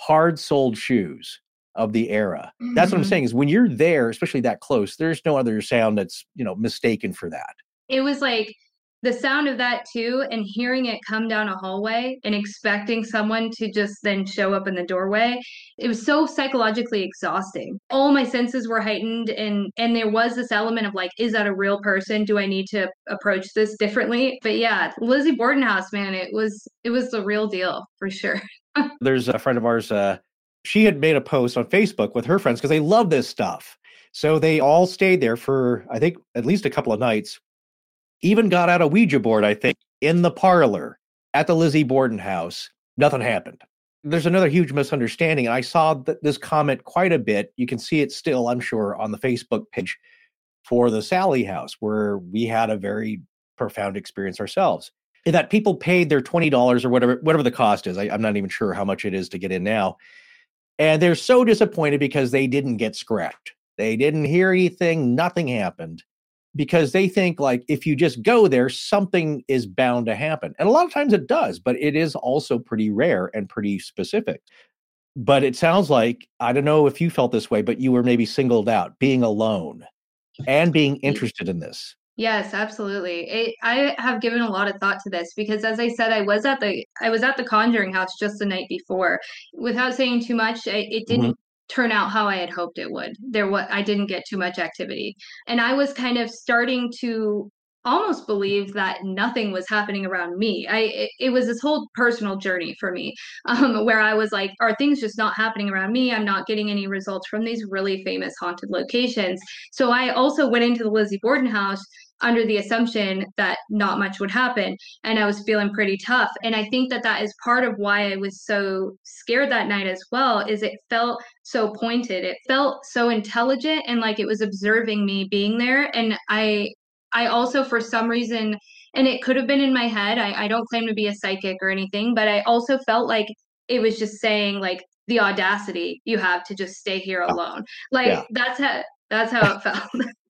hard-soled shoes of the era. Mm-hmm. That's what I'm saying, is when you're there, especially that close, there's no other sound that's, mistaken for that. It was like the sound of that too, and hearing it come down a hallway and expecting someone to just then show up in the doorway. It was so psychologically exhausting. All my senses were heightened, and there was this element of like, is that a real person? Do I need to approach this differently? But yeah, Lizzie Borden house, man, it was the real deal for sure. There's a friend of ours, she had made a post on Facebook with her friends because they love this stuff. So they all stayed there for, I think, at least a couple of nights, even got out a Ouija board, I think, in the parlor at the Lizzie Borden house. Nothing happened. There's another huge misunderstanding. And I saw this comment quite a bit. You can see it still, I'm sure, on the Facebook page for the Sally house, where we had a very profound experience ourselves. And that people paid their $20 or whatever the cost is. I'm not even sure how much it is to get in now. And they're so disappointed because they didn't get scratched. They didn't hear anything. Nothing happened, because they think like, if you just go there, something is bound to happen. And a lot of times it does, but it is also pretty rare and pretty specific. But it sounds like, I don't know if you felt this way, but you were maybe singled out, being alone and being interested in this. Yes, absolutely. I have given a lot of thought to this because, as I said, I was at the Conjuring house just the night before. Without saying too much, it didn't turn out how I had hoped it would. I didn't get too much activity, and I was kind of starting to almost believe that nothing was happening around me. It was this whole personal journey for me, where I was like, are things just not happening around me? I'm not getting any results from these really famous haunted locations. So I also went into the Lizzie Borden house under the assumption that not much would happen. And I was feeling pretty tough. And I think that that is part of why I was so scared that night as well, is it felt so pointed. It felt so intelligent and like it was observing me being there. And I also, for some reason, and it could have been in my head, I don't claim to be a psychic or anything, but I also felt like it was just saying like, the audacity you have to just stay here alone. Like yeah. that's how it felt.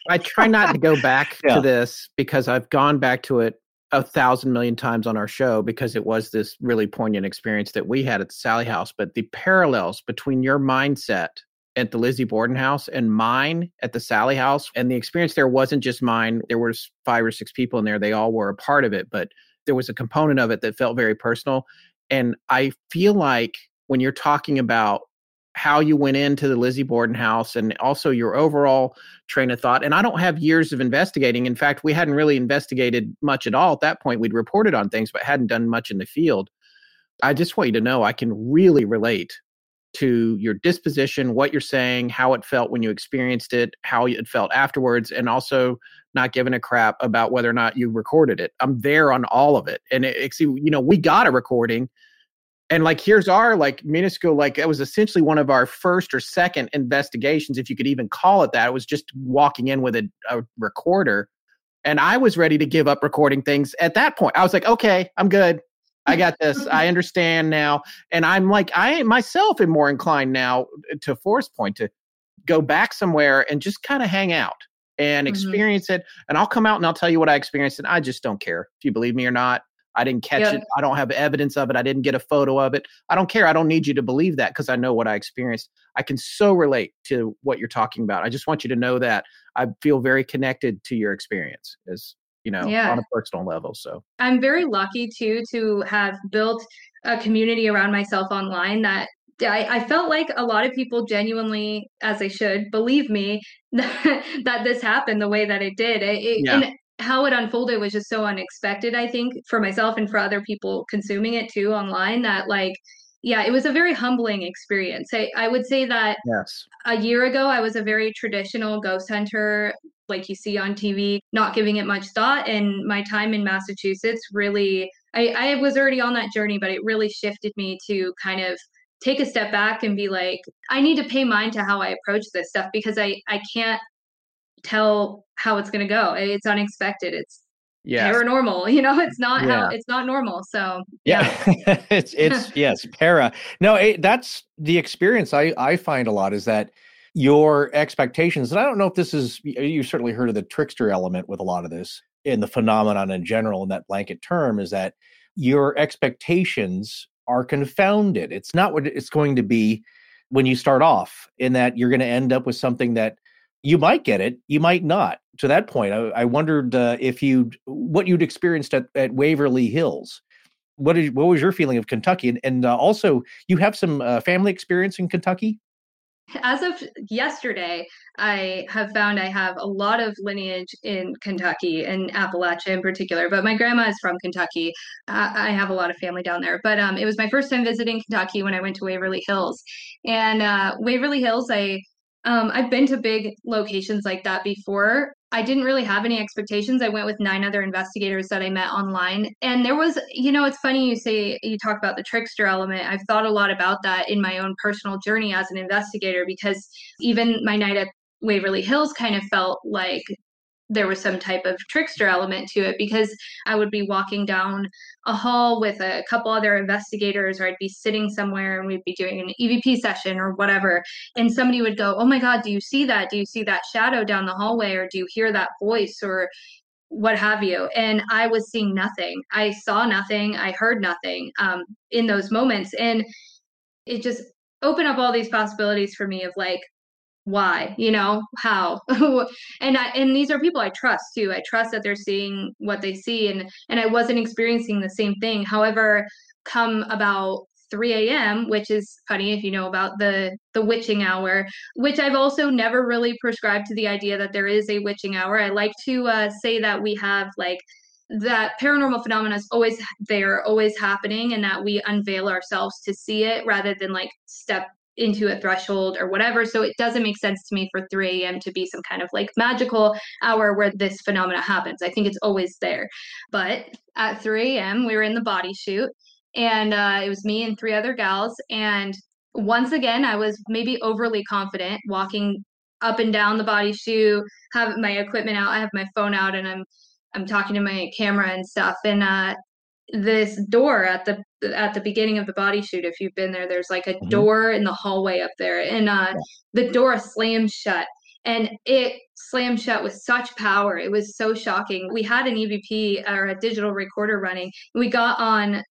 I try not to go back to this because I've gone back to it 1,000 million times on our show because it was this really poignant experience that we had at the Sally House. But the parallels between your mindset at the Lizzie Borden house and mine at the Sally House, and the experience there wasn't just mine. There were 5 or 6 people in there. They all were a part of it, but there was a component of it that felt very personal. And I feel like when you're talking about how you went into the Lizzie Borden house and also your overall train of thought. And I don't have years of investigating. In fact, we hadn't really investigated much at all. At that point, we'd reported on things, but hadn't done much in the field. I just want you to know I can really relate to your disposition, what you're saying, how it felt when you experienced it, how it felt afterwards, and also not giving a crap about whether or not you recorded it. I'm there on all of it. And we got a recording. And here's our minuscule, that was essentially one of our first or second investigations, if you could even call it that. It was just walking in with a recorder. And I was ready to give up recording things at that point. I was like, okay, I'm good. I got this. I understand now. And I'm I myself am more inclined now to Forest Point to go back somewhere and just kind of hang out and experience it. And I'll come out and I'll tell you what I experienced. And I just don't care if you believe me or not. I didn't catch it. I don't have evidence of it. I didn't get a photo of it. I don't care. I don't need you to believe that because I know what I experienced. I can so relate to what you're talking about. I just want you to know that I feel very connected to your experience on a personal level. So I'm very lucky too, to have built a community around myself online that I felt like a lot of people genuinely, as they should, believe me that this happened the way that it did. And how it unfolded was just so unexpected, I think, for myself and for other people consuming it too online, that it was a very humbling experience. I would say that a year ago, I was a very traditional ghost hunter, like you see on TV, not giving it much thought. And my time in Massachusetts really, I was already on that journey, but it really shifted me to kind of take a step back and be like, I need to pay mind to how I approach this stuff because I can't tell how it's going to go. It's unexpected. It's paranormal. It's not it's not normal. So it's para. No, that's the experience I find a lot, is that your expectations. And I don't know if this is, you certainly heard of the trickster element with a lot of this and the phenomenon in general. And that blanket term is that your expectations are confounded. It's not what it's going to be when you start off, in that you're going to end up with something that you might get it, you might not. To that point, I wondered if what you'd experienced at Waverly Hills. What was your feeling of Kentucky? And also, you have some family experience in Kentucky? As of yesterday, I have found I have a lot of lineage in Kentucky, and Appalachia in particular. But my grandma is from Kentucky. I have a lot of family down there. But it was my first time visiting Kentucky when I went to Waverly Hills. And Waverly Hills, I've been to big locations like that before. I didn't really have any expectations. I went with 9 other investigators that I met online. And there was, it's funny you talk about the trickster element. I've thought a lot about that in my own personal journey as an investigator, because even my night at Waverly Hills kind of felt like there was some type of trickster element to it, because I would be walking down a hall with a couple other investigators, or I'd be sitting somewhere and we'd be doing an EVP session or whatever. And somebody would go, "Oh my God, do you see that? Do you see that shadow down the hallway? Or do you hear that voice?" or what have you. And I was seeing nothing. I saw nothing. I heard nothing in those moments. And it just opened up all these possibilities for me of why, how, and these are people I trust too. I trust that they're seeing what they see, and I wasn't experiencing the same thing. However, come about 3 a.m., which is funny if you know about the witching hour, which I've also never really prescribed to the idea that there is a witching hour. I like to say that we have that paranormal phenomena is always there, always happening, and that we unveil ourselves to see it rather than step into a threshold or whatever. So it doesn't make sense to me for 3 a.m. to be some kind of like magical hour where this phenomena happens. I think it's always there. But at 3 a.m., we were in the body shoot, and it was me and 3 other gals. And once again, I was maybe overly confident walking up and down the body shoot, have my equipment out, I have my phone out, and I'm talking to my camera and stuff. And this door at the beginning of the body shoot, if you've been there, there's like a door in the hallway up there, and the door slammed shut, and it slammed shut with such power. It was so shocking. We had an EVP or a digital recorder running. We got on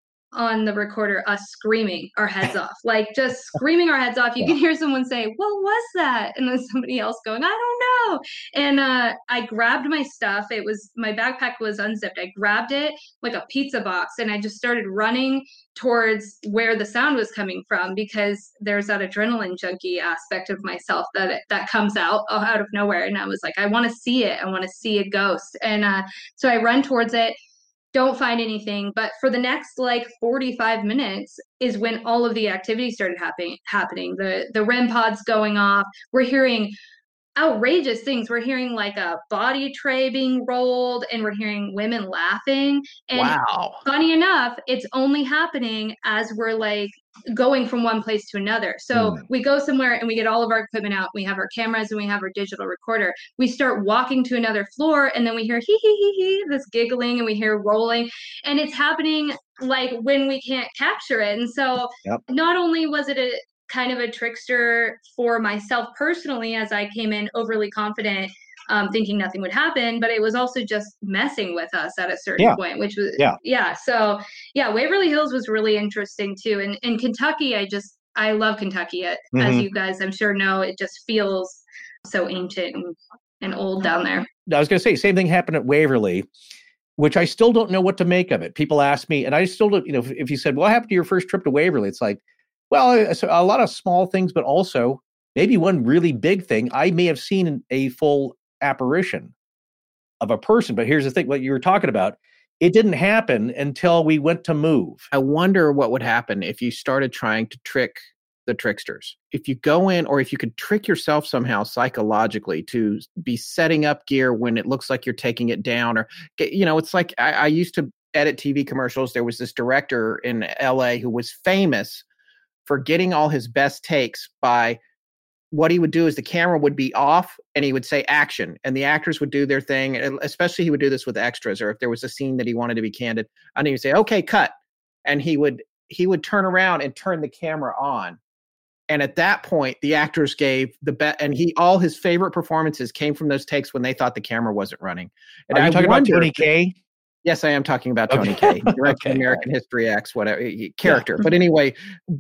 the recorder, us screaming our heads off, like just screaming our heads off. You can hear someone say, "What was that?" And then somebody else going, "I don't know." And I grabbed my stuff. It was, my backpack was unzipped. I grabbed it like a pizza box, and I just started running towards where the sound was coming from, because there's that adrenaline junkie aspect of myself that comes out of nowhere. And I was like, I want to see it. I want to see a ghost. And so I run towards it. Don't find anything. But for the next like 45 minutes is when all of the activity started happening. The REM pods going off. We're hearing outrageous things. We're hearing like a body tray being rolled, and we're hearing women laughing. And wow. Funny enough, it's only happening as we're like going from one place to another. So we go somewhere and we get all of our equipment out. We have our cameras and we have our digital recorder. We start walking to another floor, and then we hear hee hee hee hee, this giggling, and we hear rolling, and it's happening like when we can't capture it. And so not only was it a kind of a trickster for myself personally, as I came in overly confident, thinking nothing would happen, but it was also just messing with us at a certain point, which was, So Waverly Hills was really interesting too. And in Kentucky, I love Kentucky. As you guys, I'm sure know, it just feels so ancient and old down there. I was going to say, same thing happened at Waverly, which I still don't know what to make of it. People ask me, and I still don't, if you said, "What happened to your first trip to Waverly?" It's like, well, a lot of small things, but also maybe one really big thing. I may have seen a full apparition of a person, but here's the thing, what you were talking about, it didn't happen until we went to move. I wonder what would happen if you started trying to trick the tricksters. If you go in, or if you could trick yourself somehow psychologically to be setting up gear when it looks like you're taking it down, or, it's like I used to edit TV commercials. There was this director in LA who was famous for getting all his best takes by, what he would do is the camera would be off and he would say action, and the actors would do their thing. And especially he would do this with extras, or if there was a scene that he wanted to be candid, and he would say, "Okay, cut." And he would turn around and turn the camera on. And at that point, the actors gave the best, and all his favorite performances came from those takes when they thought the camera wasn't running. And I'm talking about Tony Kaye. Yes, I am talking about Tony Kaye, director of American History X, whatever character. Yeah. But anyway,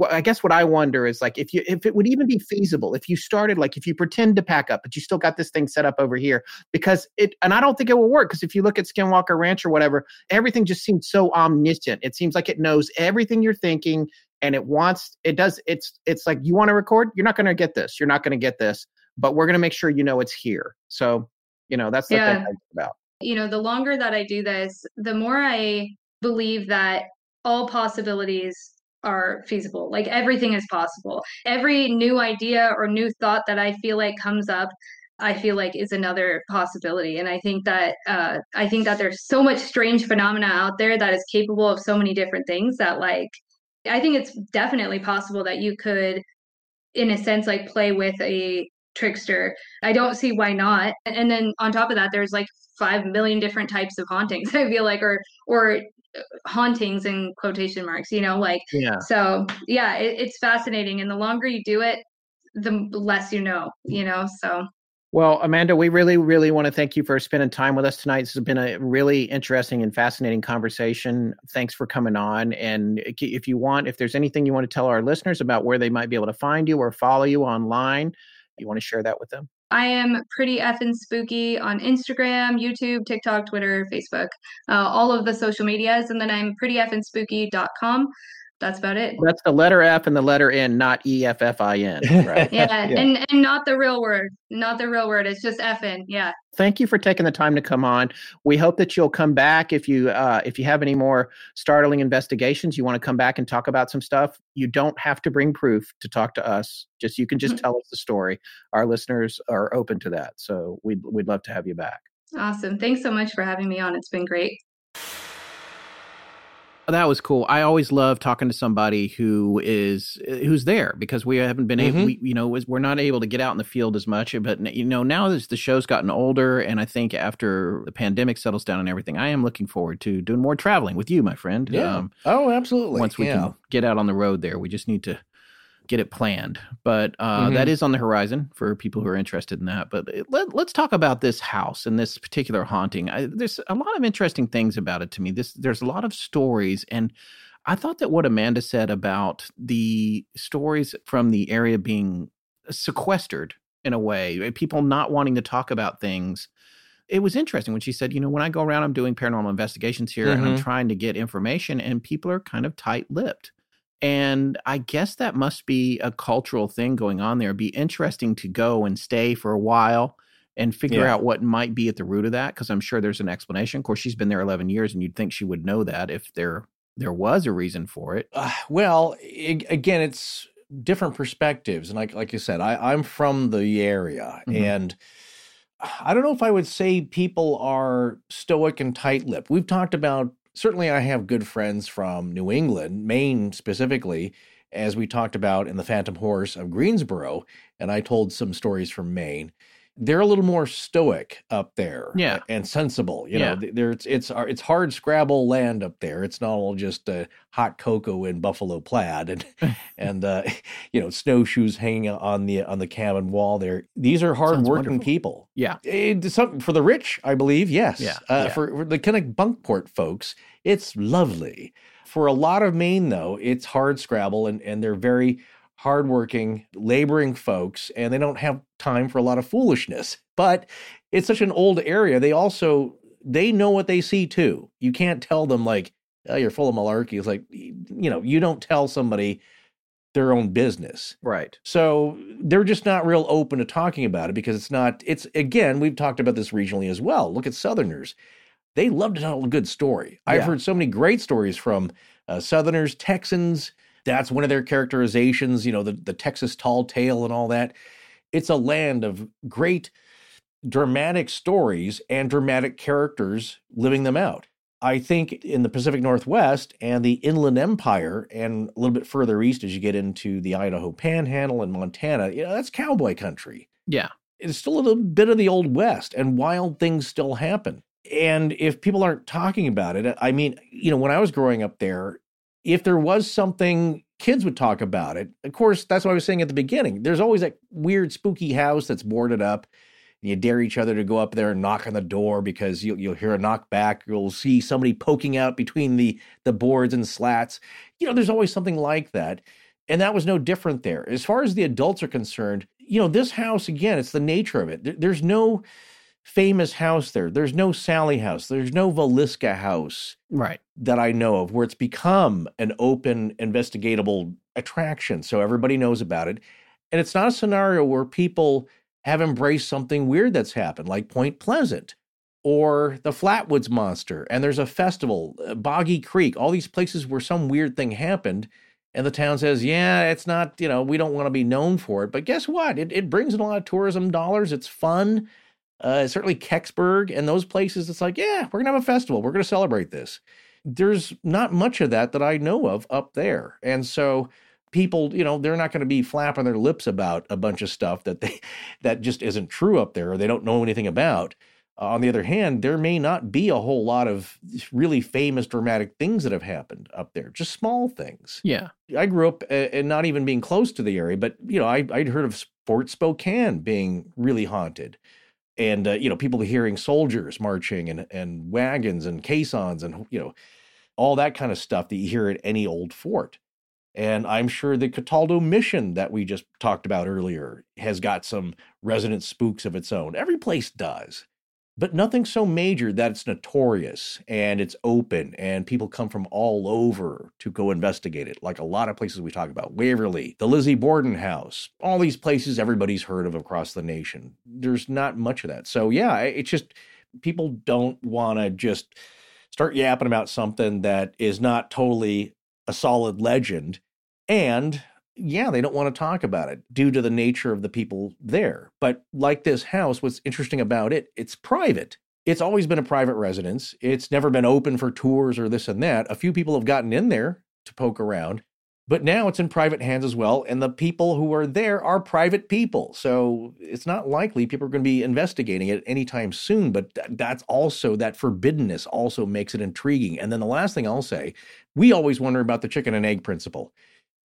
I guess what I wonder is like if it would even be feasible if you started, like if you pretend to pack up, but you still got this thing set up over here, because and I don't think it will work, because if you look at Skinwalker Ranch or whatever, everything just seems so omniscient. It seems like it knows everything you're thinking, and it's like, you want to record? You're not going to get this. You're not going to get this, but we're going to make sure it's here. So, that's the thing I think about. The longer that I do this, the more I believe that all possibilities are feasible. Like everything is possible. Every new idea or new thought that I feel like comes up, I feel like is another possibility. And I think that there's so much strange phenomena out there that is capable of so many different things that, like, I think it's definitely possible that you could, in a sense, like play with a trickster. I don't see why not. And then on top of that, there's like 5 million different types of hauntings, I feel like, or hauntings in quotation marks, So it's fascinating. And the longer you do it, the less so. Well, Amanda, we really, really want to thank you for spending time with us tonight. This has been a really interesting and fascinating conversation. Thanks for coming on. And if there's anything you want to tell our listeners about where they might be able to find you or follow you online, you want to share that with them? I am pretty effing spooky on Instagram, YouTube, TikTok, Twitter, Facebook, all of the social medias. And then I'm prettyeffingsspooky.com. That's about it. That's the letter F and the letter N, not E-F-F-I-N. Right? Yeah. And not the real word. Not the real word. It's just F-N. Yeah. Thank you for taking the time to come on. We hope that you'll come back if you have any more startling investigations. You want to come back and talk about some stuff. You don't have to bring proof to talk to us. You can just tell us the story. Our listeners are open to that. So we'd love to have you back. Awesome. Thanks so much for having me on. It's been great. That was cool. I always love talking to somebody who's there, because we haven't been able, we're not able to get out in the field as much. But now as the show's gotten older, and I think after the pandemic settles down and everything, I am looking forward to doing more traveling with you, my friend. Yeah. Absolutely. Once we can get out on the road, there, we just need to get it planned. But that is on the horizon for people who are interested in that. But let's talk about this house and this particular haunting. There's a lot of interesting things about it to me. There's a lot of stories. And I thought that what Amanda said about the stories from the area being sequestered in a way, people not wanting to talk about things. It was interesting when she said, when I go around, I'm doing paranormal investigations here and I'm trying to get information, and people are kind of tight-lipped. And I guess that must be a cultural thing going on there. It'd be interesting to go and stay for a while and figure out what might be at the root of that, because I'm sure there's an explanation. Of course, she's been there 11 years, and you'd think she would know that if there was a reason for it. Again, it's different perspectives. And like you said, I'm from the area, and I don't know if I would say people are stoic and tight-lipped. We've talked about, certainly I have good friends from New England, Maine specifically, as we talked about in The Phantom Horse of Greensboro, and I told some stories from Maine. They're a little more stoic up there and sensible. It's hard scrabble land up there. It's not all just hot cocoa and buffalo plaid and snowshoes hanging on the cabin wall there. These are hard-working people. Yeah. For the rich, I believe, yes. Yeah. For the Kennebunkport folks, it's lovely. For a lot of Maine, though, it's hard scrabble, and they're very hardworking, laboring folks, and they don't have time for a lot of foolishness. But it's such an old area. They know what they see too. You can't tell them like, oh, you're full of malarkey. It's like, you don't tell somebody their own business. Right. So they're just not real open to talking about it, because again, we've talked about this regionally as well. Look at Southerners. They love to tell a good story. Yeah. I've heard so many great stories from Southerners, Texans. That's one of their characterizations, the Texas tall tale and all that. It's a land of great dramatic stories and dramatic characters living them out. I think in the Pacific Northwest and the Inland Empire, and a little bit further east as you get into the Idaho Panhandle and Montana, that's cowboy country. Yeah. It's still a little bit of the Old West, and wild things still happen. And if people aren't talking about it, I mean, when I was growing up there, if there was something, kids would talk about it. Of course, that's what I was saying at the beginning. There's always that weird, spooky house that's boarded up, and you dare each other to go up there and knock on the door, because you'll hear a knock back. You'll see somebody poking out between the boards and slats. There's always something like that. And that was no different there. As far as the adults are concerned, this house, again, it's the nature of it. There's no famous house there. There's no Sally House. There's no Velisca House that I know of, where it's become an open, investigatable attraction. So everybody knows about it. And it's not a scenario where people have embraced something weird that's happened, like Point Pleasant or the Flatwoods Monster. And there's a festival, Boggy Creek, all these places where some weird thing happened. And the town says, yeah, it's not, we don't want to be known for it. But guess what? It brings in a lot of tourism dollars. It's fun. Certainly Kecksburg and those places, it's like, yeah, we're going to have a festival. We're going to celebrate this. There's not much of that I know of up there. And so people, they're not going to be flapping their lips about a bunch of stuff that just isn't true up there, or they don't know anything about. On the other hand, there may not be a whole lot of really famous dramatic things that have happened up there, just small things. Yeah. I grew up and not even being close to the area, but, I'd heard of Fort Spokane being really haunted. And, people hearing soldiers marching and wagons and caissons and, all that kind of stuff that you hear at any old fort. And I'm sure the Cataldo Mission that we just talked about earlier has got some resident spooks of its own. Every place does. but nothing so major that it's notorious and it's open and people come from all over to go investigate it. Like a lot of places we talk about, Waverly, the Lizzie Borden house, all these places everybody's heard of across the nation. There's not much of that. So yeah, it's just people don't want to just start yapping about something that is not totally a solid legend. And yeah, they don't want to talk about it due to the nature of the people there. But like this house, what's interesting about it, it's private. It's always been a private residence. It's never been open for tours or this and that. A few people have gotten in there to poke around, but now it's in private hands as well. And the people who are there are private people. So it's not likely people are going to be investigating it anytime soon. But that's also, that forbiddenness also makes it intriguing. And then the last thing I'll say, we always wonder about the chicken and egg principle.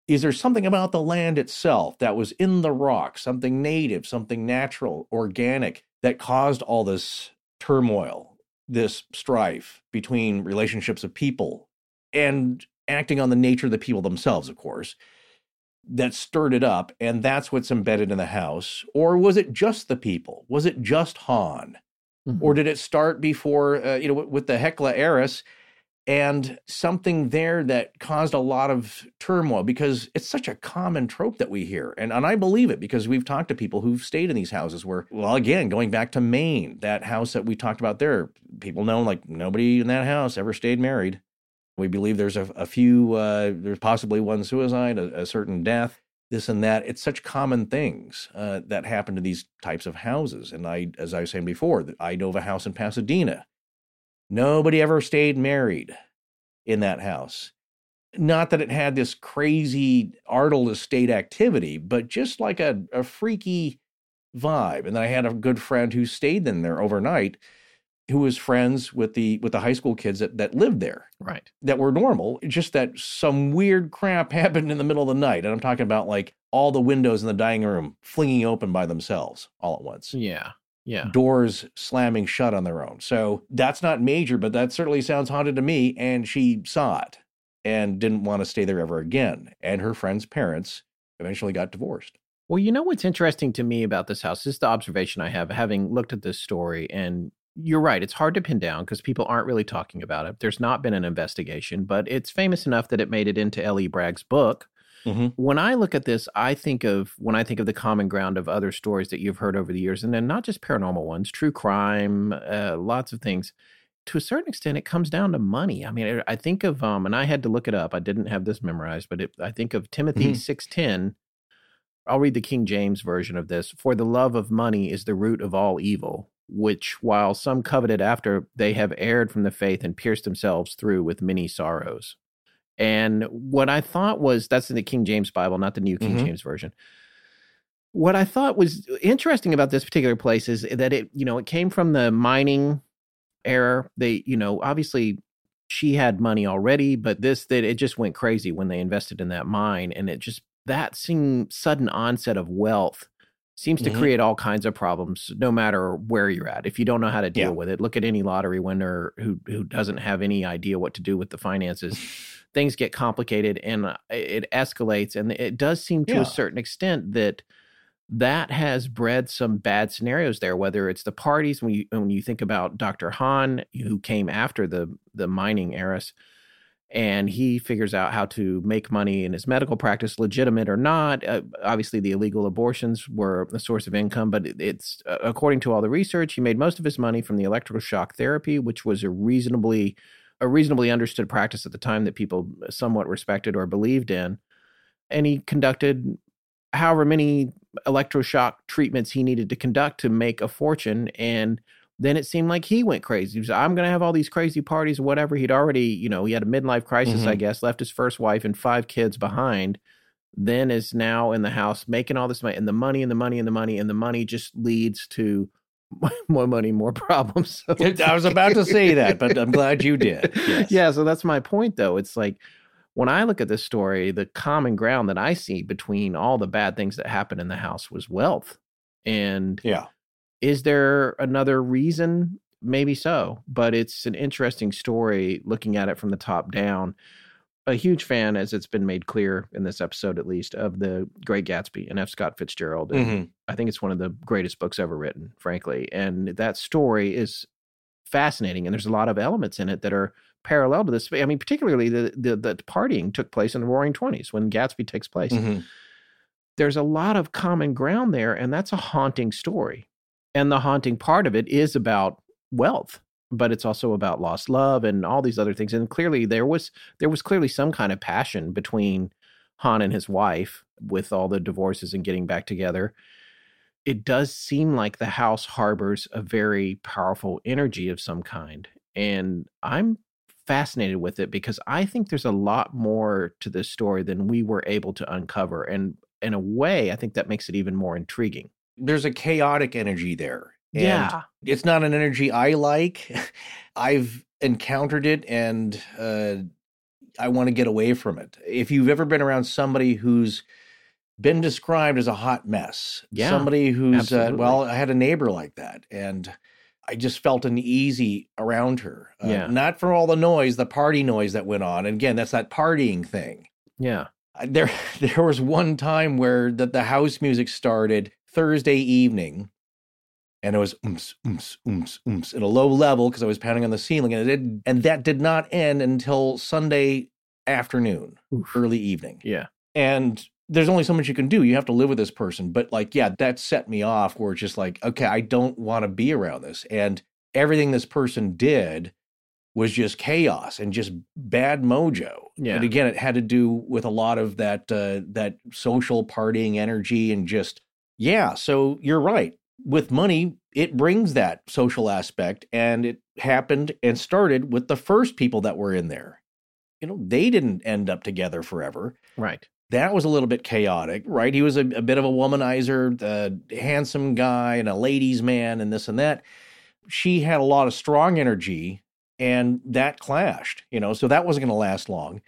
Is there something about the land itself that was in the rock, something native, something natural, organic, that caused all this turmoil, this strife between relationships of people and acting on the nature of the people themselves, of course, that stirred it up? And that's what's embedded in the house. Or was it just the people? Was it just Hahn? Mm-hmm. Or did it start before, with the Hecla heiress? And something there that caused a lot of turmoil, because it's such a common trope that we hear. And I believe it, because we've talked to people who've stayed in these houses where, well, again, going back to Maine, that house that we talked about there, people know, like, nobody in that house ever stayed married. We believe there's a few, there's possibly one suicide, a certain death, this and that. It's such common things that happen to these types of houses. And as I was saying before, I know of a house in Pasadena. Nobody ever stayed married in that house. Not that it had this crazy Ardle estate activity, but just like a freaky vibe. And then I had a good friend who stayed in there overnight, who was friends with the high school kids that lived there. Right. That were normal. It's just that some weird crap happened in the middle of the night. And I'm talking about like all the windows in the dining room flinging open by themselves all at once. Yeah. Yeah. Doors slamming shut on their own. So that's not major, but that certainly sounds haunted to me. And she saw it and didn't want to stay there ever again. And her friend's parents eventually got divorced. Well, you know what's interesting to me about this house is the observation I have, having looked at this story. And you're right, it's hard to pin down because people aren't really talking about it. There's not been an investigation, but it's famous enough that it made it into L.E. Bragg's book. Mm-hmm. When I look at this, I think of the common ground of other stories that you've heard over the years, and then not just paranormal ones, true crime, lots of things. To a certain extent, it comes down to money. I mean, I think of, and I had to look it up. I didn't have this memorized, but I think of Timothy 6:10. I'll read the King James version of this. For the love of money is the root of all evil, which while some coveted after, they have erred from the faith and pierced themselves through with many sorrows. And what I thought was, that's in the King James Bible, not the New King James Version. What I thought was interesting about this particular place is that it came from the mining era. They, obviously she had money already, but it just went crazy when they invested in that mine. And sudden onset of wealth seems to create all kinds of problems, no matter where you're at. If you don't know how to deal with it, look at any lottery winner who doesn't have any idea what to do with the finances. Things get complicated and it escalates. And it does seem to a certain extent that has bred some bad scenarios there, whether it's the parties. When you think about Dr. Hahn, who came after the mining heiress, and he figures out how to make money in his medical practice, legitimate or not. Obviously, the illegal abortions were a source of income, but it's according to all the research, he made most of his money from the electrical shock therapy, which was a reasonably understood practice at the time that people somewhat respected or believed in. And he conducted however many electroshock treatments he needed to conduct to make a fortune. And then it seemed like he went crazy. He was, I'm going to have all these crazy parties or whatever. He'd already, he had a midlife crisis, I guess, left his first wife and 5 kids behind, then is now in the house making all this money. And the money and the money and the money and the money just leads to more money, more problems. So I was about to say that, but I'm glad you did. Yes. Yeah, so that's my point, though. It's like, when I look at this story, the common ground that I see between all the bad things that happened in the house was wealth. And is there another reason? Maybe so. But it's an interesting story looking at it from the top down. a huge fan, as it's been made clear in this episode at least, of The Great Gatsby and F. Scott Fitzgerald. And I think it's one of the greatest books ever written, frankly. And that story is fascinating. And there's a lot of elements in it that are parallel to this. I mean, particularly the partying took place in the Roaring 20s when Gatsby takes place. There's a lot of common ground there, and that's a haunting story. And the haunting part of it is about wealth, but it's also about lost love and all these other things. And clearly there was clearly some kind of passion between Hahn and his wife with all the divorces and getting back together. It does seem like the house harbors a very powerful energy of some kind. And I'm fascinated with it because I think there's a lot more to this story than we were able to uncover. And in a way, I think that makes it even more intriguing. There's a chaotic energy there. And it's not an energy I like. I've encountered it, and I want to get away from it. If you've ever been around somebody who's been described as a hot mess, somebody who's, well, I had a neighbor like that, and I just felt uneasy around her. Not for all the noise, the party noise that went on. And again, that's that partying thing. There was one time where the house music started Thursday evening. And it was at a low level because I was pounding on the ceiling. And that did not end until Sunday afternoon, early evening. And there's only so much you can do. You have to live with this person. But like, that set me off where it's just like, okay, I don't want to be around this. And everything this person did was just chaos and just bad mojo. And again, it had to do with a lot of that social partying energy and just, so you're right. With money, it brings that social aspect, and it happened and started with the first people that were in there. You know, they didn't end up together forever. Right. That was a little bit chaotic, right? He was a bit of a womanizer, a handsome guy and a ladies' man and this and that. She had a lot of strong energy, and that clashed, you know, so that wasn't going to last long.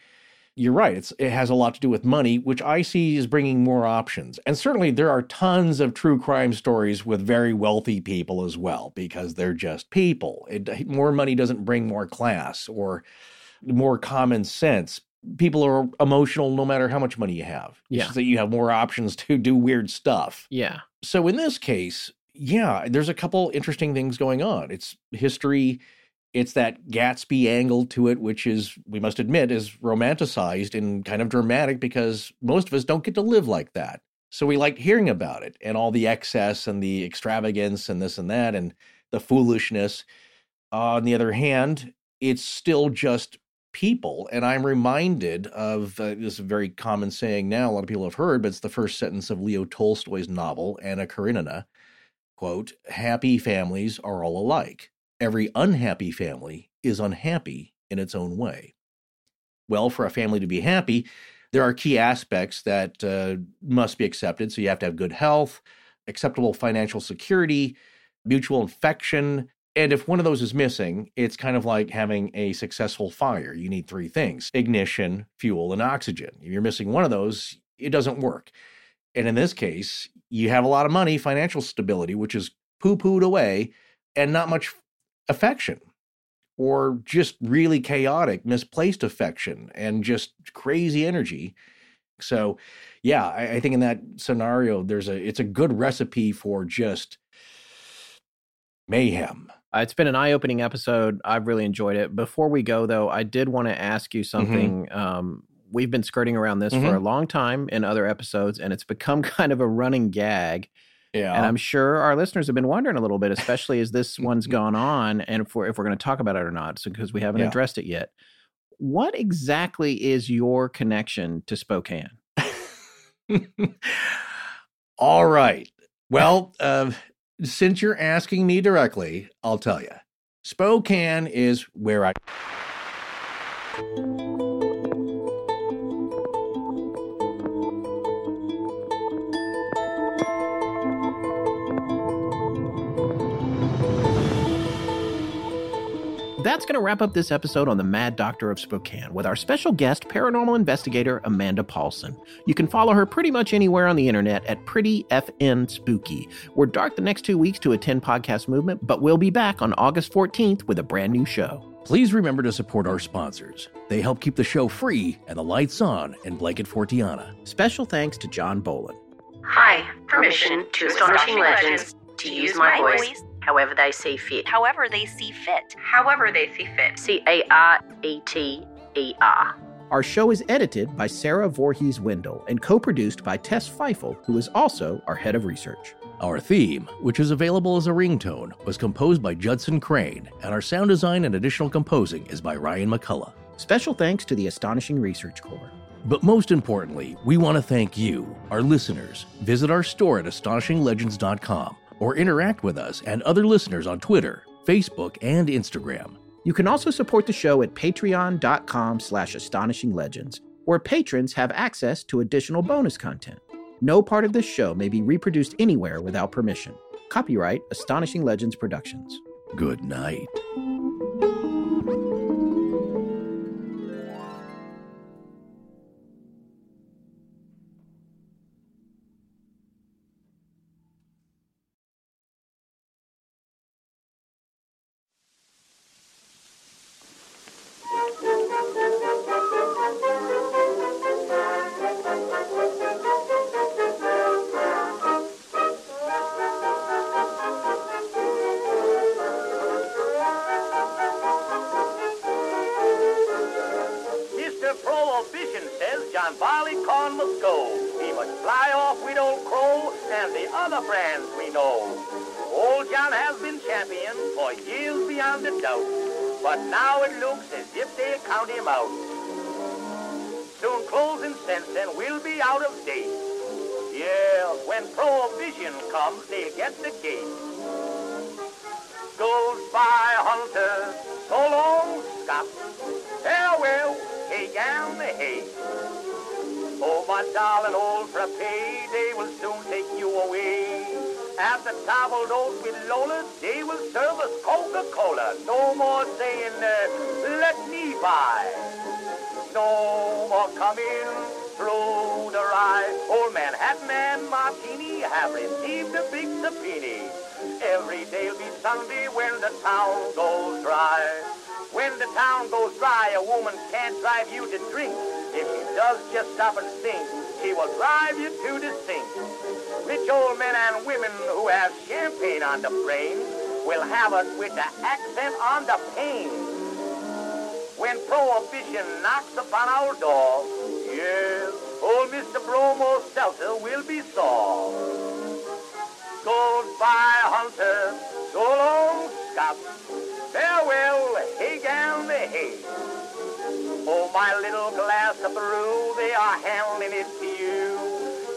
You're right. It has a lot to do with money, which I see is bringing more options. And certainly there are tons of true crime stories with very wealthy people as well, because they're just people. More money doesn't bring more class or more common sense. People are emotional no matter how much money you have. It's just that you have more options to do weird stuff. So in this case, there's a couple interesting things going on. It's history. It's that Gatsby angle to it, which is, we must admit, is romanticized and kind of dramatic because most of us don't get to live like that. So we like hearing about it and all the excess and the extravagance and this and that and the foolishness. On the other hand, it's still just people. And I'm reminded of this very common saying now, a lot of people have heard, but it's the first sentence of Leo Tolstoy's novel, Anna Karenina, quote, "Happy families are all alike. Every unhappy family is unhappy in its own way." Well, for a family to be happy, there are key aspects that must be accepted. So you have to have good health, acceptable financial security, mutual affection. And if one of those is missing, it's kind of like having a successful fire. You need three things: ignition, fuel, and oxygen. If you're missing one of those, it doesn't work. And in this case, you have a lot of money, financial stability, which is poo-pooed away, and not much affection, or just really chaotic, misplaced affection and just crazy energy. So, I think in that scenario, it's a good recipe for just mayhem. It's been an eye-opening episode. I've really enjoyed it. Before we go, though, I did want to ask you something. We've been skirting around this for a long time in other episodes, and it's become kind of a running gag. And I'm sure our listeners have been wondering a little bit, especially as this one's gone on, and if we're going to talk about it or not, because we haven't addressed it yet. What exactly is your connection to Spokane? All right. Well, since you're asking me directly, I'll tell you. Spokane is where I... That's going to wrap up this episode on The Mad Doctor of Spokane with our special guest, paranormal investigator Amanda Paulson. You can follow her pretty much anywhere on the internet at PrettyFNSpooky. We're dark the next 2 weeks to attend Podcast Movement, but we'll be back on August 14th with a brand new show. Please remember to support our sponsors. They help keep the show free and the lights on in Blanket Fortiana. Special thanks to John Bolin. Hi, permission to Astonishing Legends to use my voice however they see fit. However they see fit. However they see fit. C-A-R-E-T-E-R. Our show is edited by Sarah Voorhees Wendell and co-produced by Tess Feifel, who is also our head of research. Our theme, which is available as a ringtone, was composed by Judson Crane, and our sound design and additional composing is by Ryan McCullough. Special thanks to the Astonishing Research Corps. But most importantly, we want to thank you, our listeners. Visit our store at astonishinglegends.com or interact with us and other listeners on Twitter, Facebook, and Instagram. You can also support the show at patreon.com/astonishinglegends, where patrons have access to additional bonus content. No part of this show may be reproduced anywhere without permission. Copyright Astonishing Legends Productions. Good night. With the accent on the pain. When prohibition knocks upon our door, yes, old Mr. Bromo Seltzer will be sore. Goodbye, Hunter, so long, Scott. Farewell, hey, gal, hey. Oh, my little glass of brew, they are handing it to you.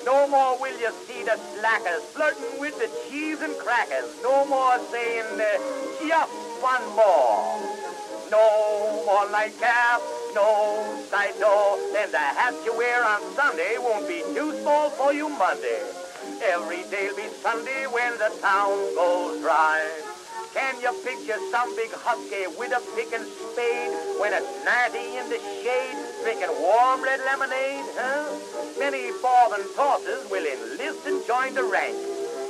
No more will you see the slackers flirting with the cheese and crackers. No more saying, just one more. No more nightcap, no side door. Then the hat you wear on Sunday won't be too small for you Monday. Every day'll be Sunday when the town goes dry. Can you picture some big husky with a pick and spade when it's 90 in the shade, drinking warm red lemonade, huh? Many bobbin tosses will enlist and join the ranks.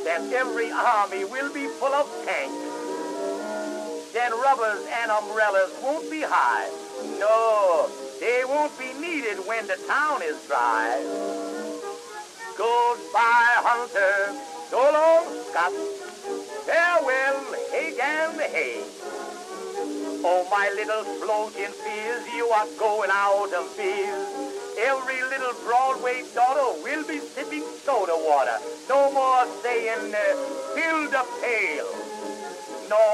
Then every army will be full of tanks. Then rubbers and umbrellas won't be high. No, they won't be needed when the town is dry. Goodbye, Hunter. So long, Scott. Farewell, hey, and hey. Oh, my little floating fears, you are going out of fears. Every little Broadway daughter will be sipping soda water. No more saying, fill the pail. No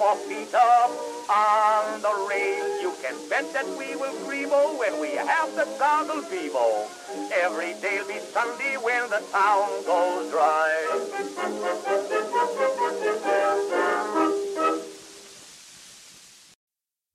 more feet up on the rail. You can bet that we will grebo when we have the goggle bebo. Every day'll be Sunday when the town goes dry.